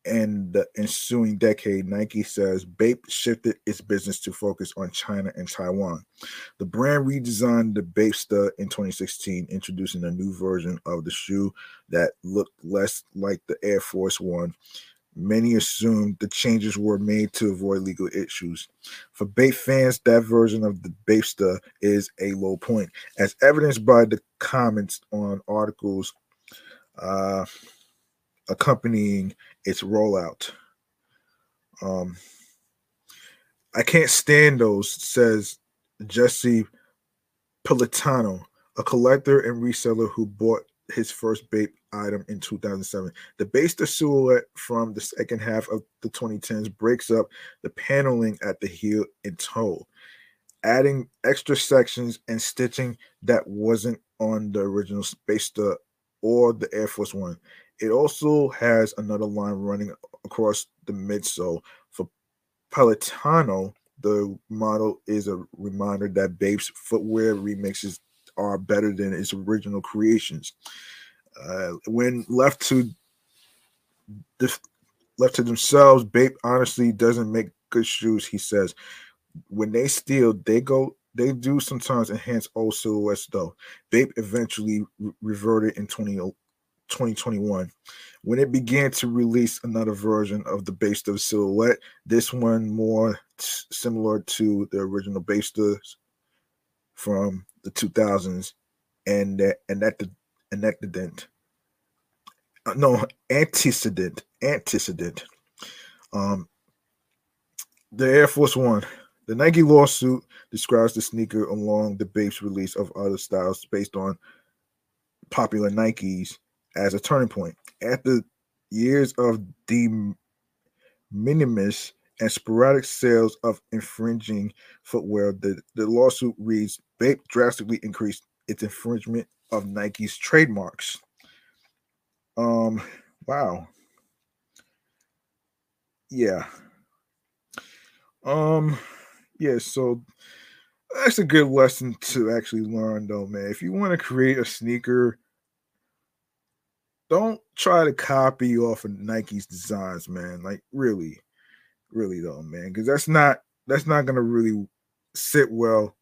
And the ensuing decade, Nike says Bape shifted its business to focus on China and Taiwan. The brand redesigned the Bapester in 2016, introducing a new version of the shoe that looked less like the Air Force One. Many assumed the changes were made to avoid legal issues. For Bape fans, that version of the Bapester is a low point, as evidenced by the comments on articles accompanying its rollout. I can't stand those, says Jesse Politano, a collector and reseller who bought his first Bape item in 2007. The Bapester silhouette from the second half of the 2010s breaks up the paneling at the heel and toe, adding extra sections and stitching that wasn't on the original Bapester or the Air Force One. It also has another line running across the midsole. For Politano, the model is a reminder that Bape's footwear remixes are better than its original creations. When left to themselves, Bape honestly doesn't make good shoes, he says. When they steal, they do sometimes enhance old silhouettes, though. Bape eventually reverted in 2021 when it began to release another version of the Bapester silhouette, this one more similar to the original Bapesters from the 2000s, antecedent. The Air Force One. The Nike lawsuit describes the sneaker along the Bape's release of other styles based on popular Nikes as a turning point. After years of de minimis and sporadic sales of infringing footwear, the lawsuit reads, Bape drastically increased its infringement of Nike's trademarks. Wow. Yeah. Yeah, so that's a good lesson to actually learn, though, man. If you want to create a sneaker, don't try to copy off of Nike's designs, man. Like, really, really though, man, because that's not gonna really sit well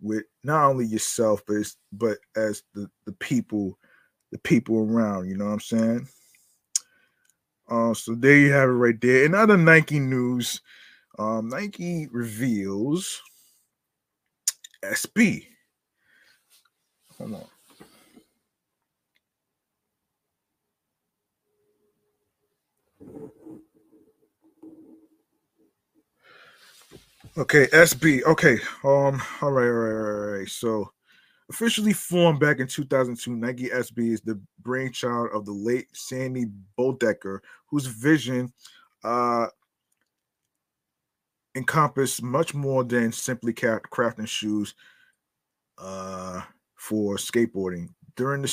with not only yourself, but as the people around. You know what I'm saying? So there you have it right there. In other Nike news, Nike reveals SB. Hold on. Okay, SB. Okay. All right. So, officially formed back in 2002, Nike SB is the brainchild of the late Sandy Bodecker, whose vision encompassed much more than simply crafting shoes for skateboarding. During the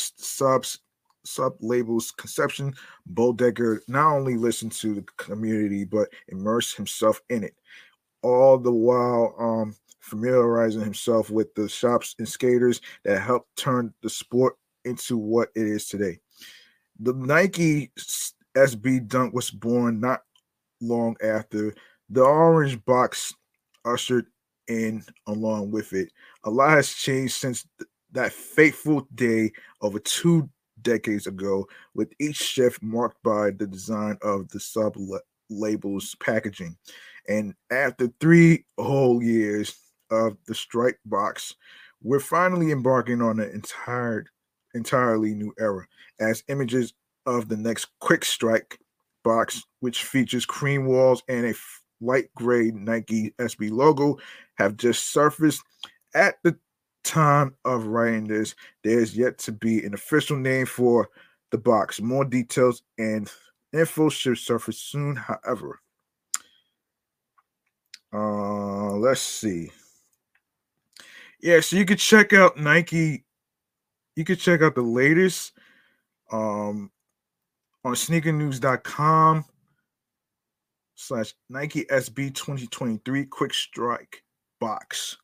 sub-label's conception, Bodecker not only listened to the community, but immersed himself in it, all the while familiarizing himself with the shops and skaters that helped turn the sport into what it is today. The Nike SB Dunk was born not long after. The orange box ushered in along with it. A lot has changed since that fateful day over 2 decades ago, with each shift marked by the design of the sub-label's packaging. And after 3 whole years of the striped box, we're finally embarking on an entirely new era, as images of the next quick strike box, which features cream walls and a light gray Nike SB logo, have just surfaced. At the time of writing this, there's yet to be an official name for the box. More details and info should surface soon, however. Let's see. Yeah, so you could check out Nike. You could check out the latest on sneakernews.com/Nike SB 2023 Quick Strike Box.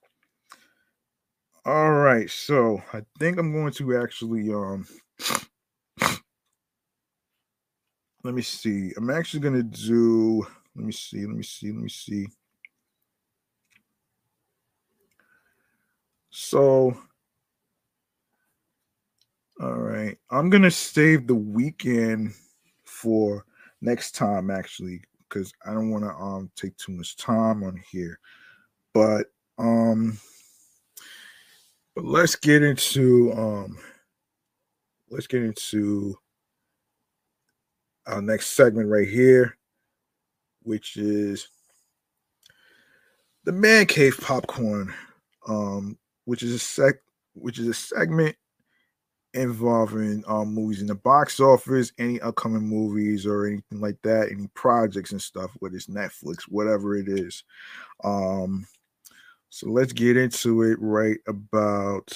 All right, so I think I'm going to actually let me see. I'm actually going to do let me see. So, all right, I'm going to save the weekend for next time, actually, because I don't want to take too much time on here. But let's get into our next segment right here, which is the Man Cave Popcorn, which is a segment involving movies in the box office, any upcoming movies or anything like that, any projects and stuff, whether it's Netflix, whatever it is. So let's get into it right about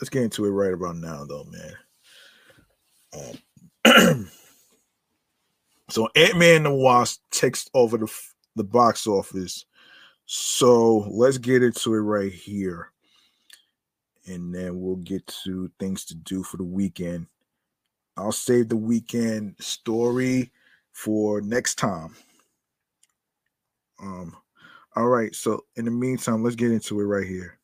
now, though, man. So Ant-Man and the Wasp takes over the box office. So let's get into it right here, and then we'll get to things to do for the weekend. I'll save the weekend story for next time. All right, so in the meantime, let's get into it right here.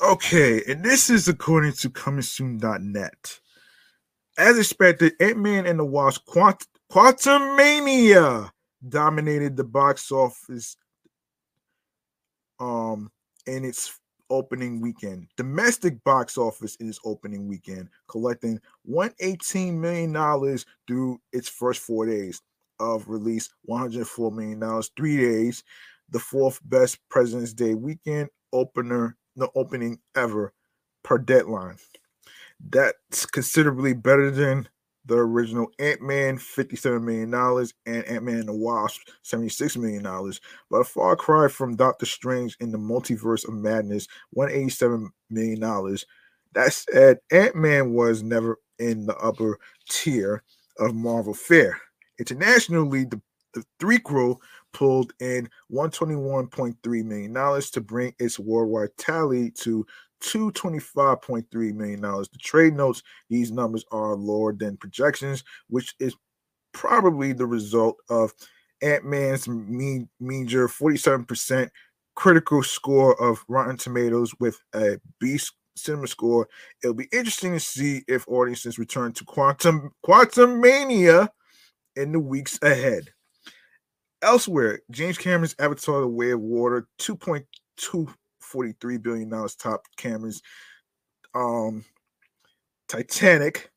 Okay, and this is according to comingsoon.net. As expected, Ant-Man and the Wasp Quantumania dominated the box office in its opening weekend. Domestic box office in its opening weekend, collecting $118 million through its first 4 days of release, $104 million, 3 days, the fourth best President's Day weekend opener. The opening ever per Deadline. That's considerably better than the original Ant-Man, $57 million, and Ant-Man and the Wasp, $76 million, but a far cry from Doctor Strange in the Multiverse of Madness, $187 million. That said, Ant-Man was never in the upper tier of Marvel fare. Internationally, the threequel pulled in $121.3 million to bring its worldwide tally to $225.3 million. The trade notes, these numbers are lower than projections, which is probably the result of Ant-Man's meager 47% critical score of Rotten Tomatoes with a cinema score. It'll be interesting to see if audiences return to Quantumania in the weeks ahead. Elsewhere, James Cameron's Avatar: The Way of Water, $2.243 billion top Cameron's Titanic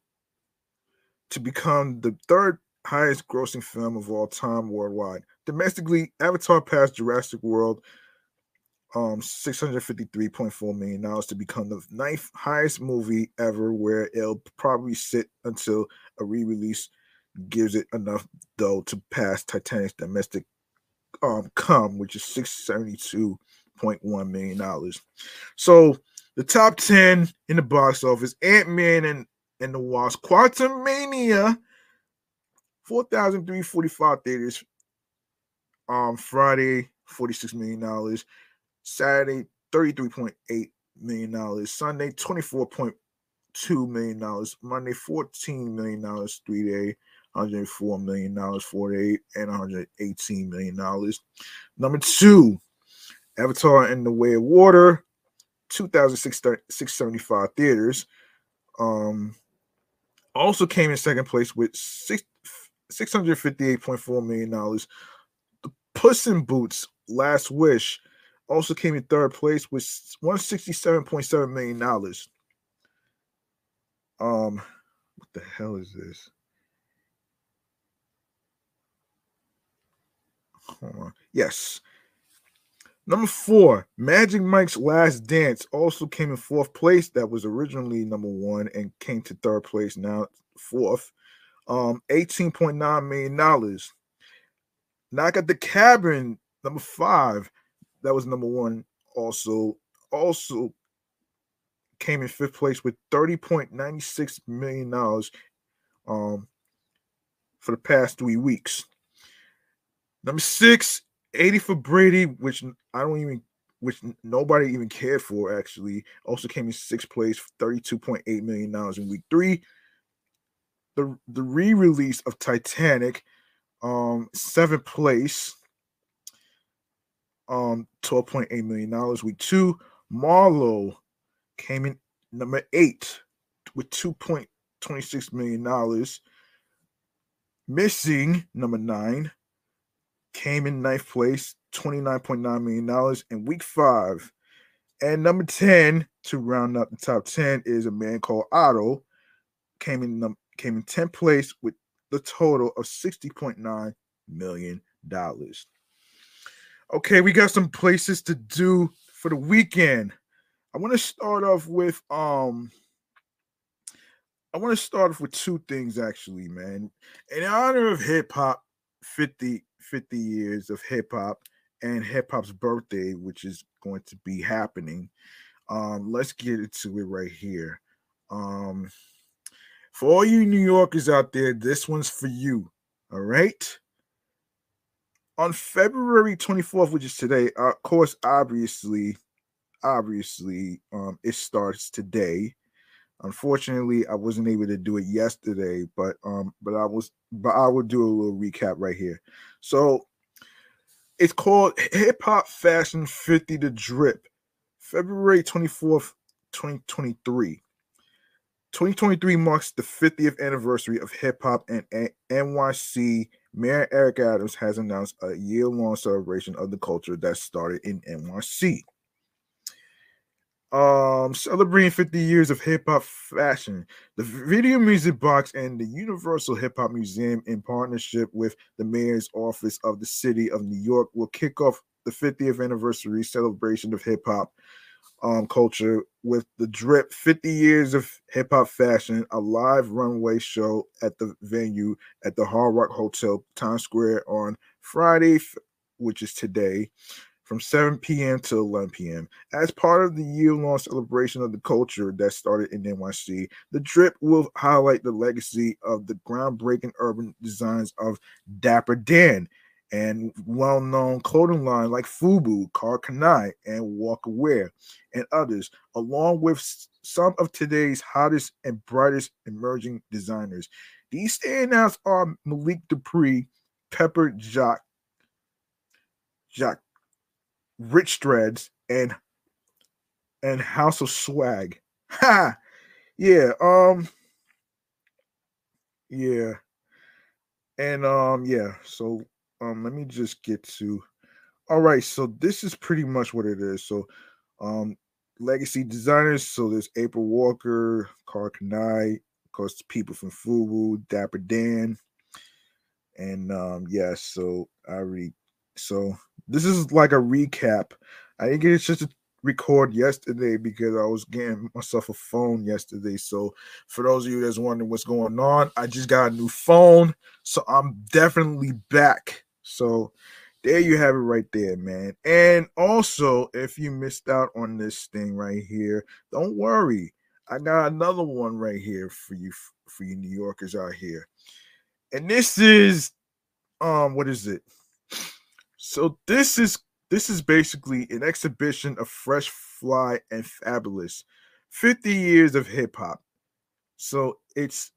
to become the third highest grossing film of all time worldwide. Domestically, Avatar passed Jurassic World $653.4 million to become the ninth highest movie ever, where it'll probably sit until a re-release gives it enough dough to pass Titanic's domestic come, which is $672.1 million. So the top 10 in the box office: Ant-Man and the Wasp, Quantumania, 4,345 theaters. Friday, $46 million. Saturday, $33.8 million. Sunday, $24.2 million. Monday, $14 million. 3 day, $104 million. 4 day, and $118 million. Number two, Avatar and the Way of Water, 2,675 theaters. Also came in second place with $658.4 million. The Puss in Boots: Last Wish also came in third place with $167.7 million. What the hell is this? Hold on. Yes. Number four, Magic Mike's Last Dance also came in fourth place. That was originally number one and came to third place, now fourth. $18.9 million. Knock at the Cabin, number five. That was number one also came in fifth place with $30.96 million for the past 3 weeks. Number six, 80 for Brady, which nobody even cared for, actually, also came in sixth place for $32.8 million in week three. The re-release of Titanic, seventh place, $12.8 million. Week two, Marlowe came in number eight with $2.26 million. Missing, number nine, came in ninth place, $29.9 million in week five. And number 10, to round up the top 10, is A Man Called Otto, came in 10th place with the total of $60.9 million. Okay, we got some places to do for the weekend. I want to start off with two things, actually, man. In honor of hip hop, 50 years of hip hop and hip hop's birthday, which is going to be happening. Let's get into it right here. For all you New Yorkers out there, this one's for you. All right. On February 24th, which is today, of course, obviously, it starts today. Unfortunately, I wasn't able to do it yesterday, but I will do a little recap right here. So it's called Hip Hop Fashion 50 The Drip, February 24th, 2023. 2023 marks the 50th anniversary of hip hop, and NYC Mayor Eric Adams has announced a year-long celebration of the culture that started in NYC. Celebrating 50 years of hip-hop fashion, the Video Music Box and the Universal Hip Hop Museum, in partnership with the Mayor's Office of the City of New York, will kick off the 50th anniversary celebration of hip-hop culture with The Drip, 50 Years of Hip-Hop Fashion, a live runway show at the venue at the HERRC Hotel, Times Square, on Friday, which is today, from 7 p.m. to 11 p.m. As part of the year-long celebration of the culture that started in NYC, The Drip will highlight the legacy of the groundbreaking urban designs of Dapper Dan and well-known clothing line like FUBU, Kanai, and Walker Wear, and others, along with some of today's hottest and brightest emerging designers. These standouts are Malik Dupree, Pepper Jock, Rich Dreads, and House of Swag, Ha! Yeah. Yeah. And yeah. So let me just get to. All right. So this is pretty much what it is. So legacy designers. So there's April Walker, Carl Kanai, of course, people from FUBU, Dapper Dan, and yeah. So I read. So this is like a recap. I didn't get a chance to record yesterday because I was getting myself a phone yesterday. So for those of you that's wondering what's going on, I just got a new phone, so I'm definitely back. So there you have it right there, man. And also, if you missed out on this thing right here, don't worry. I got another one right here for you New Yorkers out here. And this is what is it? So this is basically an exhibition of Fresh, Fly, and Fabulous, 50 years of hip hop. So it's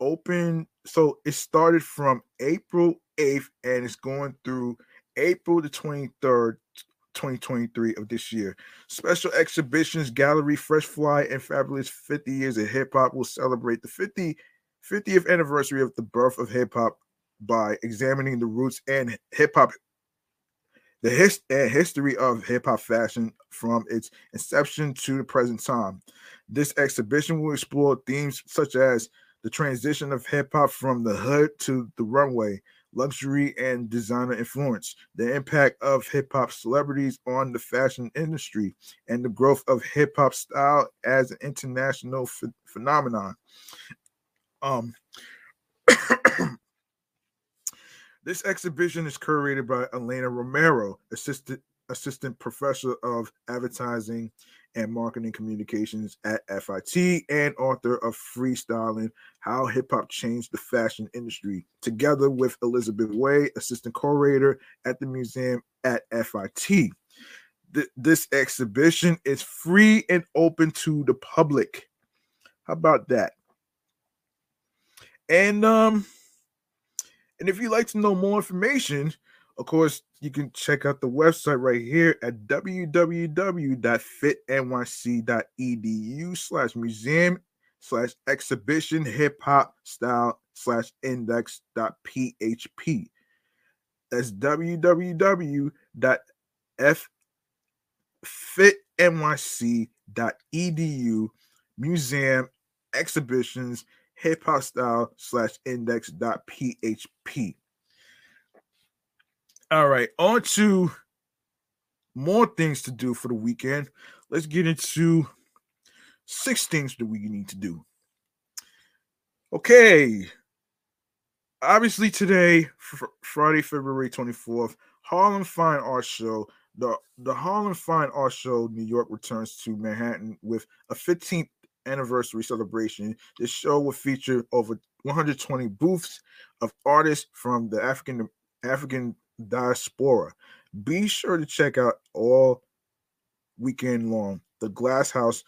open. So it started from April 8th and it's going through April the 23rd, 2023 of this year. Special exhibitions, gallery, Fresh, Fly, and Fabulous, 50 years of hip hop will celebrate the 50th anniversary of the birth of hip hop by examining the roots and hip-hop, the history of hip-hop fashion from its inception to the present time. This exhibition will explore themes such as the transition of hip-hop from the hood to the runway, luxury and designer influence, the impact of hip-hop celebrities on the fashion industry, and the growth of hip-hop style as an international phenomenon. This exhibition is curated by Elena Romero, assistant professor of advertising and marketing communications at FIT and author of Freestyling, How Hip-Hop Changed the Fashion Industry, together with Elizabeth Way, assistant curator at the museum at FIT. This exhibition is free and open to the public. How about that? And if you'd like to know more information, of course, you can check out the website right here at www.fitnyc.edu/museum/exhibition-hip-hop-style/index.php. That's www.fitnyc.edu/museum-exhibitions-hip-hop-style/index.php. All right, on to more things to do for the weekend. Let's get into 6 things that we need to do. Okay. Obviously today, Friday, February 24th, Harlem Fine Arts Show. The Harlem Fine Arts Show New York returns to Manhattan with a 15th anniversary celebration. This show will feature over 120 booths of artists from the African diaspora. Be sure to check out all weekend long the Glass House,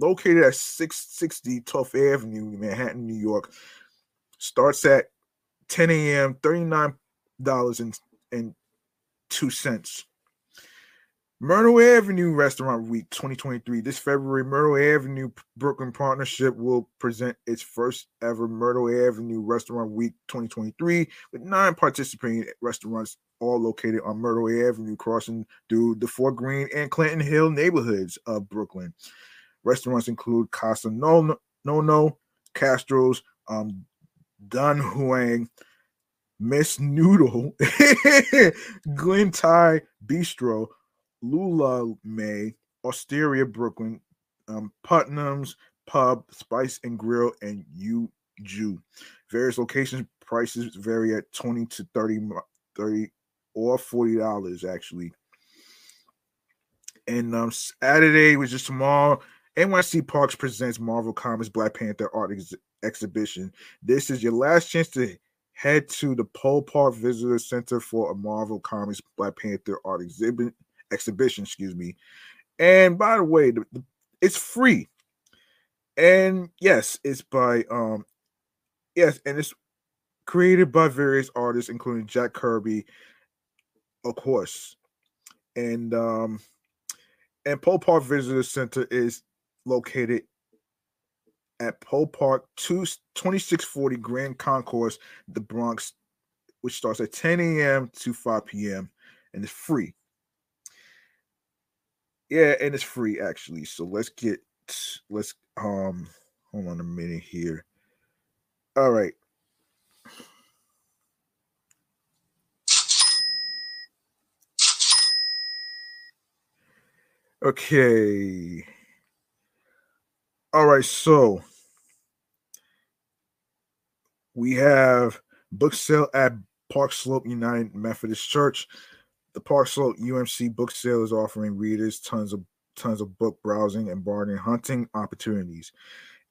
located at 660 12th Avenue, Manhattan, New York. Starts at 10 a.m. $39.02. Myrtle Avenue Restaurant Week 2023. This February, Myrtle Avenue Brooklyn Partnership will present its first ever Myrtle Avenue Restaurant Week 2023 with 9 participating restaurants, all located on Myrtle Avenue, crossing through the Fort Greene and Clinton Hill neighborhoods of Brooklyn. Restaurants include Casa Nono, Castro's, Don Huang, Miss Noodle, Glen Thai Bistro, Lula May, Osteria Brooklyn, Putnam's Pub, Spice and Grill, and You Jew. Various locations prices vary at $20 to $30 or $40 actually. And Saturday, which is tomorrow, NYC Parks presents Marvel Comics Black Panther Art Exhibition. This is your last chance to head to the Pole Park Visitor Center for a Marvel Comics Black Panther Art Exhibition, excuse me. And by the way, it's free. And yes, it's by and it's created by various artists, including Jack Kirby, of course. And Pole Park Visitor Center is located at Pole Park, 2640 Grand Concourse, the Bronx, which starts at 10 a.m. to 5 p.m. and it's free. Yeah, and it's free actually. So let's hold on a minute here. All right. Okay. All right, so we have book sale at Park Slope United Methodist Church. The Park Slope UMC book sale is offering readers tons of book browsing and bargain hunting opportunities.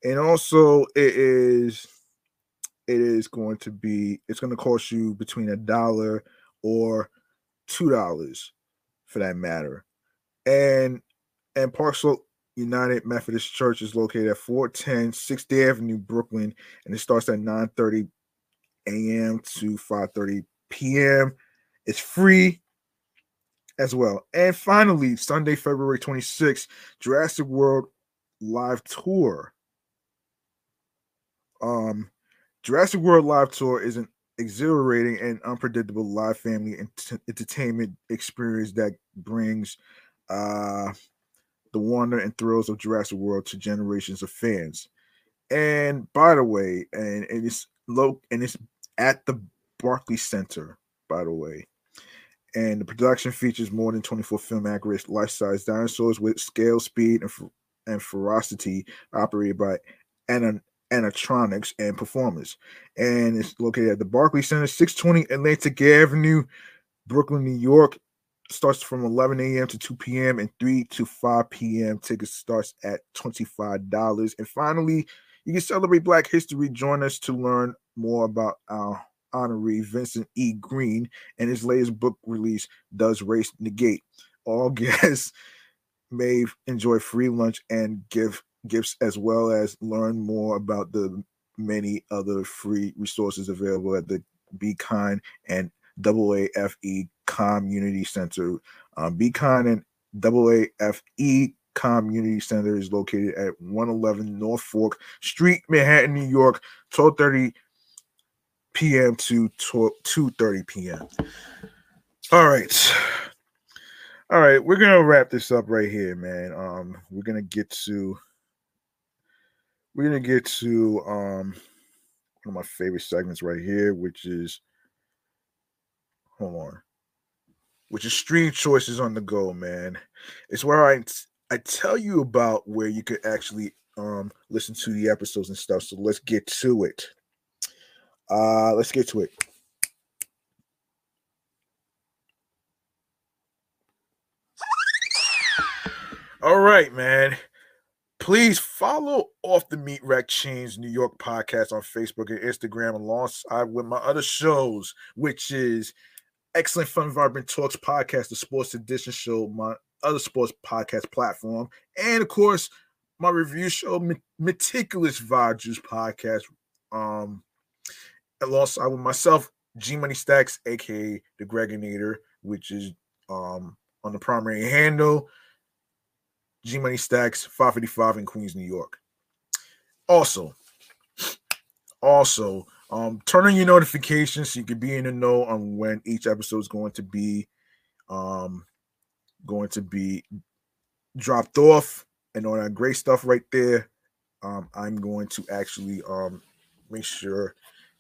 And also it's going to cost you between $1 or $2 for that matter. And Park Slope United Methodist Church is located at 410 6th Avenue, Brooklyn, and it starts at 9:30 a.m. to 5:30 p.m. It's free as well. And finally, Sunday, February 26th, Jurassic World Live Tour. Jurassic World Live Tour is an exhilarating and unpredictable live family entertainment experience that brings the wonder and thrills of Jurassic World to generations of fans. And by the way, it's at the Barclays Center, by the way. And the production features more than 24 film-accurate life-size dinosaurs with scale, speed, and ferocity, operated by animatronics and performers. And it's located at the Barclays Center, 620 Atlantic Avenue, Brooklyn, New York. Starts from 11 a.m. to 2 p.m. and 3 to 5 p.m. Tickets starts at $25. And finally, you can celebrate Black History. Join us to learn more about our honoree, Vincent E. Green, and his latest book release, Does Race Negate? All guests may enjoy free lunch and gifts, as well as learn more about the many other free resources available at the Be Kind and AAFE Community Center. Be Kind and AAFE Community Center is located at 111 North Fork Street, Manhattan, New York, 12:30 p.m. to 2:30 p.m. All right, we're gonna wrap this up right here, man. We're gonna get to one of my favorite segments right here, which is Stream Choices on the Go, man. It's where I tell you about where you could actually listen to the episodes and stuff. So let's get to it. All right, man. Please follow Off the Meat Rack Chains New York podcast on Facebook and Instagram, alongside with my other shows, which is Excellent Fun Vibrant Talks podcast, the Sports Edition show, my other sports podcast platform, and of course my review show, Meticulous Vibe Juice podcast, alongside with myself, G Money Stacks, aka the Greginator, which is on the primary handle, G Money Stacks 555 in Queens, New York. Also, turn on your notifications so you can be in the know on when each episode is going to be dropped off and all that great stuff right there. I'm going to actually make sure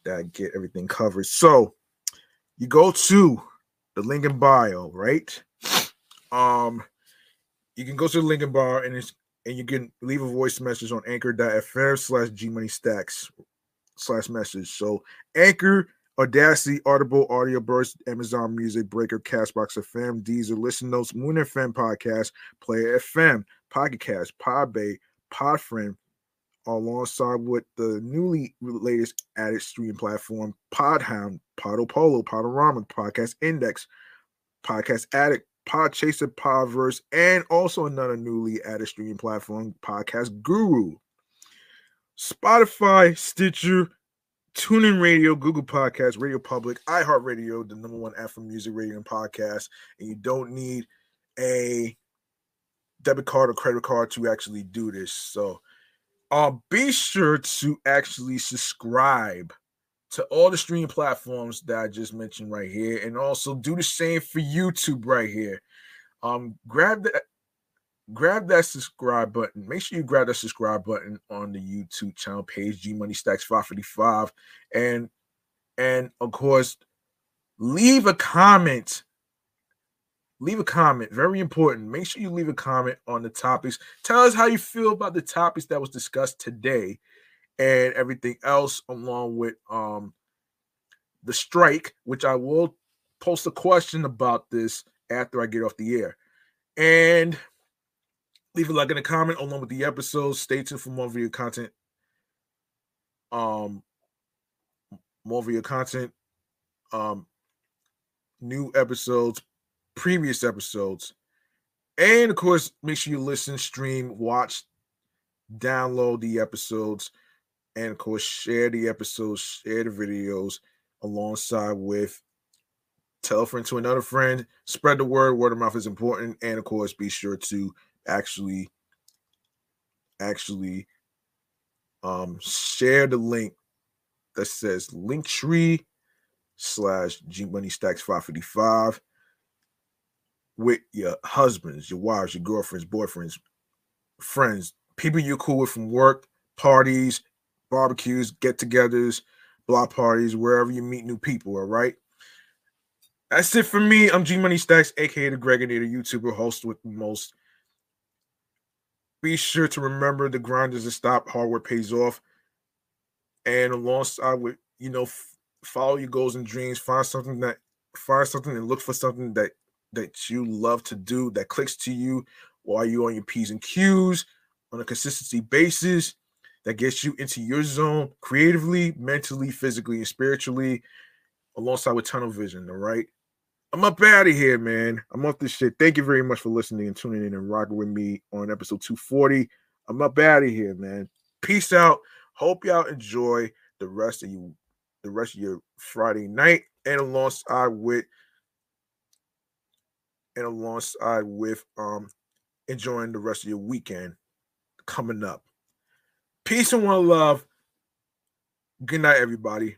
that I get everything covered. So you go to the link in bio, right? You can go to the link in bio and you can leave a voice message on anchor.fm/gmoneystacks/message. So Anchor, Audacity, Audible, Audio Burst, Amazon Music, Breaker, Castbox FM, Deezer, Listen Notes, Moon FM Podcast, Player FM, Pocket Cast, Podbay, Podfriend, alongside with the newly latest added streaming platform, Podhound, Podopolo, Podorama, Podcast Index, Podcast Addict, Podchaser, Podverse, and also another newly added streaming platform, Podcast Guru. Spotify, Stitcher, TuneIn Radio, Google Podcasts, Radio Public, iHeartRadio, the number one app for music, radio, and podcasts. And you don't need a debit card or credit card to actually do this. So be sure to actually subscribe to all the streaming platforms that I just mentioned right here, and also do the same for YouTube right here. Grab that subscribe button. Make sure you grab that subscribe button on the YouTube channel page, G Money Stacks 555, and of course, leave a comment. Leave a comment. Very important. Make sure you leave a comment on the topics. Tell us how you feel about the topics that was discussed today and everything else, along with the strike, which I will post a question about this after I get off the air. And leave a like and a comment along with the episodes. Stay tuned for more video content. New episodes, previous episodes, and of course, make sure you listen, stream, watch, download the episodes, and of course, share the episodes, share the videos alongside with, tell a friend to another friend, spread the word. Word of mouth is important, and of course, be sure to actually share the link that says Linktree/G Money Stacks 555 with your husbands, your wives, your girlfriends, boyfriends, friends, people you're cool with from work, parties, barbecues, get-togethers, block parties, wherever you meet new people, all right? That's it for me. I'm G Money Stacks, a.k.a. the Gregonator, YouTuber, host with the most. Be sure to remember the grind doesn't stop, hard work pays off. And alongside with, follow your goals and dreams, find something and look for something that you love to do, that clicks to you while you're on your P's and Q's on a consistency basis, that gets you into your zone creatively, mentally, physically, and spiritually, alongside with tunnel vision, all right? I'm up out of here, man. I'm off this shit. Thank you very much for listening and tuning in and rocking with me on episode 240. I'm up out of here, man. Peace out. Hope y'all enjoy the rest of your Friday night, and alongside with enjoying the rest of your weekend coming up. Peace and one love. Good night, everybody.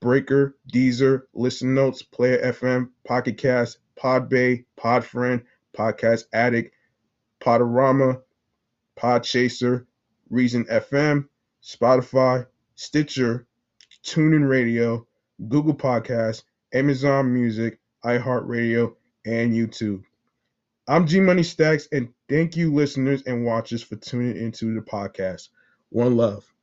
Breaker, Deezer, Listen Notes, Player FM, Pocket Cast, Podbay, Podfriend, Podcast Addict, Podorama, Podchaser, Reason FM, Spotify, Stitcher, TuneIn Radio, Google Podcasts, Amazon Music, iHeartRadio, and YouTube. I'm G Money Stacks, and thank you, listeners and watchers, for tuning into the podcast. One love.